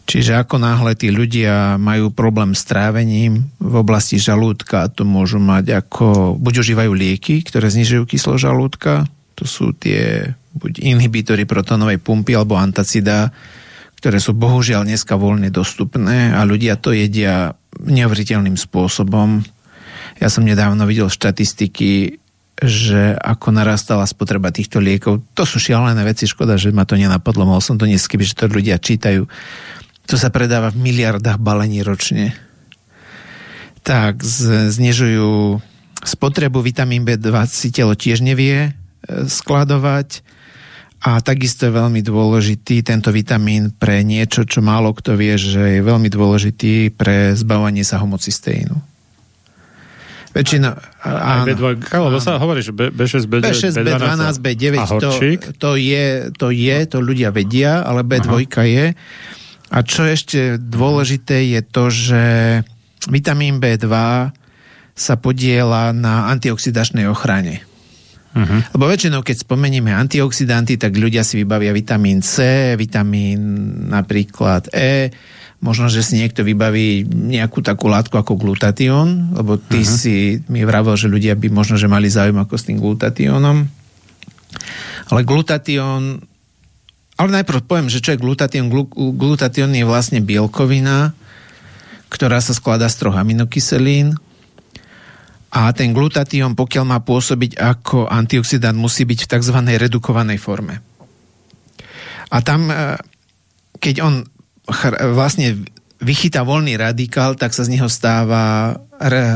Čiže ako náhle tí ľudia majú problém s trávením v oblasti žalúdka, to môžu mať ako, buď užívajú lieky, ktoré znižujú kyslosť žalúdka, to sú tie buď inhibítory protonovej pumpy alebo antacida, ktoré sú bohužiaľ dneska voľne dostupné a ľudia to jedia neuveriteľným spôsobom. Ja som nedávno videl štatistiky, že ako narastala spotreba týchto liekov. To sú šialené veci, škoda, že ma to nenapadlo. Mal som to dnesky, že to ľudia čítajú. To sa predáva v miliardách balení ročne. Tak znižujú spotrebu vitamín bé dva, telo tiež nevie skladovať. A takisto je veľmi dôležitý tento vitamín pre niečo, čo málo kto vie, že je veľmi dôležitý pre zbavovanie sa homocysteínu. Väčšina... Áno, bé dva, áno. Lebo sa hovorí, že bé šesť, bé deväť, bé šesť, bé dvanásť, bé deväť, to, to, je, to je, to ľudia vedia, ale bé dva aha. je. A čo ešte dôležité je to, že vitamín bé dva sa podieľa na antioxidačnej ochrane. Uh-huh. Lebo väčšinou, keď spomenieme antioxidanty, tak ľudia si vybavia vitamín C, vitamín napríklad E, možno, že si niekto vybaví nejakú takú látku ako glutatión, lebo ty uh-huh. si mi vravel, že ľudia by možno, že mali záujem ako s tým glutatiónom. Ale glutatión, ale najprv poviem, že čo je glutatión. Glutatión je vlastne bielkovina, ktorá sa skladá z troch aminokyselín. A ten glutatión, pokiaľ má pôsobiť ako antioxidant, musí byť v tzv. Redukovanej forme. A tam, keď on vlastne vychytá voľný radikál, tak sa z neho stáva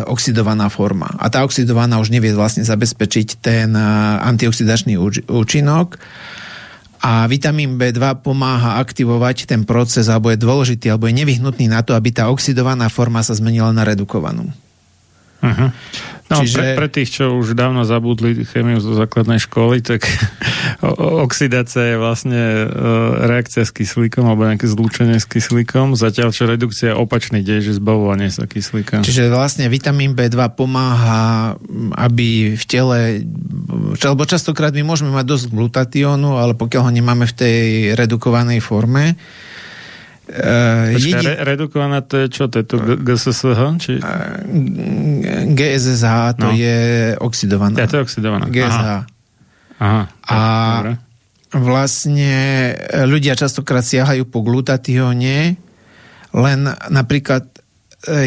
oxidovaná forma. A tá oxidovaná už nevie vlastne zabezpečiť ten antioxidačný účinok. A vitamín bé dva pomáha aktivovať ten proces, alebo je dôležitý, alebo je nevyhnutný na to, aby tá oxidovaná forma sa zmenila na redukovanú. Uh-huh. No, Čiže... pre, pre tých, čo už dávno zabudli chémiu zo základnej školy, tak oxidácia je vlastne reakcia s kyslíkom alebo nejaké zlúčenie s kyslíkom, zatiaľ čo redukcia je opačný dej, že zbavovanie sa kyslíka. Čiže vlastne vitamín bé dva pomáha, aby v tele, lebo častokrát my môžeme mať dosť glutatiónu, ale pokiaľ ho nemáme v tej redukovanej forme. Uh, Počkaj, jedin... redukovaná to je čo? To je to G S S H? Či... G S S H to no. je oxidovaná. Ja, to je oxidovaná. G S S H. Aha. Aha. A dobre. Vlastne ľudia častokrát siahajú po glutatióne, len napríklad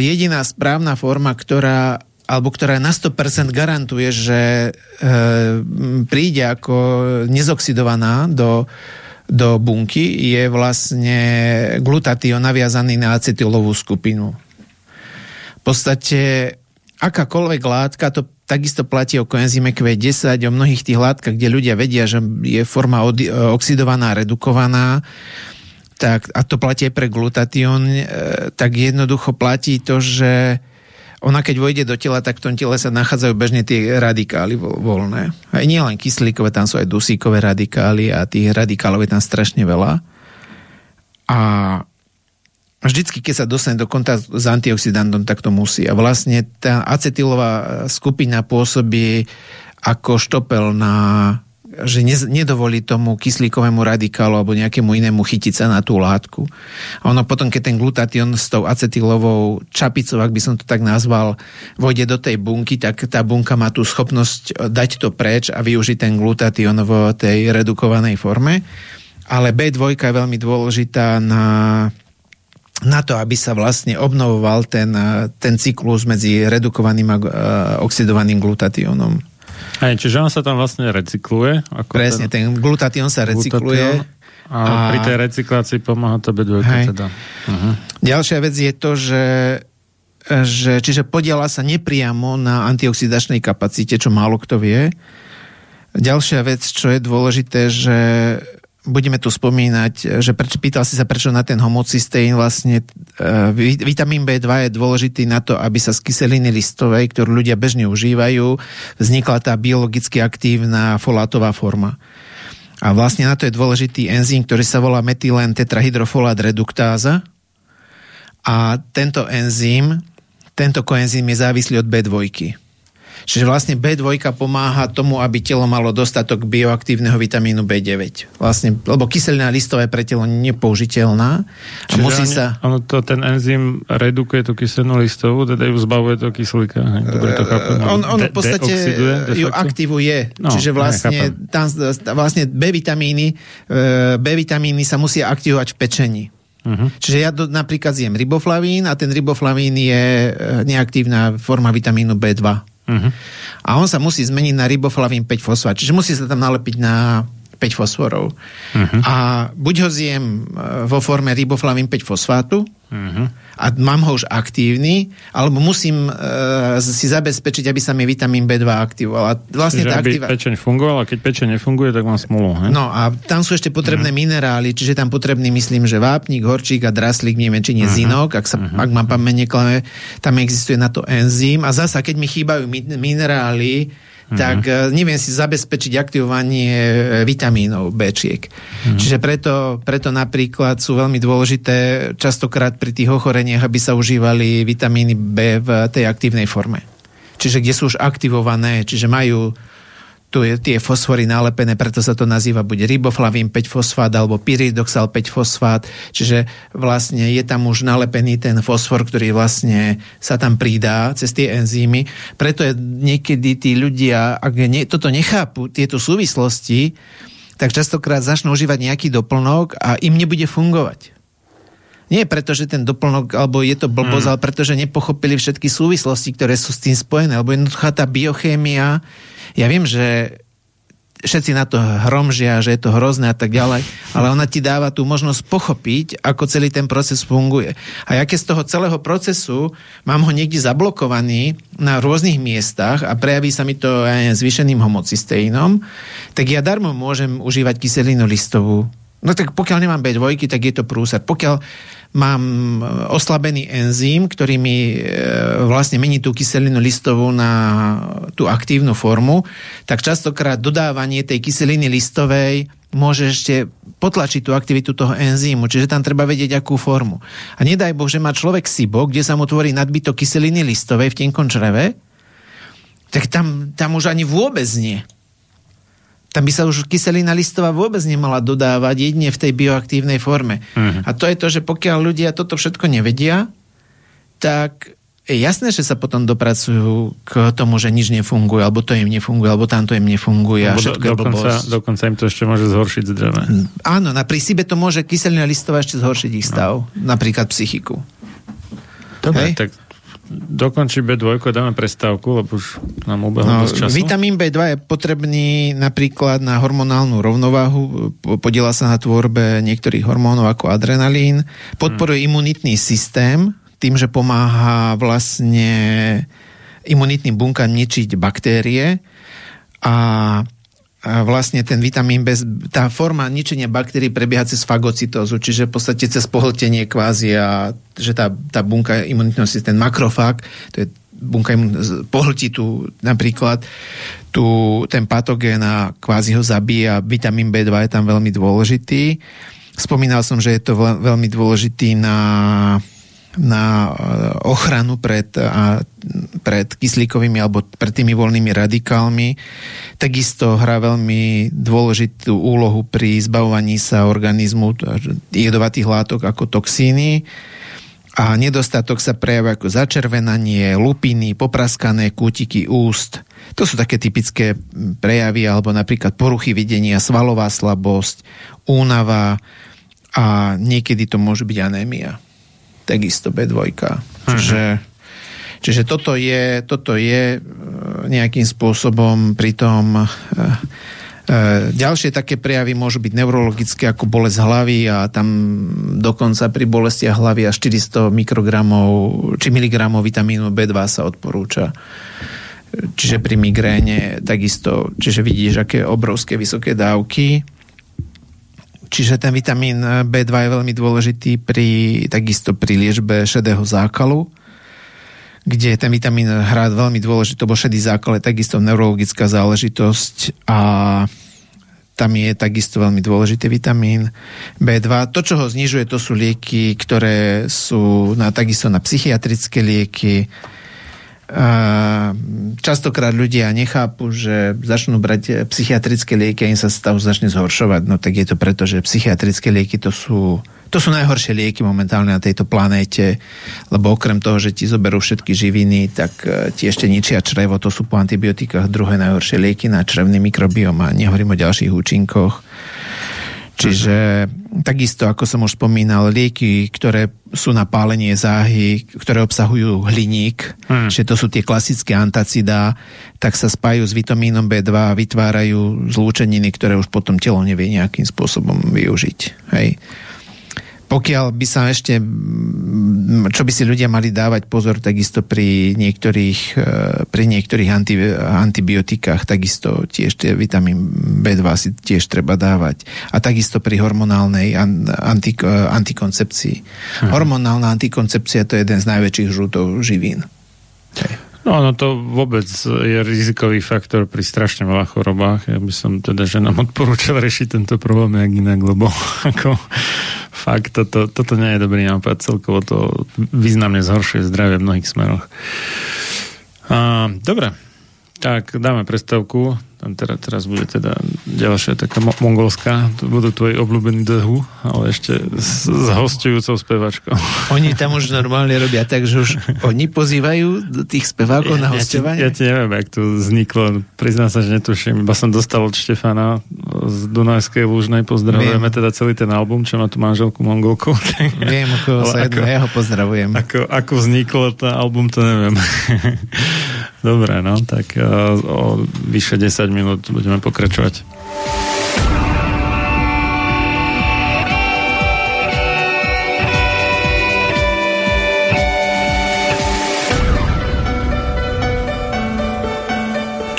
jediná správna forma, ktorá alebo ktorá na sto percent garantuje, že e, príde ako nezoxidovaná do do bunky, je vlastne glutatión naviazaný na acetylovú skupinu. V podstate akákoľvek látka, to takisto platí o koenzíme Q desať, o mnohých tých látkach, kde ľudia vedia, že je forma oxidovaná, redukovaná, tak, a to platí aj pre glutatión, tak jednoducho platí to, že ona keď vojde do tela, tak v tom tele sa nachádzajú bežne tie radikály voľné. Aj nie len kyslíkové, tam sú aj dusíkové radikály a tých radikálov je tam strašne veľa. A vždycky, keď sa dostane do kontaktu s antioxidantom, tak to musí. A vlastne tá acetylová skupina pôsobí ako štopel na, že nedovolí tomu kyslíkovému radikálu alebo nejakému inému chytiť sa na tú látku. A ono potom, keď ten glutatión s tou acetylovou čapicou, ak by som to tak nazval, vôjde do tej bunky, tak tá bunka má tú schopnosť dať to preč a využiť ten glutatión v tej redukovanej forme. Ale bé dva je veľmi dôležitá na, na to, aby sa vlastne obnovoval ten, ten cyklus medzi redukovaným a oxidovaným glutatiónom. Aj, čiže on sa tam vlastne recykluje. Ako presne, ten, ten glutatión sa recykluje. Glutatión, a, a pri tej recyklácii pomáha to bé dva. Teda. Uh-huh. Ďalšia vec je to, že, že čiže podiela sa nepriamo na antioxidačnej kapacite, čo málo kto vie. Ďalšia vec, čo je dôležité, že budeme tu spomínať, že preč, pýtal si sa, prečo na ten homocysteín vlastne uh, vitamín bé dva je dôležitý na to, aby sa z kyseliny listovej, ktorú ľudia bežne užívajú, vznikla tá biologicky aktívna folátová forma. A vlastne na to je dôležitý enzym, ktorý sa volá metylen tetrahydrofolát reduktáza. A tento enzym, tento koenzym je závislý od bé dva. Čiže vlastne bé dva pomáha tomu, aby telo malo dostatok bioaktívneho vitamínu bé deväť. Vlastne, lebo kyselina listová je pre telo nepoužiteľná. A čiže musí on, sa... on to, ten enzym redukuje tú kyselinu listovú, teda ju zbavuje toho kyslíka. Dobre to chápem. On, on de, v podstate ju aktivuje. No, čiže vlastne, tam, vlastne B vitamíny, B vitamíny sa musia aktivovať v pečení. Uh-huh. Čiže ja do, napríklad zjem riboflavín a ten riboflavín je neaktívna forma vitamínu bé dva. Uh-huh. A on sa musí zmeniť na riboflavín päť fosfát. Čiže musí sa tam nalepiť na päť fosforov. Uh-huh. A buď ho zjem vo forme riboflavín päť fosfátu uh-huh. a mám ho už aktívny, alebo musím uh, si zabezpečiť, aby sa mi vitamín bé dva aktivoval. Vlastne čiže tá aktiva... aby pečeň fungovala, keď pečeň nefunguje, tak mám smolu. He? No a tam sú ešte potrebné uh-huh. minerály, čiže tam potrebný, myslím, že vápnik, horčík a draslík, neviem, či nie uh-huh. zinok, ak, sa, uh-huh. ak mám pamäť neklame, tam existuje na to enzym. A zasa, keď mi chýbajú min- minerály, tak uh-huh. neviem si zabezpečiť aktivovanie vitamínov B-čiek. Uh-huh. Čiže preto, preto napríklad sú veľmi dôležité častokrát pri tých ochoreniach, aby sa užívali vitamíny B v tej aktívnej forme. Čiže kde sú už aktivované, čiže majú tu je tie fosfory nalepené, preto sa to nazýva buď riboflavín päť fosfát alebo pyridoxal päť fosfát, čiže vlastne je tam už nalepený ten fosfor, ktorý vlastne sa tam pridá cez tie enzymy. Preto je niekedy tí ľudia, ak nie, toto nechápu, tieto súvislosti, tak častokrát začnú užívať nejaký doplnok a im nebude fungovať. Nie preto, že ten doplnok, alebo je to blbosť, hmm. ale pretože nepochopili všetky súvislosti, ktoré sú s tým spojené, alebo jednoduchá tá biochémia. Ja viem, že všetci na to hromžia, že je to hrozné a tak ďalej, ale ona ti dáva tú možnosť pochopiť, ako celý ten proces funguje. A ja keď z toho celého procesu mám ho niekde zablokovaný na rôznych miestach a prejaví sa mi to aj zvýšeným homocysteínom, tak ja darmo môžem užívať kyselinu listovú. No tak pokiaľ nemám bé dva, tak je to prúser. Pokiaľ mám oslabený enzym, ktorý mi vlastne mení tú kyselinu listovú na tú aktívnu formu, tak častokrát dodávanie tej kyseliny listovej môže ešte potlačiť tú aktivitu toho enzymu, čiže tam treba vedieť, akú formu. A nedaj Boh, že má človek SIBO, kde sa mu tvorí nadbytok kyseliny listovej v tenkom čreve, tak tam, tam už ani vôbec nie. Tam by sa už kyselina listová vôbec nemala dodávať, jedine v tej bioaktívnej forme. Uh-huh. A to je to, že pokiaľ ľudia toto všetko nevedia, tak je jasné, že sa potom dopracujú k tomu, že nič nefunguje, alebo to im nefunguje, alebo tamto im nefunguje. A všetko do, dokonca, dokonca im to ešte môže zhoršiť zdravie. Áno, na pri SIBE to môže kyselina listová ešte zhoršiť ich stav, no. Napríklad psychiku. Dobre, tak dokončí bé dva, dáme prestávku, lebo už nám ubehlo dosť času. Vitamín bé dva je potrebný napríklad na hormonálnu rovnováhu, podieľa sa na tvorbe niektorých hormónov ako adrenalín, podporuje hmm. imunitný systém tým, že pomáha vlastne imunitným bunkám ničiť baktérie a a vlastne ten vitamín B, tá forma ničenia baktérií prebieha cez fagocytózu, čiže v podstate cez pohltenie kvázi a že tá, tá bunka imunitného systému, ten makrofág, to je bunka imunitného, pohltí tu napríklad tu, ten patogén a kvázi ho zabíja. Vitamín bé dva je tam veľmi dôležitý. Spomínal som, že je to veľmi dôležitý na na ochranu pred, a, pred kyslíkovými alebo pred tými voľnými radikálmi. Takisto hrá veľmi dôležitú úlohu pri zbavovaní sa organizmu jedovatých látok ako toxíny a nedostatok sa prejavuje ako začervenanie, lupiny, popraskané kútiky úst. To sú také typické prejavy alebo napríklad poruchy videnia, svalová slabosť, únava a niekedy to môže byť anémia. Takisto bé dva. Čiže, čiže toto je, toto je nejakým spôsobom pritom e, e, ďalšie také prejavy môžu byť neurologické ako bolesť hlavy a tam dokonca pri bolestiach hlavy až štyristo mikrogramov či miligramov vitamínu bé dva sa odporúča. Čiže pri migréne takisto, čiže vidíš, aké obrovské vysoké dávky. Čiže ten vitamín bé dva je veľmi dôležitý pri, takisto pri liečbe šedého zákalu, kde ten vitamín hrá veľmi dôležitý, bo šedý zákal je takisto neurologická záležitosť a tam je takisto veľmi dôležitý vitamín bé dva. To, čo ho znižuje, to sú lieky, ktoré sú na, takisto na psychiatrické lieky. A častokrát ľudia nechápu, že začnú brať psychiatrické lieky a im sa stav začne zhoršovať. No tak je to preto, že psychiatrické lieky to sú, to sú najhoršie lieky momentálne na tejto planéte, lebo okrem toho, že ti zoberú všetky živiny, tak ti ešte ničia črevo. To sú po antibiotikách druhé najhoršie lieky na črevný mikrobióm a nehovorím o ďalších účinkoch. Čiže takisto, ako som už spomínal, lieky, ktoré sú na pálenie záhy, ktoré obsahujú hliník, hmm. že to sú tie klasické antacidá, tak sa spájú s vitamínom bé dva a vytvárajú zlúčeniny, ktoré už potom telo nevie nejakým spôsobom využiť. Hej. Pokiaľ by sa ešte, čo by si ľudia mali dávať pozor, takisto pri niektorých, pri niektorých anti, antibiotikách, takisto tiež tie vitamín bé dva si tiež treba dávať. A takisto pri hormonálnej anti, antikoncepcii. Mhm. Hormonálna antikoncepcia to je jeden z najväčších žrutov živín. No, no to vôbec je rizikový faktor pri strašne veľa chorobách. Ja by som teda, že nám odporúčal riešiť tento problém jak inak, lebo ako fakt, toto, toto nie je dobrý nápad. Celkovo to významne zhoršuje zdravie v mnohých smeroch. A, dobre. Tak, dáme prestávku. Tam teraz, teraz bude teda ďalšia taká mo- mongolská. To budú tvoji obľúbení dhu, ale ešte s, s hostujúcou spevačkou. Oni tam už normálne robia tak, že už oni pozývajú tých spevákov ja, na hostovanie. Ja ti ja neviem, jak to vzniklo. Priznám sa, že netuším. Iba som dostal od Štefana z Dunajskej Lúžnej. Pozdravujeme Viem. teda celý ten album, čo má tu manželku mongolku. Viem, ako sa jedná. Ja ho pozdravujem. Ako, ako vzniklo ten album, to neviem. Dobre, no, tak o vyše desať minút budeme pokračovať.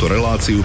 Reláciu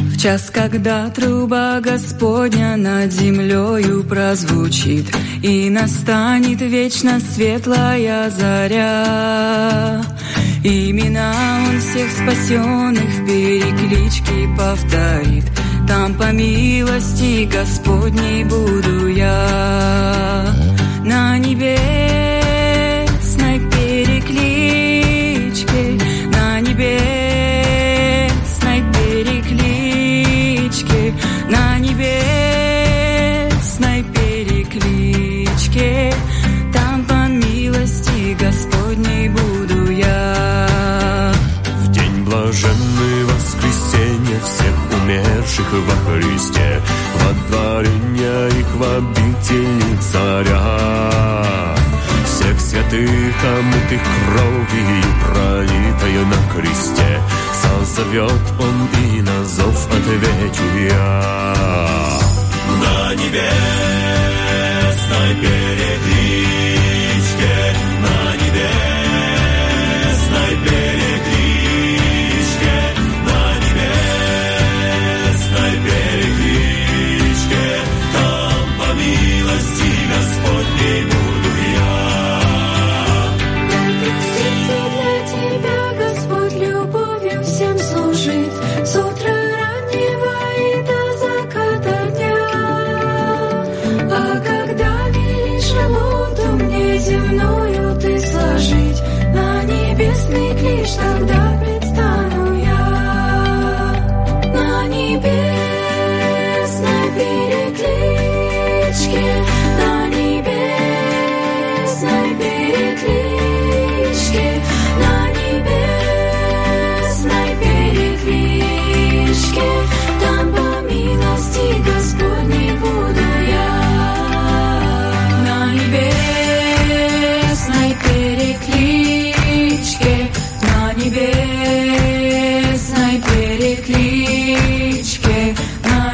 В час, когда труба Господня над землёю прозвучит, и настанет вечно светлая заря. Имена он всех спасённых в перекличке повторит, там по милости Господней буду я. На небесной перекличке, на небесной на небесной перекличке, там по милости Господней буду я. В день блаженный воскресенья всех умерших во Христе, водворения их в обители царя. Всех святых, омытых кровью, пролитою на кресте, созовет он, и на зов отвечу я. На небесной перекличке, на небесной перекличке, на небесной перекличке, там по милости Господней буду я. С утра раннего и до заката дня, а когда велишь работу мне земную ты сложить, на небесный клич тогда предстану я. На небесной перекличке, на небесной перекличке, на небесной перекличке, там по милости Господней буду я. На небесной перекличке, на небесной перекличке, на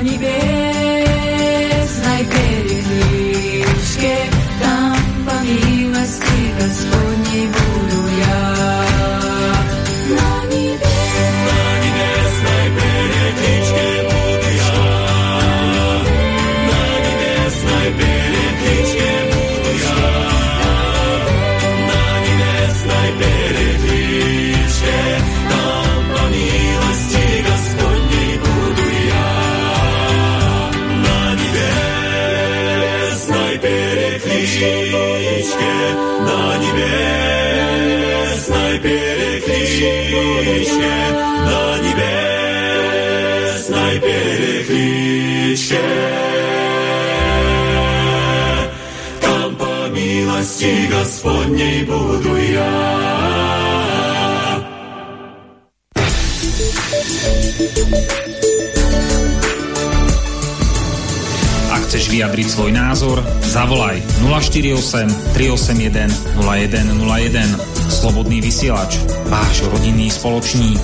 небесной перекличке, там по милости Господней буду я. На небесной перекличке, на небесной перекличке, там по милости Господней буду я. Ak chceš vyjadriť svoj názor, zavolaj nula štyri osem tri osem jeden nula jeden nula jeden. Slobodný vysielač, váš rodinný spoločník.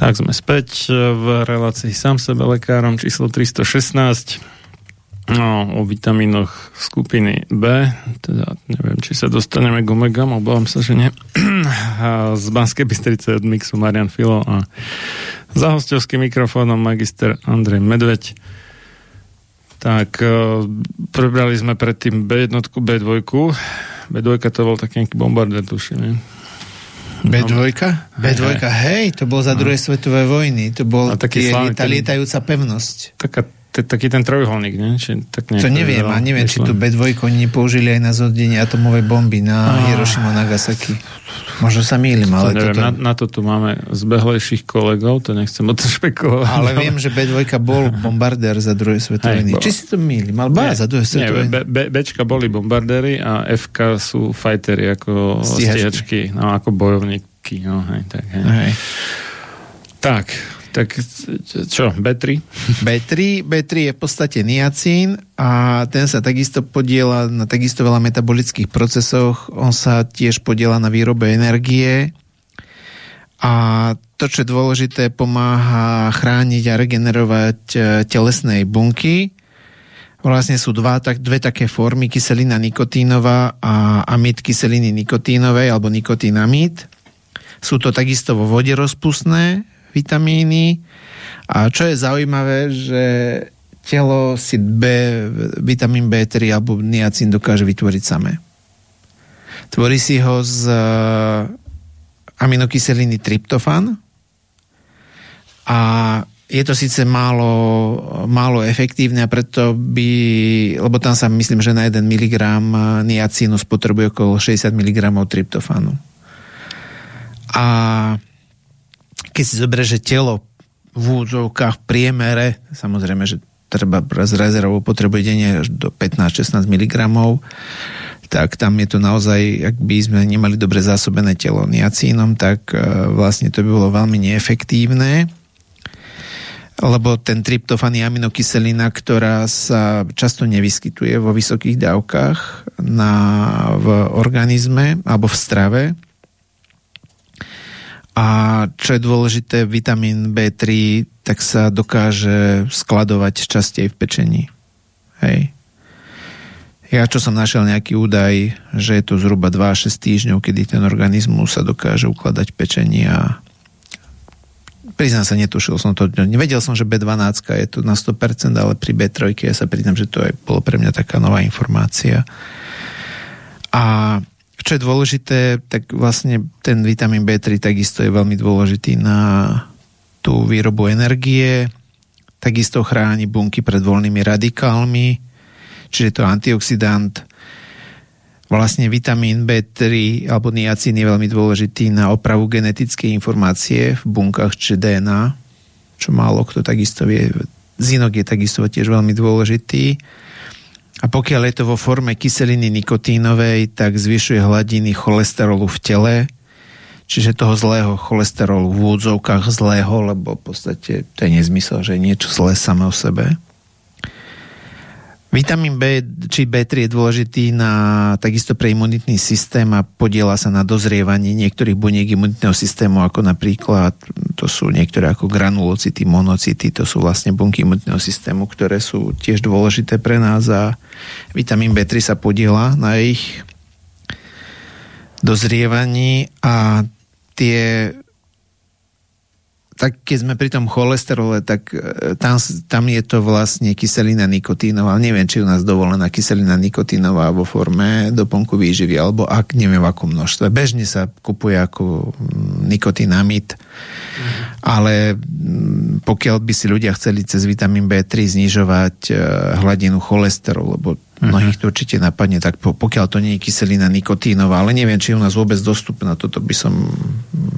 Tak sme späť v relácii Sám sebe lekárom číslo tristošestnásť no, o vitamínoch skupiny B. Teda neviem, či sa dostaneme k omegám, obávam sa, že nie. A z Banskej Bystrice od Mixu Marián Fillo a za hostovským mikrofónom magister Andrej Medveď. Tak prebrali sme predtým bé jedna, bé dva. bé dva to bol taký nejaký bombardér, tuším, nie? bé dva? bé dva, hej, to bol za druhej svetovej vojny. To bol tá lietajúca pevnosť. Taký ten trojuholník, nie? To neviem, a neviem, či tu bé dva oni nepoužili aj na zhodenie atomovej bomby na Hiroshima, Nagasaki. Možno sa mýlim, ale... To neviem, toto... na, na to tu máme zbehlejších kolegov, to nechcem odšpekulovať. Ale viem, že bé dva bol bombardér za druhej svetoviny. Hey, Či si to mýlim? Alebo ja za druhej svetoviny? Nie, B, Bčka boli bombardéry a Fka sú fajteri, ako stíhačky, no, ako bojovníky. No, hej, tak, hej. Hej. Tak, tak, čo? bé tri? bé tri, bé tri je v podstate niacín a ten sa takisto podieľa na takisto veľa metabolických procesoch. On sa tiež podieľa na výrobe energie a to, čo je dôležité, pomáha chrániť a regenerovať telesné bunky. Vlastne sú dva, tak, dve také formy, kyselina nikotínová a amid kyseliny nikotínovej alebo nikotinamid. Sú to takisto vo vode rozpustné vitamíny. A čo je zaujímavé, že telo si B, vitamín bé tri alebo niacin dokáže vytvoriť samé. Tvorí si ho z aminokyseliny tryptofan a je to síce málo, málo efektívne a preto by, lebo tam sa myslím, že na jeden miligram niacinu spotrebuje okolo šesťdesiat miligramov tryptofanu. A keď si zoberieš, že telo v údzovkách v priemere, samozrejme, že treba z rezervou potrebuje denne až do pätnásť až šestnásť miligramov, tak tam je to naozaj, ak by sme nemali dobre zásobené telo niacínom, tak vlastne to by bolo veľmi neefektívne, lebo ten tryptofán je aminokyselina, ktorá sa často nevyskytuje vo vysokých dávkach na, v organizme alebo v strave. A čo je dôležité, vitamín bé tri tak sa dokáže skladovať častej v pečení. Hej. Ja čo som našiel nejaký údaj, že je to zhruba dva až šesť týždňov, kedy ten organizmus sa dokáže ukladať v pečení a priznám sa, netušil som to. Nevedel som, že bé dvanásť je to na sto percent, ale pri bé tri ja sa priznám, že to aj bolo pre mňa taká nová informácia. A čo je dôležité, tak vlastne ten vitamín bé tri takisto je veľmi dôležitý na tú výrobu energie, takisto chráni bunky pred voľnými radikálmi, čiže je to antioxidant. Vlastne vitamín bé tri alebo niacín je veľmi dôležitý na opravu genetickej informácie v bunkách, či dé en á, čo málo kto takisto vie. Zinok je takisto tiež veľmi dôležitý. A pokiaľ je to vo forme kyseliny nikotínovej, tak zvyšuje hladiny cholesterolu v tele, čiže toho zlého cholesterolu v úvodzovkách zlého, lebo v podstate to je nezmysel, že je niečo zlé samé o sebe. Vitamín B či bé tri je dôležitý na, takisto pre imunitný systém a podieľa sa na dozrievaní niektorých buniek imunitného systému, ako napríklad, to sú niektoré ako granulocyty, monocyty, to sú vlastne bunky imunitného systému, ktoré sú tiež dôležité pre nás a vitamín bé tri sa podieľa na ich dozrievaní a tie... Tak keď sme pri tom cholesterole, tak tam, tam je to vlastne kyselina nikotínová. Neviem, či u nás dovolená kyselina nikotínová vo forme doplnku výživy, alebo ak neviem, v akom množstve. Bežne sa kupuje ako nikotinamid, mm-hmm. ale pokiaľ by si ľudia chceli cez vitamín bé tri znižovať hladinu cholesterolu, lebo mm-hmm. mnohých to určite napadne, tak pokiaľ to nie je kyselina nikotínová, ale neviem, či je u nás vôbec dostupná, toto by som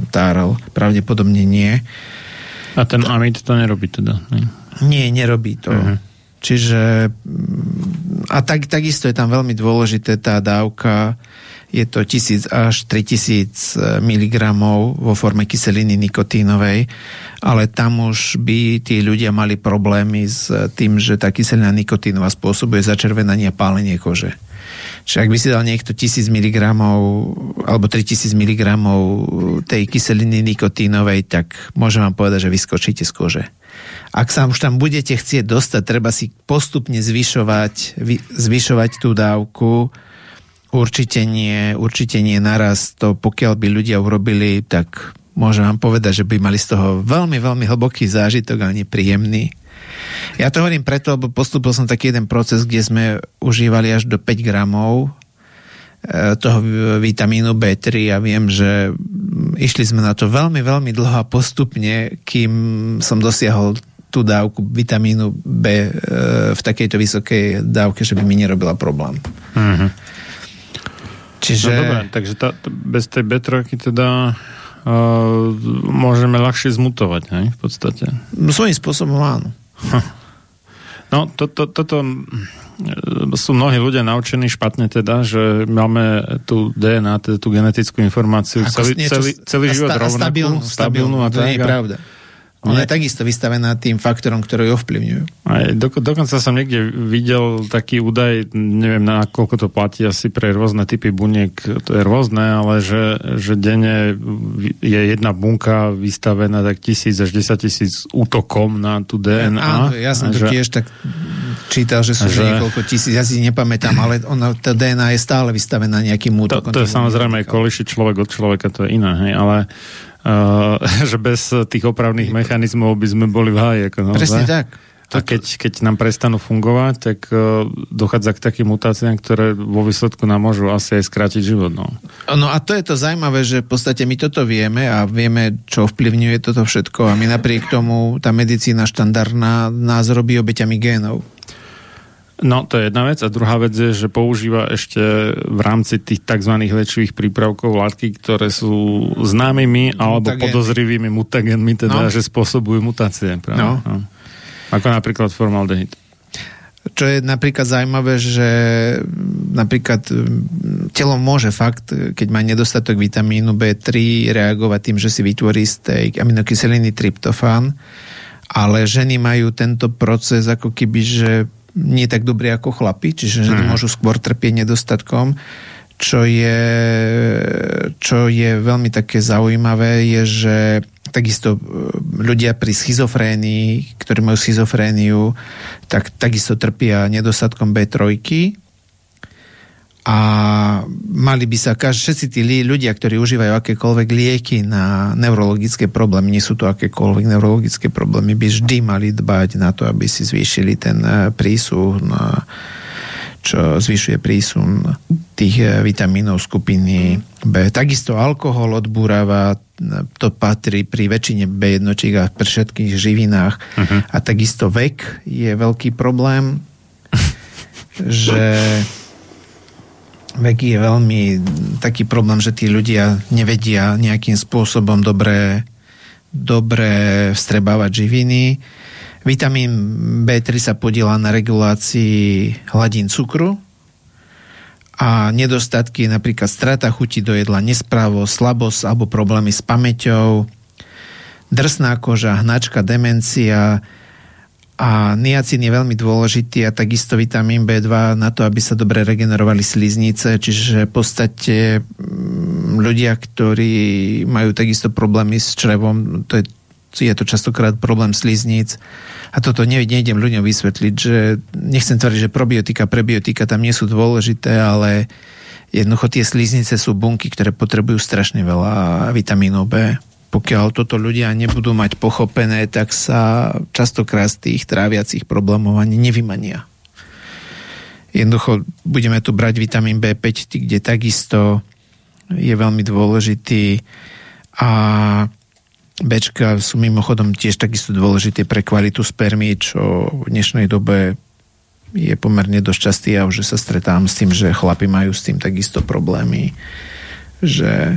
táral. Pravdepodobne nie. A ten amid to nerobí teda? Ne? Nie, nerobí to. Uh-huh. Čiže a tak, takisto je tam veľmi dôležité tá dávka. Je to tisíc až tritisíc miligramov vo forme kyseliny nikotínovej, ale tam už by tí ľudia mali problémy s tým, že tá kyselina nikotínová spôsobuje začervenanie a pálenie kože. Čiže ak by si dal niekto tisíc miligramov alebo tritisíc miligramov tej kyseliny nikotínovej, tak môžem vám povedať, že vyskočíte z kože. Ak sa už tam budete chcieť dostať, treba si postupne zvyšovať, zvyšovať tú dávku. Určite nie, určite nie naraz. To pokiaľ by ľudia urobili, tak môžem vám povedať, že by mali z toho veľmi, veľmi hlboký zážitok, ale nepríjemný. Ja to hovorím preto, lebo postúpil som taký jeden proces, kde sme užívali až do päť gramov toho vitamínu bé tri a viem, že išli sme na to veľmi, veľmi dlho a postupne, kým som dosiahol tú dávku vitamínu B v takejto vysokej dávke, že by mi nerobila problém. Mhm. Čiže... No dobré, takže tá, bez tej bé tri teda uh, môžeme ľahšie zmutovať, ne? V podstate. No, svojím spôsobom áno. No, to, to, toto sú mnohí ľudia naučení špatne teda, že máme tú dé en á, teda tú genetickú informáciu, celý, niečo, celý, celý život sta, rovnakú, stabilnú, stabilnú, stabilnú a to nie je pravda. Ona je takisto vystavená tým faktorom, ktorý ju ovplyvňujú. Do, dokonca som niekde videl taký údaj, neviem, na koľko to platí asi pre rôzne typy buniek, to je rôzne, ale že, že denne je jedna bunka vystavená tak tisíc až desaťtisíc útokom na tú dé en á. Áno, ja som to že... tiež tak čítal, že sú že... niekoľko tisíc, ja si nepamätám, ale ona, tá dé en á je stále vystavená nejakým útokom. To, to je samozrejme, kolíši človek od človeka, to je iné, hej, ale Uh, že bez tých opravných mechanizmov by sme boli v háji. Ako naozaj. Presne tak. A keď, keď nám prestanú fungovať, tak uh, dochádza k takým mutáciám, ktoré vo výsledku nám môžu asi aj skrátiť život. No. No a to je to zaujímavé, že v podstate my toto vieme a vieme, čo vplyvňuje toto všetko a my napriek tomu tá medicína štandardná nás robí obeťami génov. No, to je jedna vec. A druhá vec je, že používa ešte v rámci tých tzv. Liečivých prípravkov látky, ktoré sú známymi alebo mutagénmi. Podozrivými mutagenmi, teda, no. Že spôsobujú mutácie. Práve. No. No. Ako napríklad formaldehyd. Čo je napríklad zaujímavé, že napríklad telo môže fakt, keď má nedostatok vitamínu bé tri, reagovať tým, že si vytvorí z tej aminokyseliny tryptofán, ale ženy majú tento proces ako keby, že nie tak dobré ako chlapi, čiže ženy môžu skôr trpieť nedostatkom. Čo je, čo je veľmi také zaujímavé, je, že takisto ľudia pri schizofrénii, ktorí majú schizofréniu, tak takisto trpia nedostatkom bé tri. A mali by sa, všetci tí ľudia, ktorí užívajú akékoľvek lieky na neurologické problémy, nie sú to akékoľvek neurologické problémy, by vždy mali dbať na to, aby si zvýšili ten prísun, čo zvyšuje prísun tých vitamínov skupiny B. Takisto alkohol odbúrava, to patrí pri väčšine bé jedna a pri všetkých živinách. Uh-huh. A takisto vek je veľký problém, že... Vek je veľmi taký problém, že tí ľudia nevedia nejakým spôsobom dobre, dobre vstrebávať živiny. Vitamín bé tri sa podieľa na regulácii hladín cukru a nedostatky, napríklad strata chuti do jedla, nesprávo, slabosť alebo problémy s pamäťou, drsná koža, hnačka, demencia. A niacin je veľmi dôležitý a takisto vitamín bé dva na to, aby sa dobre regenerovali sliznice, čiže v podstate ľudia, ktorí majú takisto problémy s črevom, to je, je to častokrát problém sliznic a toto ne, nejdem ľuďom vysvetliť, že nechcem tvrdiť, že probiotika, prebiotika tam nie sú dôležité, ale jednoducho tie sliznice sú bunky, ktoré potrebujú strašne veľa vitamínov bé. Pokiaľ toto ľudia nebudú mať pochopené, tak sa častokrát z tých tráviacich problémov ani nevymania. Jednoducho budeme tu brať vitamín bé päť, kde takisto je veľmi dôležitý a Bčka sú mimochodom tiež takisto dôležité pre kvalitu spermí, čo v dnešnej dobe je pomerne dosť častý a už sa stretávam s tým, že chlapi majú s tým takisto problémy, že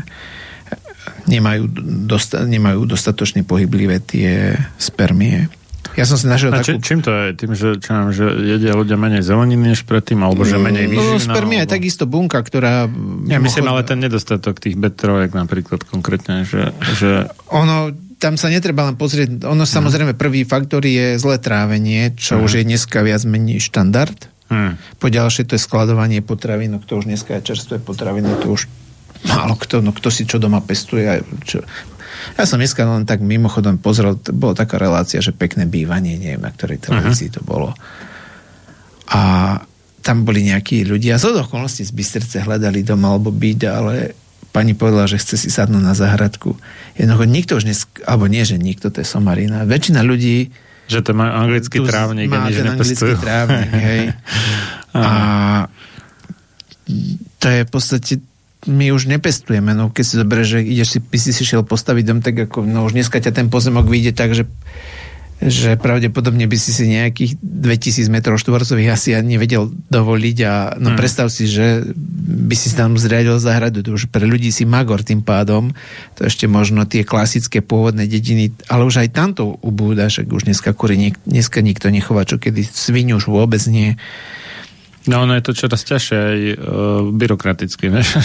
Nemajú, dosta- nemajú dostatočne pohyblivé tie spermie. Ja Ja som si našiel takú... Či, čím to je? Tým, že, čo nám, že jedia ľudia menej zeleniny než predtým, alebo že menej výživná? No, spermia alebo... je takisto bunka, ktorá... Ja myslím, ale ten nedostatok tých bé trojek napríklad konkrétne, že... že... Ono, tam sa netreba len pozrieť. Ono samozrejme, prvý faktor je zlé trávenie, čo hmm. už je dneska viac menej štandard. Hmm. Po ďalšie to je skladovanie potravín, to už dneska je čerstvé potraviny, to už málo kto, no kto si čo doma pestuje. Čo... Ja som dneska len tak mimochodom pozrel, bola taká relácia, že pekné bývanie, neviem, na ktorej televízii to bolo. A tam boli nejakí ľudia, zo okolností z Bystrice hľadali doma alebo byť, ale pani povedala, že chce si sadnúť na záhradku. Jednoducho nikto už dneska, alebo nie, že nikto, to je somarina, väčšina ľudí že to má anglický trávnik a nič nepestujú. Trávnik, hej. A to je v podstate, my už nepestujeme, no keď si zoberieš, že ideš si, by si si šiel postaviť dom, tak ako, no už dneska ťa ten pozemok vyjde tak, že, že pravdepodobne by si si nejakých dvetisíc metrov štvorcových asi ani nevedel dovoliť a no hmm. predstav si, že by si tam zriadil záhradu, to už pre ľudí si magor tým pádom, to ešte možno tie klasické pôvodné dediny, ale už aj tam to ubúda, že už dneska kury, dneska nikto nechová, čo kedy sviňu už vôbec nie. No, ono je to čoraz ťažšie aj e, byrokraticky, vieš?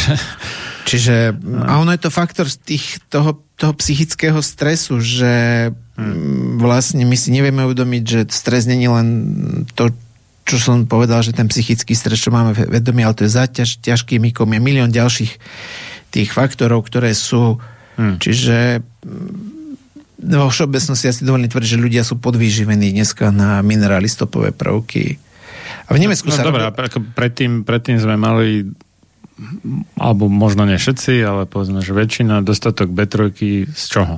Čiže, a ono je to faktor z tých, toho, toho psychického stresu, že hmm. vlastne my si nevieme uvedomiť, že stres nie je len to, čo som povedal, že ten psychický stres, čo máme vedomie, ale to je záťaž ťažkými komi a milión ďalších tých faktorov, ktoré sú. Hmm. Čiže... vo všeobecnosti ja si dovolím tvrdiť, že ľudia sú podvýživení dneska na minerály, stopové prvky. A v Nemecku no, sa... No dobré, robí... predtým, predtým sme mali, alebo možno nie všetci, ale povedzme, že väčšina, dostatok bé trojky z čoho?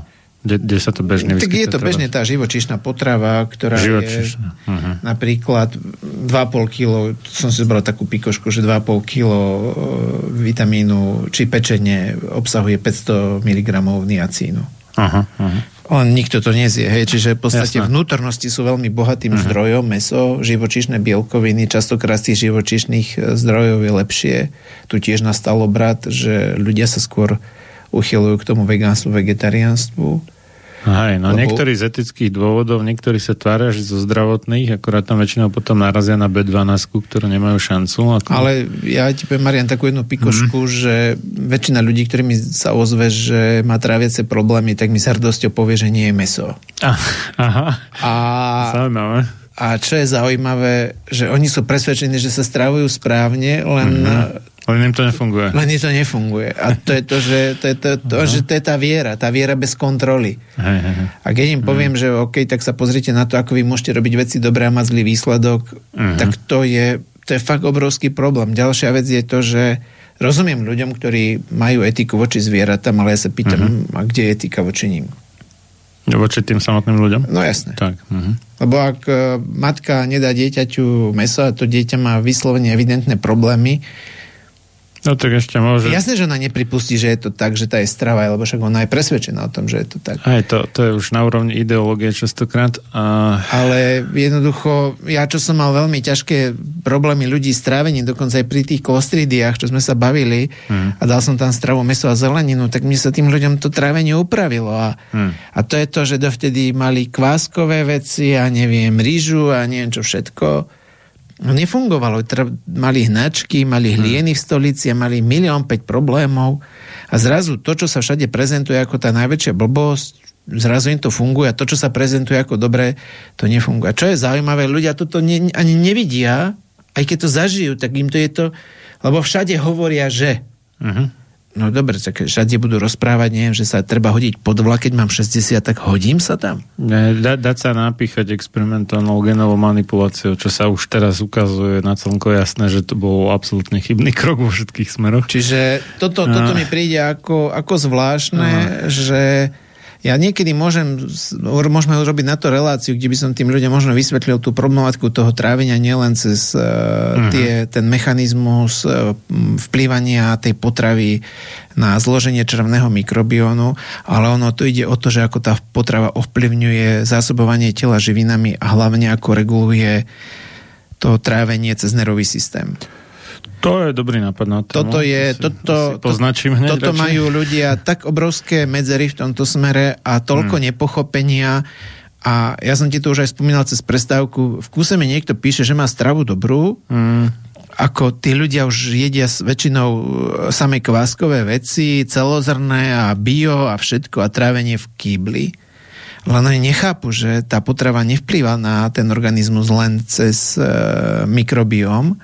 Kde sa to bežne vyskytá? Tak je to bežne tá živočíšna potrava, ktorá živočíšna. Je uh-huh. napríklad dva a pol kilo, som si zobral takú pikošku, že dva a pol kilo vitamínu či pečenie obsahuje päťsto miligramov niacínu. Aha, uh-huh, aha. Uh-huh. On nikto to nezie, hej, čiže v podstate Jasne. Vnútornosti sú veľmi bohatým uh-huh. zdrojom, mäso, živočíšne bielkoviny, častokrát z tých živočíšnych zdrojov je lepšie. Tu tiež nastal obrat, že ľudia sa skôr uchyľujú k tomu vegánstvu, vegetariánstvu. Hej, no lebo... niektorí z etických dôvodov, niektorí sa tvária, že zo zdravotných, akorát tam väčšinou potom narazia na bé dvanásť, ktoré nemajú šancu. Ako... Ale ja ti poviem, Marian, takú jednu pikošku, mm-hmm. že väčšina ľudí, ktorými sa ozve, že má tráviace problémy, tak mi s hrdosťou povie, že nie je mäso. Ah, aha, a... zaujímavé. A čo je zaujímavé, že oni sú presvedčení, že sa stravujú správne, len... Mm-hmm. Len im to nefunguje. Len im to nefunguje. A to je to, že to je, to, to, že to je tá viera. Tá viera bez kontroly. Hej, hej, hej. A keď im poviem, hej. že OK, tak sa pozrite na to, ako vy môžete robiť veci dobré a mať zlý výsledok, hej. tak to je, to je fakt obrovský problém. Ďalšia vec je to, že rozumiem ľuďom, ktorí majú etiku voči zvieratám, ale ja sa pýtam, hej. a kde je etika voči ním? Voči tým samotným ľuďom? No jasne. Tak, uh-huh. Lebo ak matka nedá dieťaťu mäso a to dieťa má vyslovene evidentné problémy, no tak ešte môže... Jasné, že ona nepripustí, že je to tak, že tá je strava, lebo však ona je presvedčená o tom, že je to tak. Aj to, to je už na úrovni ideológie častokrát. A... Ale jednoducho, ja čo som mal veľmi ťažké problémy ľudí s trávením, dokonca aj pri tých klostridiách, čo sme sa bavili, hmm. a dal som tam stravu, mäso a zeleninu, tak mne sa tým ľuďom to trávenie upravilo. A, hmm. a to je to, že dovtedy mali kváskové veci a neviem, rýžu a neviem čo všetko... nefungovalo. Mali hnačky, mali hlieny v stolici a mali milión päť problémov a zrazu to, čo sa všade prezentuje ako tá najväčšia blbosť, zrazu im to funguje a to, čo sa prezentuje ako dobré, to nefunguje. Čo je zaujímavé, ľudia toto ne, ani nevidia, aj keď to zažijú, tak im to je to, lebo všade hovoria, že uh-huh. no dobre, tak všade budú rozprávať, neviem, že sa treba hodiť pod vlak, keď mám šesťdesiat, tak hodím sa tam? Ne, da, dať sa napíchať experimentálnou genovou manipuláciou, čo sa už teraz ukazuje na celko jasné, že to bol absolútne chybný krok vo všetkých smeroch. Čiže toto, toto mi príde ako, ako zvláštne, aha. že ja niekedy môžem, môžeme urobiť na to reláciu, kde by som tým ľuďom možno vysvetlil tú problematiku toho trávenia nielen cez uh, tie, ten mechanizmus uh, vplývania tej potravy na zloženie črevného mikrobiónu, ale ono tu ide o to, že ako tá potrava ovplyvňuje zásobovanie tela živinami a hlavne ako reguluje to trávenie cez nervový systém. To je dobrý nápad na tému. Toto je, to si, toto, to, toto majú ľudia tak obrovské medzery v tomto smere a toľko hmm. nepochopenia A ja som ti to už aj spomínal cez prestávku. V kúse mi niekto píše, že má stravu dobrú. Mm. Ako tí ľudia už jedia väčšinou samé kváskové veci, celozrné a bio a všetko a trávenie v kýbli. Len oni nechápu, že tá potrava nevplýva na ten organizmus len cez e, mikrobióm,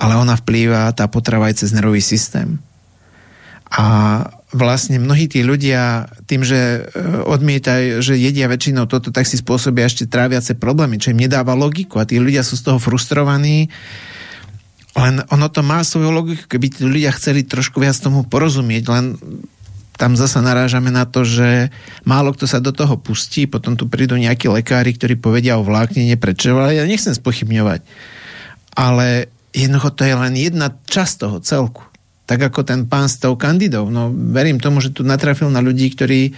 ale ona vplýva, tá potrava aj cez nervový systém. A vlastne mnohí tí ľudia tým, že odmietajú, že jedia väčšinou toto, tak si spôsobia ešte tráviace problémy, čo im nedáva logiku a tí ľudia sú z toho frustrovaní. Len ono to má svoju logiku, keby tí ľudia chceli trošku viac tomu porozumieť, len tam zasa narážame na to, že málo kto sa do toho pustí, potom tu prídu nejakí lekári, ktorí povedia o vláknine pre čreva, ja nechcem spochybňovať. Ale jednoducho to je len jedna časť toho celku. Tak ako ten pán s tou kandidou. No, verím tomu, že tu natrafil na ľudí, ktorí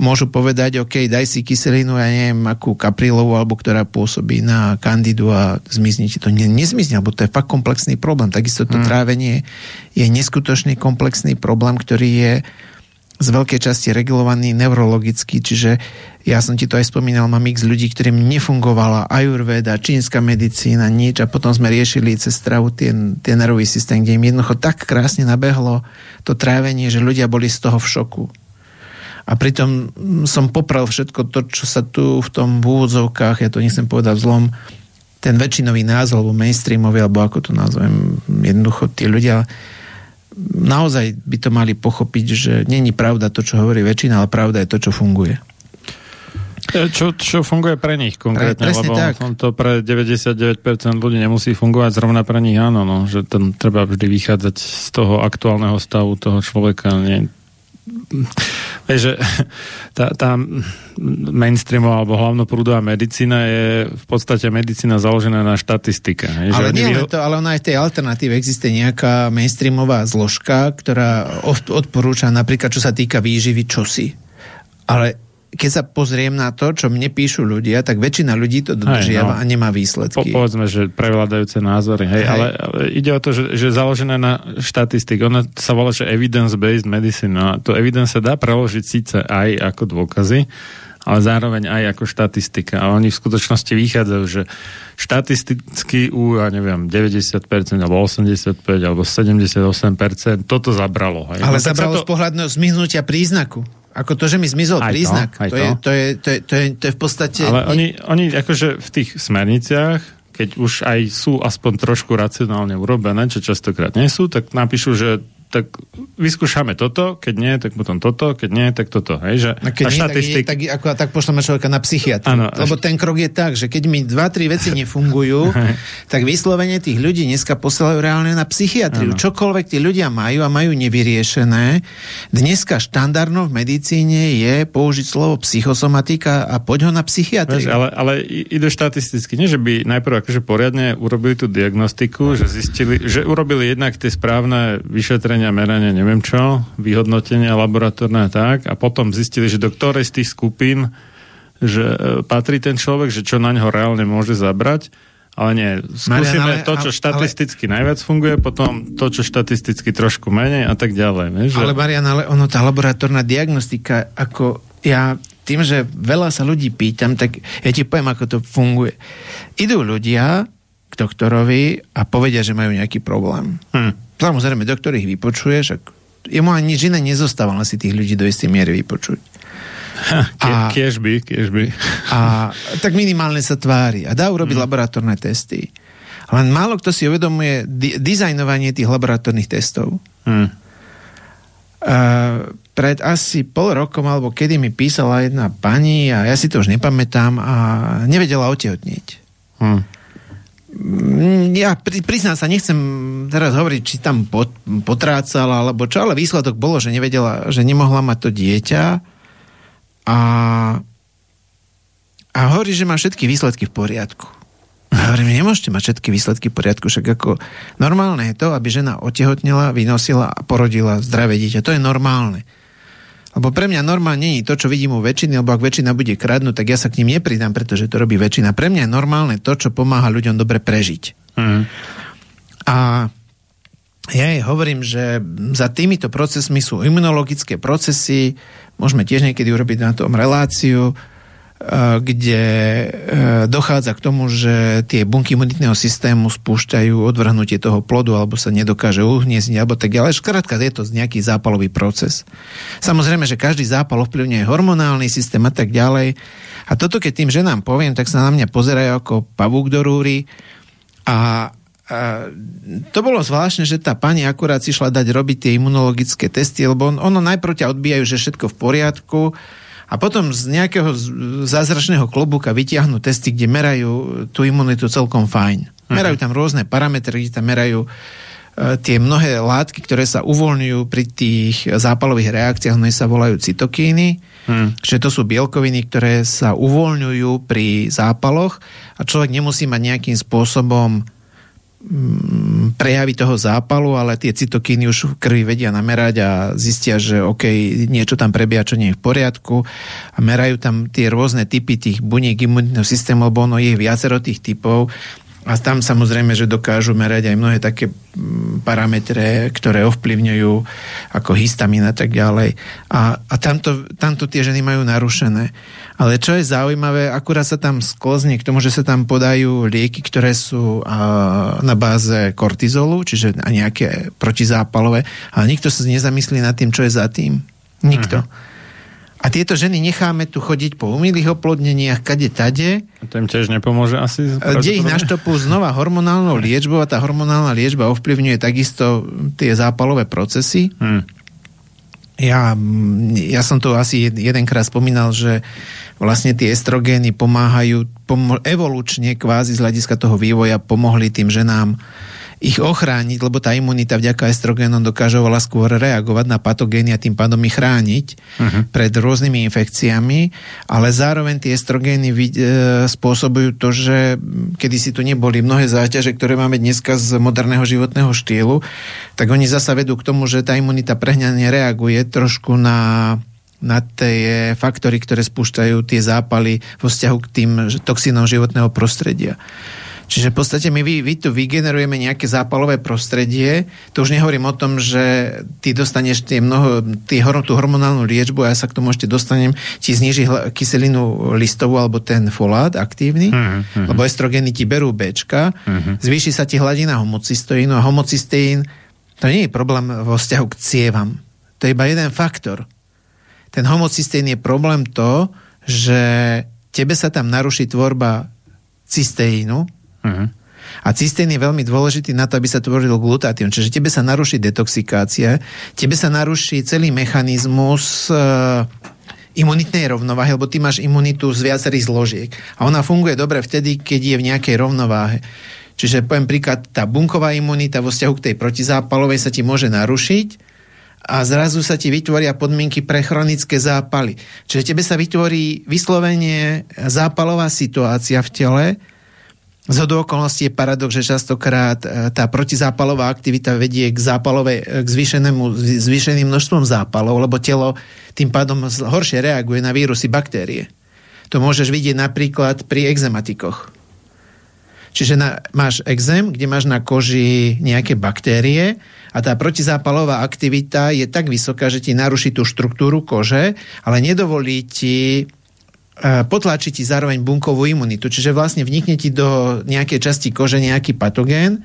môžu povedať, OK, daj si kyselinu, ja neviem, akú kaprilovú, alebo ktorá pôsobí na kandidu a zmizne ti to. Ne, nezmizne, lebo to je fakt komplexný problém. Takisto to hmm. trávenie je neskutočný komplexný problém, ktorý je z veľkej časti regulovaný neurologicky, čiže ja som ti to aj spomínal, mám x ľudí, ktorým nefungovala ajurveda, čínska medicína, nič a potom sme riešili cez stravu ten nervový systém, kde im jednoducho tak krásne nabehlo to trávenie, že ľudia boli z toho v šoku. A pritom som popral všetko to, čo sa tu v tom v úvodzovkách, ja to nechcem povedať v zlom, ten väčšinový názor, alebo mainstreamový, alebo ako to nazvem, jednoducho tí ľudia naozaj by to mali pochopiť, že není pravda to, čo hovorí väčšina, ale pravda je to, čo funguje. Čo, čo funguje pre nich konkrétne, pre, lebo tak. To pre deväťdesiatdeväť percent ľudí nemusí fungovať, zrovna pre nich áno, no, že tam treba vždy vychádzať z toho aktuálneho stavu toho človeka. Nie, vieš, že tá, tá mainstreamová alebo hlavnoprúdová medicína je v podstate medicína založená na štatistike. Ale nie, vyho- to, ale ona aj v tej alternatíve existuje nejaká mainstreamová zložka, ktorá odporúča napríklad, čo sa týka výživy, čosi. Ale keď sa pozriem na to, čo mne píšu ľudia, tak väčšina ľudí to dodržiava, hej, no, a nemá výsledky. Po, povedzme, že prevládajúce názory. Hej, hej. Ale, ale ide o to, že, že založené na štatistik. Ona sa volá, že evidence-based medicine. A to evidence sa dá preložiť síce aj ako dôkazy, ale zároveň aj ako štatistika. A oni v skutočnosti vychádzajú, že štatisticky u, ja neviem, deväťdesiat percent, alebo osemdesiatpäť percent, alebo sedemdesiatosem percent toto zabralo. Hej. Ale no, zabralo to z pohľadu zmiznutia príznaku. Ako to, že mi zmizol aj príznak. To, to. To, je, to, je, to, je, to, je, to je v podstate... Ale oni, oni akože v tých smerniciach, keď už aj sú aspoň trošku racionálne urobené, čo častokrát nie sú, tak napíšu, že tak vyskúšame toto, keď nie, tak potom toto, keď nie, tak toto. Hej, že a keď nie, štatistik... tak, tak, ako, tak pošleme človeka na psychiatra. Ano, lebo až... ten krok je tak, že keď mi dva, tri veci nefungujú, tak vyslovene tých ľudí dneska posielajú reálne na psychiatriu. Ano. Čokoľvek tí ľudia majú a majú nevyriešené, dneska štandardno v medicíne je použiť slovo psychosomatika a poď ho na psychiatriu. Veš, ale, ale idú štatisticky, nie, že by najprv akože poriadne urobili tú diagnostiku, že zistili, že urobili jednak tie správne vyšetrenia, merania, neviem čo, vyhodnotenia laboratórne a tak, a potom zistili, že do ktorej z tých skupín že patrí ten človek, že čo na ňo reálne môže zabrať, ale nie, skúsime Marian, ale, to, čo ale, štatisticky ale... najviac funguje, potom to, čo štatisticky trošku menej a tak ďalej. Ne, že... Ale Marian, ale ono, tá laboratórna diagnostika, ako ja tým, že veľa sa ľudí pýtam, tak ja ti poviem, ako to funguje. Idú ľudia k doktorovi a povedia, že majú nejaký problém. Hm. Samozrejme, doktor ich vypočuješ, jemu ani nič iné nezostávalo si tých ľudí do istej miery vypočuť. A, kiež by, kiež by. A tak minimálne sa tvári. A dá urobiť mm. laboratórne testy. Len málo kto si uvedomuje di- dizajnovanie tých laboratórnych testov. Mm. Uh, pred asi pol rokom, alebo kedy mi písala jedna pani, a ja si to už nepamätám, a nevedela otehotnieť. Mm. Ja priznám sa, nechcem teraz hovoriť, či tam potrácala alebo čo, ale výsledok bolo, že nevedela, že nemohla mať to dieťa a, a hovorí, že má všetky výsledky v poriadku. A hovorím, nemôžete mať všetky výsledky v poriadku, však ako normálne je to, aby žena otehotnila, vynosila a porodila zdravé dieťa. To je normálne. Lebo pre mňa normálne nie je to, čo vidím u väčšiny, lebo ak väčšina bude kradnúť, tak ja sa k ním nepridám, pretože to robí väčšina. Pre mňa je normálne to, čo pomáha ľuďom dobre prežiť. Mm. A ja jej hovorím, že za týmito procesmi sú imunologické procesy, môžeme tiež niekedy urobiť na tom reláciu, kde dochádza k tomu, že tie bunky imunitného systému spúšťajú odvrhnutie toho plodu, alebo sa nedokáže uhniezniť, alebo tak ďalej. Skrátka, je to nejaký zápalový proces. Samozrejme, že každý zápal ovplyvňuje hormonálny systém a tak ďalej. A toto, keď tým ženám poviem, tak sa na mňa pozerajú ako pavúk do rúry. A, a to bolo zvláštne, že tá pani akurát si šla dať robiť tie imunologické testy, lebo on, ono najprv ťa odbijajú, že všetko v poriadku, a potom z nejakého zázračného klobúka vytiahnu testy, kde merajú tú imunitu celkom fajn. Merajú tam rôzne parametre, kde tam merajú tie mnohé látky, ktoré sa uvoľňujú pri tých zápalových reakciách, no sa volajú cytokíny, hmm. že to sú bielkoviny, ktoré sa uvoľňujú pri zápaloch a človek nemusí mať nejakým spôsobom prejaviť toho zápalu, ale tie cytokíny už v krvi vedia namerať a zistia, že OK, niečo tam prebieha, čo nie je v poriadku, a merajú tam tie rôzne typy tých buniek imunitného systému, lebo ono je viacero tých typov a tam samozrejme, že dokážu merať aj mnohé také parametre, ktoré ovplyvňujú ako histamín a tak ďalej. A, a tamto, tamto tie ženy majú narušené. Ale čo je zaujímavé, akurát sa tam sklzne k tomu, že sa tam podajú lieky, ktoré sú a, na báze kortizolu, čiže a nejaké protizápalové, ale nikto sa nezamyslí nad tým, čo je za tým. Nikto. Mhm. A tieto ženy necháme tu chodiť po umýlých oplodneniach, kade tade. A to im tiež nepomôže asi. Kde ich naštopujú znova hormonálnou liečbou a tá hormonálna liečba ovplyvňuje takisto tie zápalové procesy. Hmm. Ja, ja som tu asi jedenkrát spomínal, že vlastne tie estrogény pomáhajú, pomo- evolučne kvázi z hľadiska toho vývoja pomohli tým ženám ich ochrániť, lebo tá imunita vďaka estrogénom dokáže oveľa skôr reagovať na patogény a tým pádom ich chrániť uh-huh. pred rôznymi infekciami, ale zároveň tie estrogény spôsobujú to, že kedysi tu neboli mnohé záťaže, ktoré máme dneska z moderného životného štýlu, tak oni zasa vedú k tomu, že tá imunita prehňane reaguje trošku na na tie faktory, ktoré spúšťajú tie zápaly vo vzťahu k tým toxínom životného prostredia. Čiže v podstate my vy, vy tu vygenerujeme nejaké zápalové prostredie. To už nehovorím o tom, že ty dostaneš tie mnoho, tie, tú hormonálnu liečbu, a ja sa k tomu ešte dostanem, ti zniží hla, kyselinu listovú alebo ten folát aktívny, mm-hmm. lebo estrogeny ti berú Bčka, mm-hmm. zvýši sa ti hladina homocysteínu a homocysteín, to nie je problém vo vzťahu k cievam. To je iba jeden faktor. Ten homocysteín je problém to, že tebe sa tam naruší tvorba cysteínu. Uh-huh. A cysteín je veľmi dôležitý na to, aby sa tvoril glutatión. Čiže tebe sa naruší detoxikácia, tebe sa naruší celý mechanizmus uh, imunitnej rovnováhy, lebo ty máš imunitu z viacerých zložiek. A ona funguje dobre vtedy, keď je v nejakej rovnováhe. Čiže poviem príklad, tá bunková imunita vo vzťahu k tej protizápalovej sa ti môže narušiť a zrazu sa ti vytvoria podmienky pre chronické zápaly. Čiže tebe sa vytvorí vyslovene zápalová situácia v tele. Zhodou okolností je paradox, že častokrát tá protizápalová aktivita vedie k zápalovej, k zvýšenému, zvýšeným množstvom zápalov, lebo telo tým pádom horšie reaguje na vírusy, baktérie. To môžeš vidieť napríklad pri exematikoch. Čiže na, máš exém, kde máš na koži nejaké baktérie a tá protizápalová aktivita je tak vysoká, že ti naruší tú štruktúru kože, ale nedovolí ti potlačí ti zároveň bunkovú imunitu. Čiže vlastne vnikne ti do nejakej časti kože nejaký patogén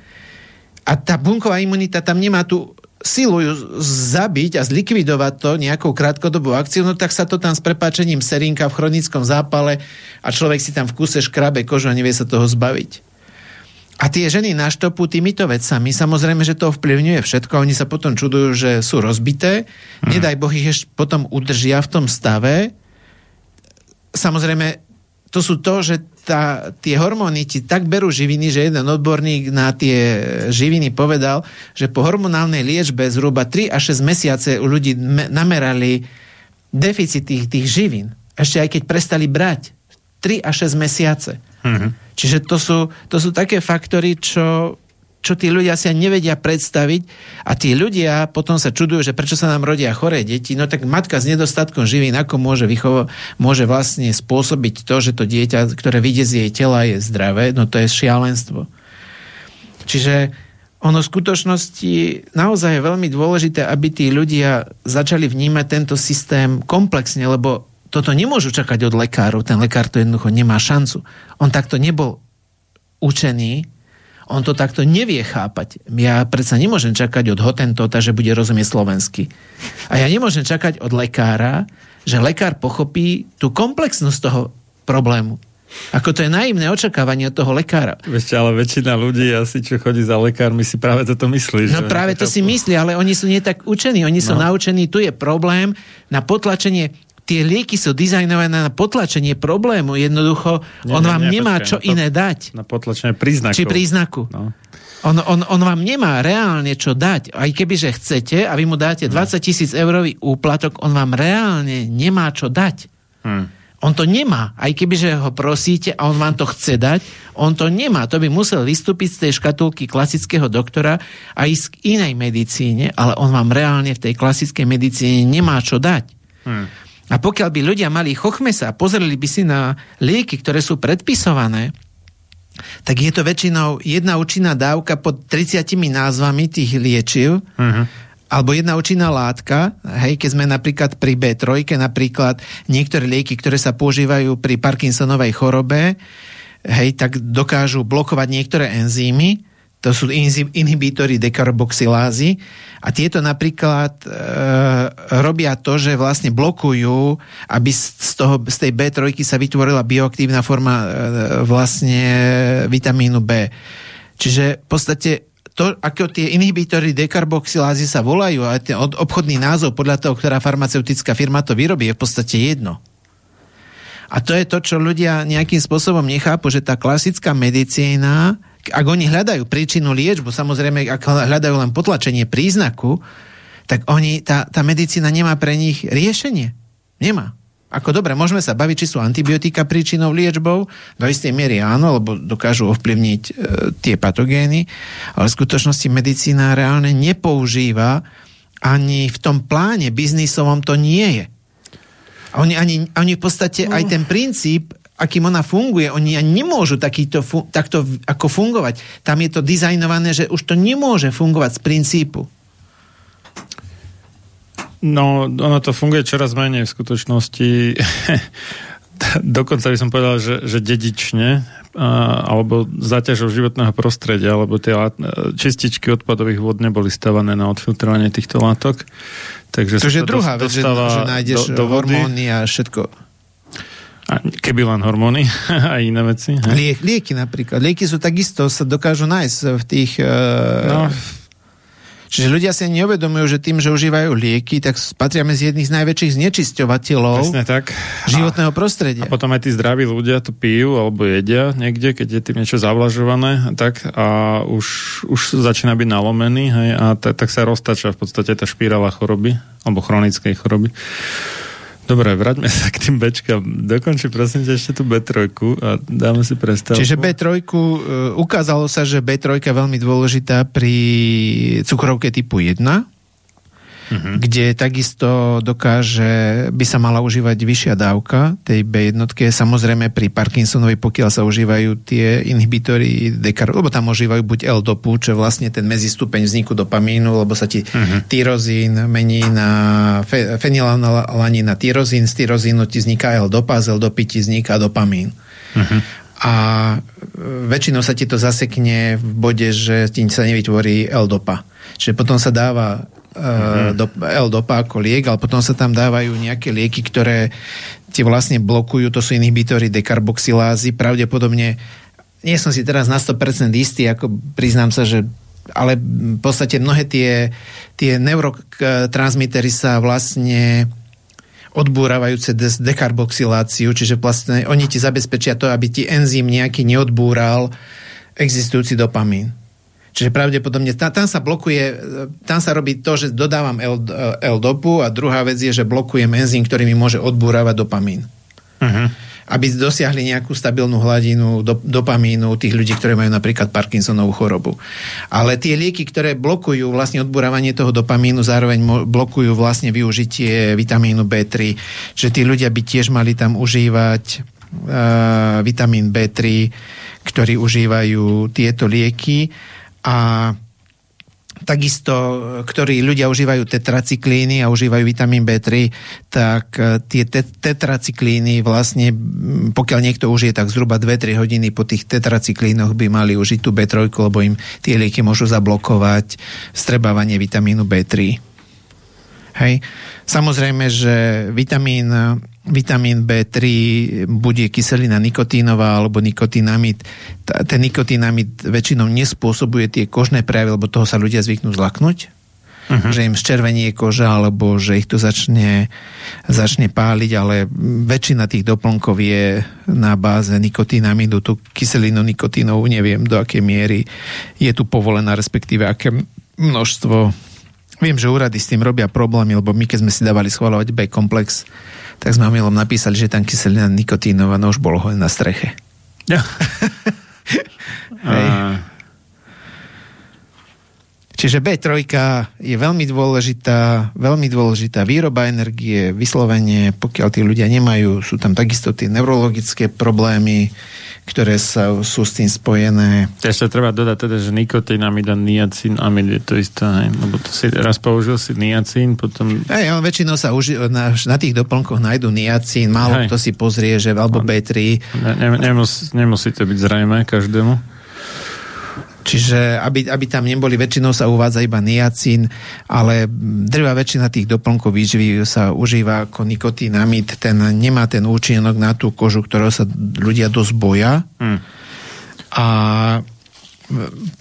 a tá bunková imunita tam nemá tú silu zabiť a zlikvidovať to nejakou krátkodobou akciou, no tak sa to tam s prepáčením serinka v chronickom zápale a človek si tam v kuse škrabe kožu a nevie sa toho zbaviť. A tie ženy naštopú týmito vecami. Samozrejme, že to ovplyvňuje všetko. Oni sa potom čudujú, že sú rozbité. Hmm. Nedaj Boh ich ešte potom udržia v tom stave. Samozrejme, to sú to, že tá, tie hormóny ti tak berú živiny, že jeden odborník na tie živiny povedal, že po hormonálnej liečbe zhruba tri až šesť mesiace u ľudí namerali deficit tých, tých živín. Ešte aj keď prestali brať. tri až šesť mesiace. Mhm. Čiže to sú, to sú také faktory, čo, čo tí ľudia si nevedia predstaviť a tí ľudia potom sa čudujú, že prečo sa nám rodia choré deti, no tak matka s nedostatkom živín, ako môže vychovať, môže vlastne spôsobiť to, že to dieťa, ktoré vyjde z jej tela, je zdravé, no to je šialenstvo. Čiže ono v skutočnosti naozaj je veľmi dôležité, aby tí ľudia začali vnímať tento systém komplexne, lebo toto nemôžu čakať od lekárov. Ten lekár to jednoducho nemá šancu. On takto nebol učený, on to takto nevie chápať. Ja predsa nemôžem čakať od hotentota, že bude rozumieť slovensky. A ja nemôžem čakať od lekára, že lekár pochopí tú komplexnosť toho problému. Ako to je naivné očakávanie od toho lekára. Ešte, ale väčšina ľudí asi, čo chodí za lekármi, si práve toto myslí. No práve to si myslí, ale oni sú nie tak učení. Oni sú no. naučení, tu je problém na potlačenie. Tie lieky sú dizajnované na potlačenie problému. Jednoducho, nie, on nie, vám nie, nemá počkaj, čo to, iné dať. Na potlačenie príznaku. Či príznaku. No. On, on, on vám nemá reálne čo dať. Aj keby, že chcete a vy mu dáte dvadsať tisíc hmm. eurový úplatok, on vám reálne nemá čo dať. Hmm. On to nemá. Aj keby, že ho prosíte a on vám to chce dať, on to nemá. To by musel vystúpiť z tej škatulky klasického doktora a ísť k inej medicíne, ale on vám reálne v tej klasickej medicíne nemá čo dať. Hmm. A pokiaľ by ľudia mali chochmesa a pozreli by si na lieky, ktoré sú predpisované, tak je to väčšinou jedna účinná dávka pod tridsiatimi názvami tých liečiv, uh-huh. alebo jedna účinná látka, hej, keď sme napríklad pri bé tri, napríklad niektoré lieky, ktoré sa používajú pri Parkinsonovej chorobe, hej, tak dokážu blokovať niektoré enzymy, to sú inhibítory dekarboxylázy a tieto napríklad e, robia to, že vlastne blokujú, aby z, toho, z tej bé tri sa vytvorila bioaktívna forma e, vlastne vitamínu B. Čiže v podstate to, ako tie inhibítory dekarboxylázy sa volajú, a ten obchodný názov podľa toho, ktorá farmaceutická firma to vyrobí, je v podstate jedno. A to je to, čo ľudia nejakým spôsobom nechápu, že tá klasická medicína, ak oni hľadajú príčinu liečbu, samozrejme, ak hľadajú len potlačenie príznaku, tak oni, tá, tá medicína nemá pre nich riešenie. Nemá. Ako dobre, môžeme sa baviť, či sú antibiotika príčinou liečbou, do istej miery áno, lebo dokážu ovplyvniť e, tie patogény, ale v skutočnosti medicína reálne nepoužíva ani v tom pláne biznisovom to nie je. A oni, ani, oni v podstate aj ten princíp, akým ona funguje, oni nemôžu takýto, takto ako fungovať. Tam je to dizajnované, že už to nemôže fungovať z princípu. No, ono to funguje čoraz menej v skutočnosti. Dokonca by som povedal, že, že dedične, alebo záťažou životného prostredia, alebo tie čističky odpadových vôd neboli stavané na odfiltrovanie týchto látok. Takže to je druhá vec, že, že nájdeš do, do hormóny a všetko. Keby len hormóny a iné veci. Liek, lieky napríklad. Lieky sú takisto, sa dokážu nájsť v tých... No. Čiže ľudia si neuvedomujú, že tým, že užívajú lieky, tak patria medzi jedných z najväčších znečisťovateľov tak. životného a, prostredia. A potom aj tí zdraví ľudia to pijú alebo jedia niekde, keď je tým niečo zavlažované tak, a už, už začína byť nalomený hej, a t- tak sa roztačia v podstate tá špirála choroby alebo chronickej choroby. Dobre, vráťme sa k tým bečkám. Dokonči, prosím ťa, ešte tú bé tri a dáme si prestávku. Čiže bé tri, ukázalo sa, že bé tri je veľmi dôležitá pri cukrovke typu jedna, uh-huh. kde takisto dokáže, by sa mala užívať vyššia dávka tej bé jedna, samozrejme pri Parkinsonovi, pokiaľ sa užívajú tie inhibitory, dekar, lebo tam užívajú buď L-dopu, čo je vlastne ten medzistupeň vzniku dopamínu, lebo sa ti uh-huh. tyrozín mení na fe, fenylalanín na tyrozín, z tyrozínu ti vzniká L-dopa, z L-dopy ti vzniká dopamín. Uh-huh. A väčšinou sa ti to zasekne v bode, že ti sa nevytvorí L-dopa. Čiže potom sa dáva Uh-huh. Do, L-dopa ako liek, ale potom sa tam dávajú nejaké lieky, ktoré tie vlastne blokujú, to sú inhibitory dekarboxylázy, pravdepodobne nie som si teraz na sto percent istý, ako priznám sa, že ale v podstate mnohé tie, tie neurotransmitery sa vlastne odbúravajú cez dekarboxyláciu, čiže vlastne oni ti zabezpečia to, aby ti enzym nejaký neodbúral existujúci dopamín. Čiže pravdepodobne tam sa blokuje, tam sa robí to, že dodávam L-dopu a druhá vec je, že blokujem enzym, ktorý mi môže odbúravať dopamín. Uh-huh. Aby dosiahli nejakú stabilnú hladinu do, dopamínu tých ľudí, ktorí majú napríklad Parkinsonovú chorobu. Ale tie lieky, ktoré blokujú vlastne odbúravanie toho dopamínu, zároveň mo- blokujú vlastne využitie vitamínu bé tri. Čiže tí ľudia by tiež mali tam užívať uh, vitamín bé tri, ktorí užívajú tieto lieky. A takisto, ktorí ľudia užívajú tetracyklíny a užívajú vitamín bé tri, tak tie tetracyklíny vlastne, pokiaľ niekto užije, tak zhruba dve až tri hodiny po tých tetracyklínoch by mali užiť tú bé tri, lebo im tie lieky môžu zablokovať vstrebávanie vitamínu bé tri. Hej. Samozrejme, že vitamín, vitamín bé tri bude kyselina nikotínová alebo nikotinamid. Ten nikotinamid väčšinou nespôsobuje tie kožné prejavy, lebo toho sa ľudia zvyknú zlaknúť. Uh-huh. Že im zčervenie koža, alebo že ich to začne, začne páliť, ale väčšina tých doplnkov je na báze nikotinamidu. Tú kyselinu nikotínovú neviem, do akej miery je tu povolená, respektíve aké množstvo. Viem, že úrady s tým robia problémy, lebo my, keď sme si dávali schvaľovať bé komplex, tak sme omylom napísali, že tam kyselina nikotínová, no už bolo ho na streche. Ja. Hej. A... Čiže bé tri je veľmi dôležitá, veľmi dôležitá výroba energie, vyslovene, pokiaľ tí ľudia nemajú, sú tam takisto tie neurologické problémy, ktoré sa, sú s tým spojené. Ešte treba dodať teda, že nikotinamid a niacinamid je to isté, hej? Lebo to si raz použil si niacin, potom... Hej, on väčšinou sa už na, na tých doplnkoch nájdu niacin, málo hej. Kto si pozrie, že alebo bé tri. Ne, nemus, nemusí to byť zrejme každému. Čiže aby, aby tam neboli, väčšinou sa uvádza iba niacin, ale drvá väčšina tých doplnkov výživy sa užíva ako nikotinamid. Ten nemá ten účinok na tú kožu, ktorého sa ľudia dosť boja. Hmm. A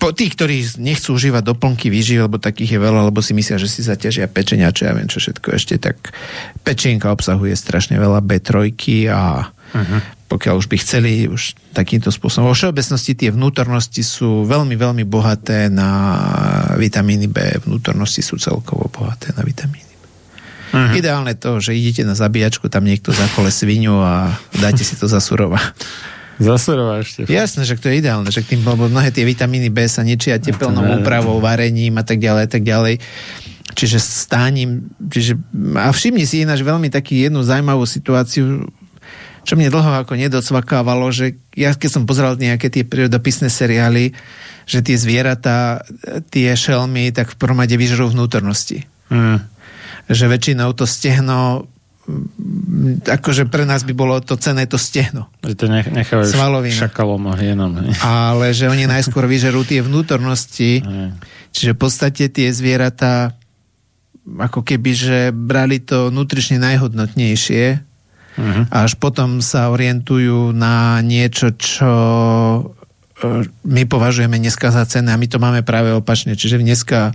po tých, ktorí nechcú užívať doplnky výživy, lebo takých je veľa, lebo si myslia, že si zaťažia pečenia, čo ja viem, čo všetko ešte, tak pečenka obsahuje strašne veľa bé tri a... Uh-huh. Pokiaľ už by chceli, už takýmto spôsobom. Vo všeobecnosti tie vnútornosti sú veľmi, veľmi bohaté na vitamíny B. Vnútornosti sú celkovo bohaté na vitamíny B. Uh-huh. Ideálne to, že idete na zabíjačku, tam niekto zakole svinu a dáte si to za surova. Za surova ešte. Jasné, že to je ideálne, že tým, lebo mnohé tie vitamíny B sa ničia tepelnou úpravou, varením a tak ďalej, tak ďalej. Čiže stáním, čiže... A všimni si ináč veľmi takú jednu zaujímavú situáciu, čo mne dlho ako nedocvakávalo, že ja keď som pozeral nejaké tie prírodopisné seriály, že tie zvieratá, tie šelmy, tak v prvom rade vyžerú vnútornosti. Mm. Že väčšinou to stehno, akože pre nás by bolo to cenné to stehno. Že to nechávajú šakalom a hienom. Ne? Ale že oni najskôr vyžerú tie vnútornosti, mm. čiže v podstate tie zvieratá ako keby, že brali to nutrične najhodnotnejšie, Uh-huh. až potom sa orientujú na niečo, čo my považujeme dneska za cenné a my to máme práve opačne. Čiže dneska,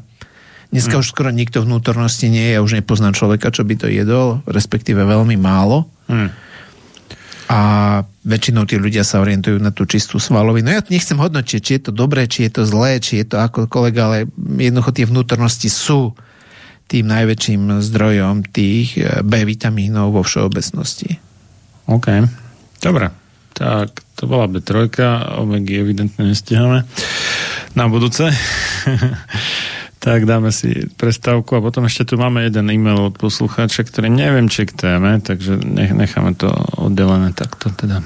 dneska uh-huh. už skoro nikto vnútornosti nie je. Ja už nepoznám človeka, čo by to jedol, respektíve veľmi málo. Uh-huh. A väčšinou tí ľudia sa orientujú na tú čistú svalovinu. Ja nechcem hodnotiť, či je to dobré, či je to zlé, či je to akokoľvek, ale jednoducho tie vnútornosti sú tým najväčším zdrojom tých B vitamínov vo všeobecnosti. OK. Dobre. Tak, to bola bé tri, omegy evidentne nestihame na budúce. Tak dáme si prestávku a potom ešte tu máme jeden e-mail od poslucháča, ktorý neviem, či k téme, takže nech, necháme to oddelené takto teda.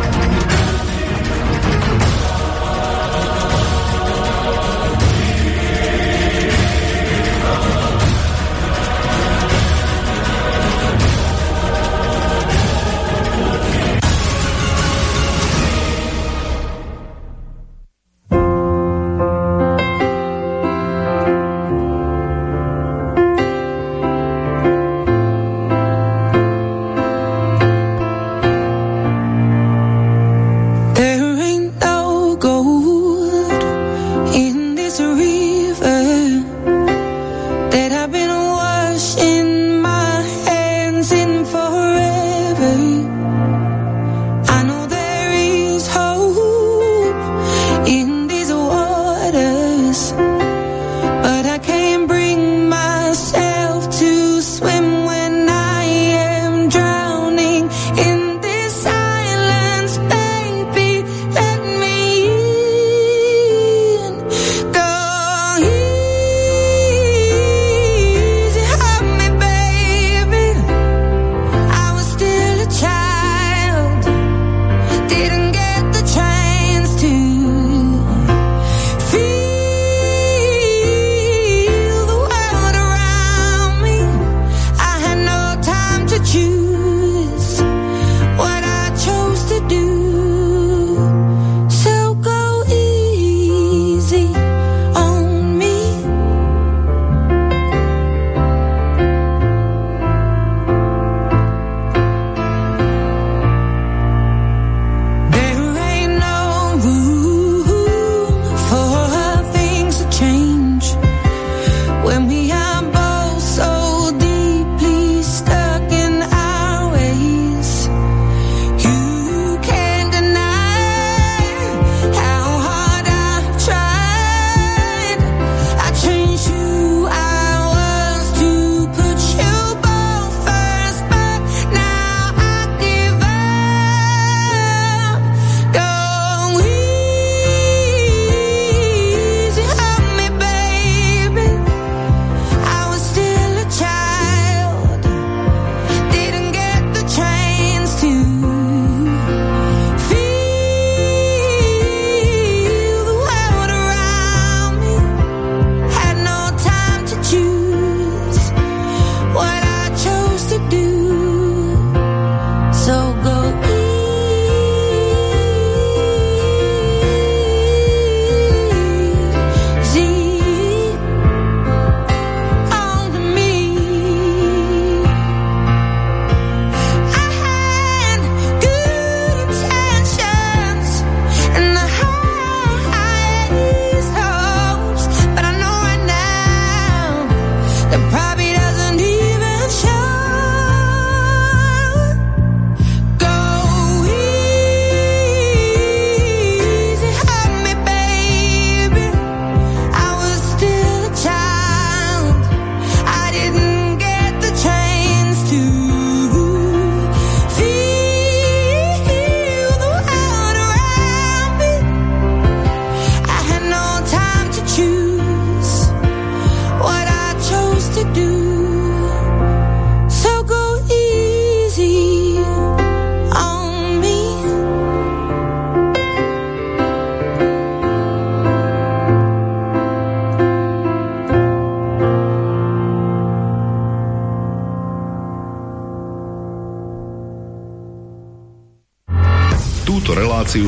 reláciu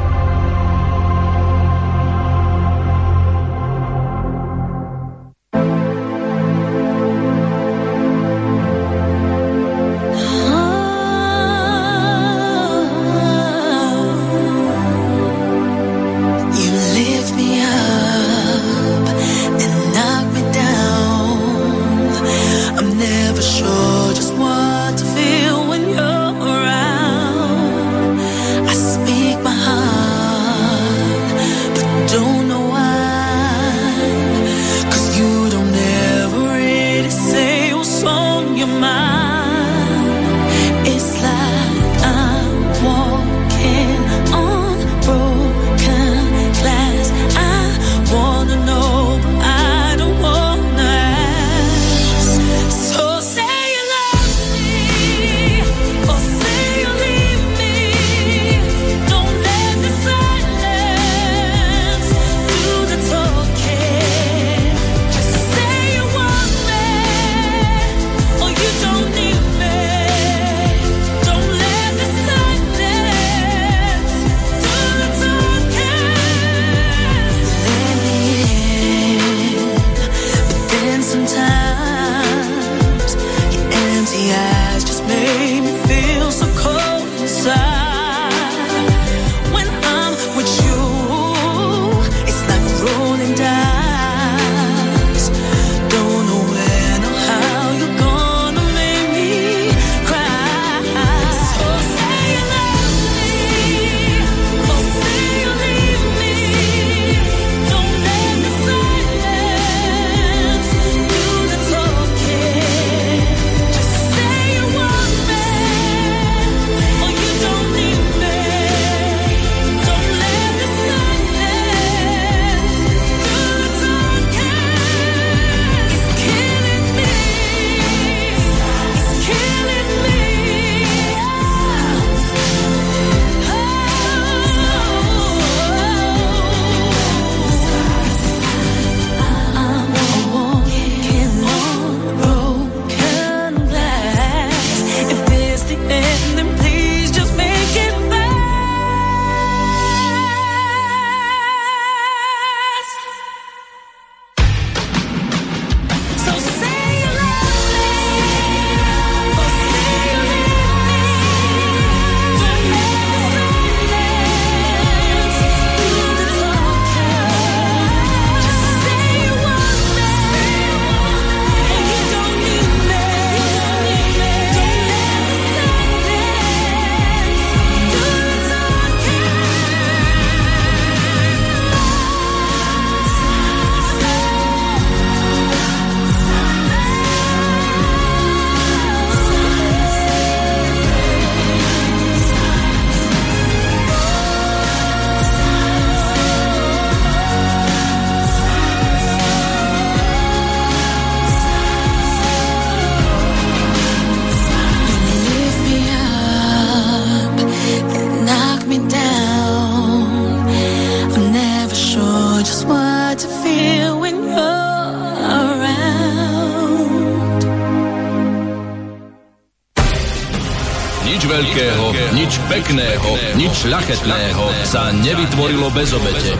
Šľachetného sa nevytvorilo bez obete.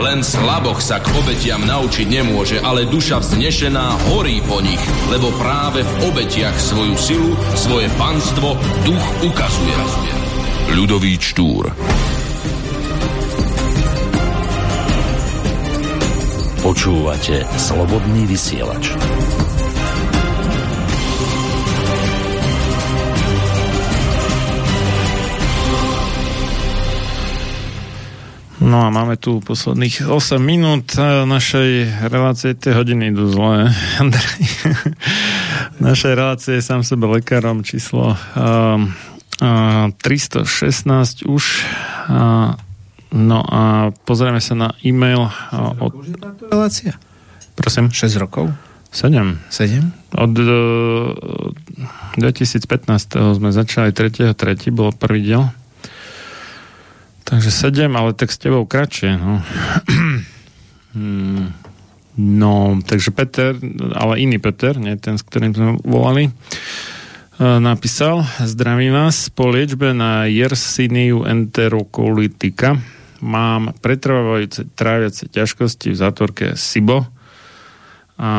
Len slaboch sa k obetiam naučiť nemôže, ale duša vznešená horí po nich, lebo práve v obetiach svoju silu, svoje panstvo, duch ukazuje. Ľudovít Štúr. Počúvate Slobodný vysielač. No a máme tu posledných osem minút našej relácie. Tie hodiny idú zle, Andrej. Našej relácie je sám sebe lekárom číslo tristošestnásť už. No a pozrieme sa na e-mail. Od... Relácia? Prosím? šesť rokov? sedem. sedem? Od dvetisícpätnásť sme začali tretieho tretieho bol prvý diel. Takže sedem, ale tak s tebou kratšie. No. Hmm. No, takže Peter, ale iný Peter, nie ten, s ktorým sme volali, napísal: Zdravím vás, po liečbe na Yersiniu Enterocolitica mám pretrvávajúce tráviace ťažkosti v zátvorke SIBO. A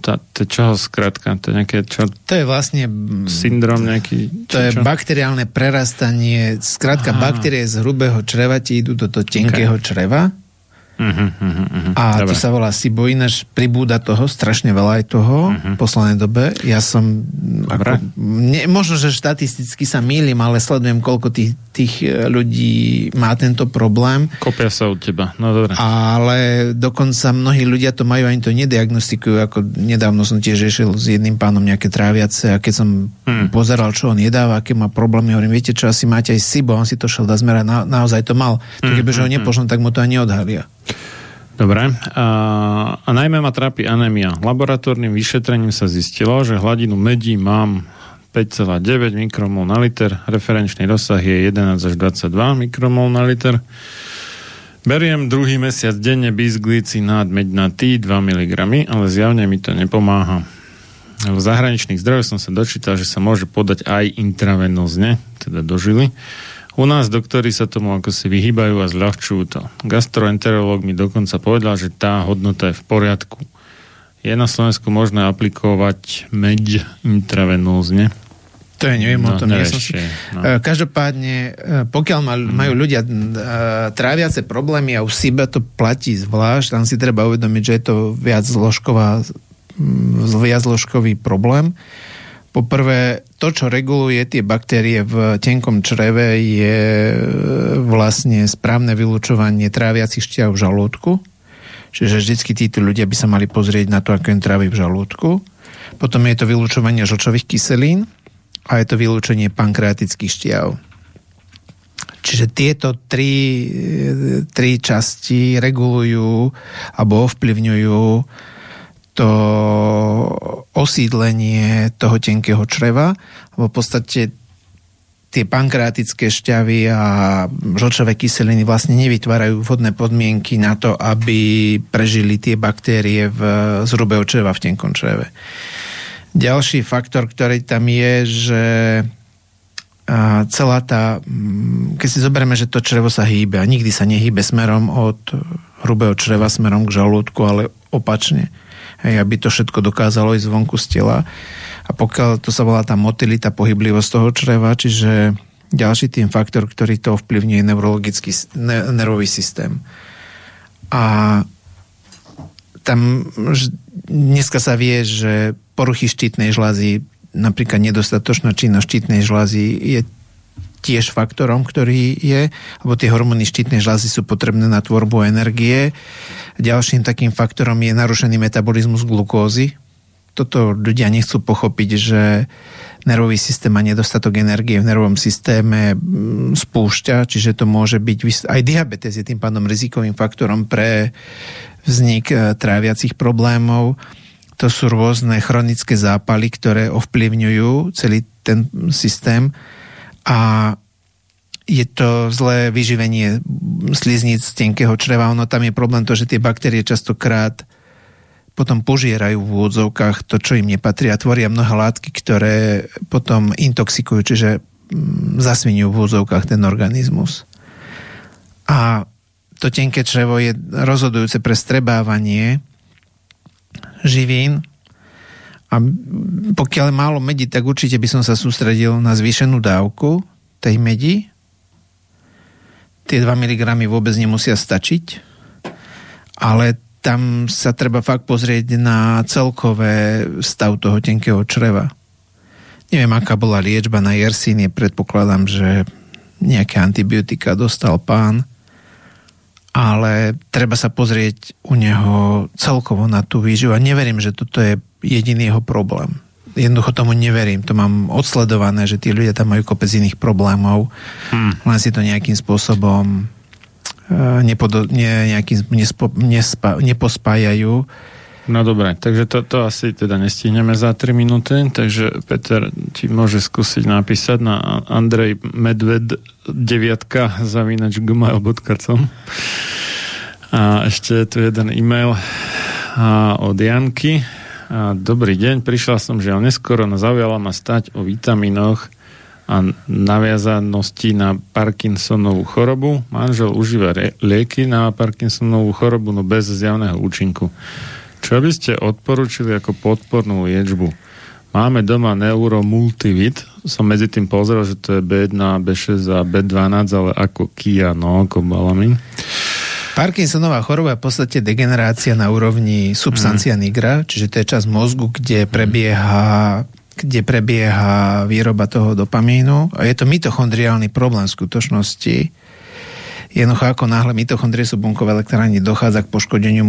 tá, to čoho skrátka? To je nejaké čo? To je vlastne syndrom nejaký? Čo, to je čo? Bakteriálne prerastanie. Skrátka, aha, baktérie z hrubého čreva ti idú do toho tenkého okay. čreva. Uh-huh, uh-huh. A dobre, to sa volá SIBO, ináč pribúda toho, strašne veľa aj toho uh-huh. v poslednej dobe. Ja som ako, ne, možno, že štatisticky sa mýlim, ale sledujem, koľko tých, tých ľudí má tento problém. Kopia sa od teba, no dobre. Ale dokonca mnohí ľudia to majú, ani to nediagnostikujú, ako nedávno som tiež riešil s jedným pánom nejaké tráviace a keď som hmm. pozeral, čo on jedáva, aké má problémy, hovorím, viete čo, asi máte aj SIBO, on si to šiel dá zmerať, na, naozaj to mal. Hmm. Keby, že ho nepošlom, tak mu to ani neodhalia. Dobre. A, a najmä ma trápi anémia. Laboratórnym vyšetrením sa zistilo, že hladinu medí mám päť celá deväť mikromol na liter, referenčný rozsah je jedenásť až dvadsaťdva mikromol na liter. Beriem druhý mesiac denne bisglicinát mednatý dva miligramy, ale zjavne mi to nepomáha. V zahraničných zdrojoch som sa dočítal, že sa môže podať aj intravenózne, teda do žily. U nás doktori sa tomu ako si vyhýbajú a zľahčujú to. Gastroenterológ mi dokonca povedal, že tá hodnota je v poriadku. Je na Slovensku možné aplikovať meď intravenózne? To ja neviem, no, o tom nevieš. No. Každopádne, pokiaľ majú ľudia tráviace problémy a u seba to platí zvlášť, tam si treba uvedomiť, že je to viac zložková, viac zložkový problém. Poprvé, to, čo reguluje tie baktérie v tenkom čreve, je vlastne správne vylučovanie tráviacich šťav v žalúdku. Čiže vždycky títo ľudia by sa mali pozrieť na to, ako im trávi v žalúdku. Potom je to vylučovanie žlčových kyselín a je to vylúčenie pankreatických šťav. Čiže tieto tri, tri časti regulujú alebo ovplyvňujú to osídlenie toho tenkého čreva. V podstate tie pankreatické šťavy a žlčové kyseliny vlastne nevytvárajú vhodné podmienky na to, aby prežili tie baktérie v, z hrubého čreva v tenkom čreve. Ďalší faktor, ktorý tam je, že celá tá... Keď si zoberieme, že to črevo sa hýbe a nikdy sa nehýbe smerom od hrubého čreva smerom k žalúdku, ale opačne. Hej, aby to všetko dokázalo ísť zvonku z tela. A pokiaľ to sa volá tá motilita, pohyblivosť toho čreva, čiže ďalší tým faktor, ktorý to ovplyvňuje, je neurologický ne, nervový systém. A tam dneska sa vie, že poruchy štítnej žľazy, napríklad nedostatočná činnosť štítnej žľazy je tiež faktorom, ktorý je, alebo tie hormóny štítnej žľazy sú potrebné na tvorbu energie. Ďalším takým faktorom je narušený metabolizmus glukózy. Toto ľudia nechcú pochopiť, že nervový systém má nedostatok energie v nervovom systéme spúšťa, čiže to môže byť aj diabetes je tým pádom rizikovým faktorom pre vznik tráviacich problémov. To sú rôzne chronické zápaly, ktoré ovplyvňujú celý ten systém. A je to zlé vyživenie sliznic tenkého čreva. Ono tam je problém to, že tie baktérie častokrát potom požierajú v úvodzovkách to, čo im nepatrí a tvoria mnohé látky, ktoré potom intoxikujú, čiže zasviňujú v úvodzovkách ten organizmus. A to tenké črevo je rozhodujúce pre strebávanie živín. A pokiaľ málo medí, tak určite by som sa sústredil na zvýšenú dávku tej medí. Tie dva miligramy vôbec nemusia stačiť, ale tam sa treba fakt pozrieť na celkové stav toho tenkého čreva. Neviem, aká bola liečba na Yersinie, predpokladám, že nejaké antibiotika dostal pán, ale treba sa pozrieť u neho celkovo na tú výživu a neverím, že toto je jediný jeho problém. Jednoducho tomu neverím. To mám odsledované, že tí ľudia tam majú kopec iných problémov. Hmm. Len si to nejakým spôsobom nepodo, ne, nejakým, nespo, nespa, nepospájajú. No dobre, takže to, to asi teda nestihneme za tri minúty, takže Peter ti môže skúsiť napísať na Andrej Medveď deviatka zavinač gmail bodka com A ešte tu jeden e-mail od Janky. Dobrý deň, prišla som žiaľ neskoro, no zaujala ma stať o vitamínoch a naviazanosti na Parkinsonovú chorobu. Manžel užíva re- lieky na Parkinsonovú chorobu, no bez zjavného účinku. Čo by ste odporúčili ako podpornú liečbu? Máme doma neuromultivit. Som medzi tým pozrel, že to je bé jedna, bé šesť a bé dvanásť, ale ako Kia, no, ako balamin. Parkinsonová choroba je v podstate degenerácia na úrovni substantia nigra, čiže to je časť mozgu, kde prebieha, kde prebieha výroba toho dopamínu. A je to mitochondriálny problém v skutočnosti. Jednoducho, ako náhle mitochondrie sú bunkové elektrárne, dochádza k poškodeniu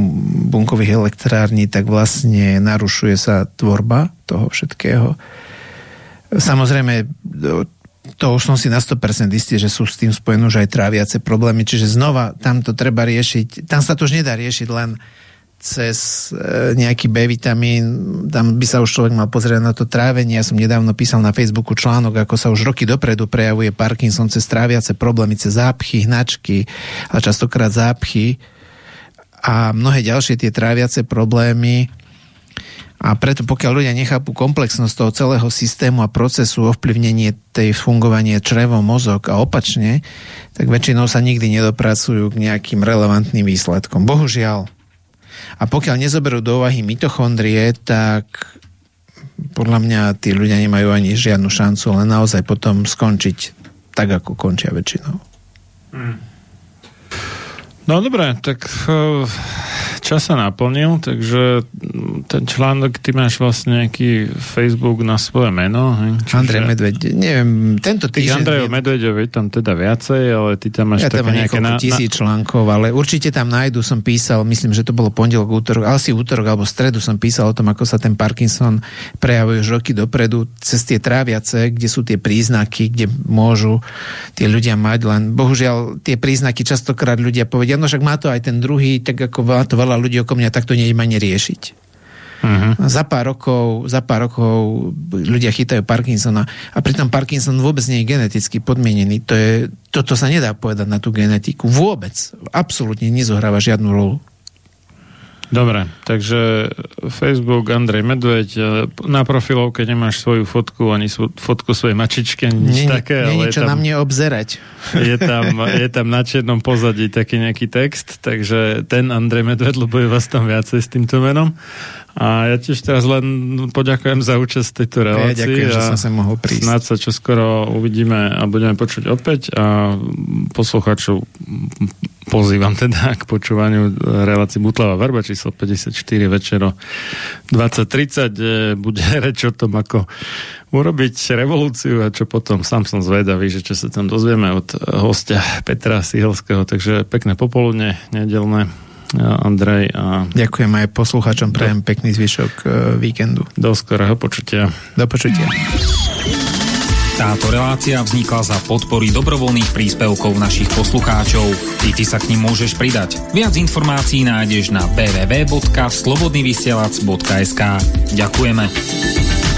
bunkových elektrární, tak vlastne narušuje sa tvorba toho všetkého. Samozrejme, to už som si na sto percent istý, že sú s tým spojené už aj tráviace problémy, čiže znova tam to treba riešiť, tam sa to už nedá riešiť len cez nejaký bé vitamín, tam by sa už človek mal pozrieť na to trávenie. Ja som nedávno písal na Facebooku článok, ako sa už roky dopredu prejavuje Parkinson cez tráviace problémy, cez zápchy, hnačky, ale častokrát zápchy a mnohé ďalšie tie tráviace problémy. A preto, pokiaľ ľudia nechápu komplexnosť toho celého systému a procesu ovplyvnenie tej fungovanie črevo, mozog a opačne, tak väčšinou sa nikdy nedopracujú k nejakým relevantným výsledkom. Bohužiaľ. A pokiaľ nezoberú do úvahy mitochondrie, tak podľa mňa tí ľudia nemajú ani žiadnu šancu, len naozaj potom skončiť tak, ako končia väčšinou. Hmm. No dobre, tak čas sa naplnil, takže ten článok, ty máš vlastne nejaký Facebook na svoje meno. Čiže... Andrej Medveď, neviem, tento týždeň... Andrej Medveďov je tam teda viacej, ale ty tam máš ja také tam nejaké... Ja tam mám niekoľko tisíc článkov, ale určite tam nájdu, som písal, myslím, že to bolo pondelok, útorok, asi útorok alebo stredu som písal o tom, ako sa ten Parkinson prejavuje už roky dopredu cez tie tráviace, kde sú tie príznaky, kde môžu tie ľudia mať, len bohužiaľ tie príznaky častokrát ľudia povedia, no však má to aj ten druhý, tak ako má to veľa ľudí okolo mňa, tak to nejdem ani riešiť. Uh-huh. Za pár rokov, za pár rokov ľudia chytajú Parkinsona a pritom Parkinson vôbec nie je geneticky podmienený. To je, toto sa nedá povedať na tú genetiku. Vôbec. Absolútne nezohráva žiadnu rolu. Dobre, takže Facebook Andrej Medveď, na profilovke nemáš svoju fotku, ani fotku svojej mačičky, nič nie, také. Nie, ale niečo je tam, na mne obzerať. Je tam, je tam na čiernom pozadí taký nejaký text, takže ten Andrej Medveď, lebo je vás tam viacej s týmto menom. A ja tiež teraz len poďakujem za účasť tejto relácii. Ja ďakujem, že som sa mohol prísť. Snáď sa čoskoro uvidíme a budeme počuť opäť a poslucháčov pozývam teda k počúvaniu relácii Butlava Verba číslo päťdesiatštyri večero dvadsať tridsať. Bude reč o tom, ako urobiť revolúciu a čo potom. Sám som zvedavý, že čo sa tam dozvieme od hostia Petra Sihelského. Takže pekné popoludne, nedelné. Andrej a... Ďakujem aj poslucháčom, prajem pekný zvyšok víkendu. Do skorého počutia. Do počutia. Táto relácia vznikla za podpory dobrovoľných príspevkov našich poslucháčov. I ty sa k nim môžeš pridať. Viac informácií nájdeš na w w w bodka slobodnyvysielac bodka es ka. Ďakujeme.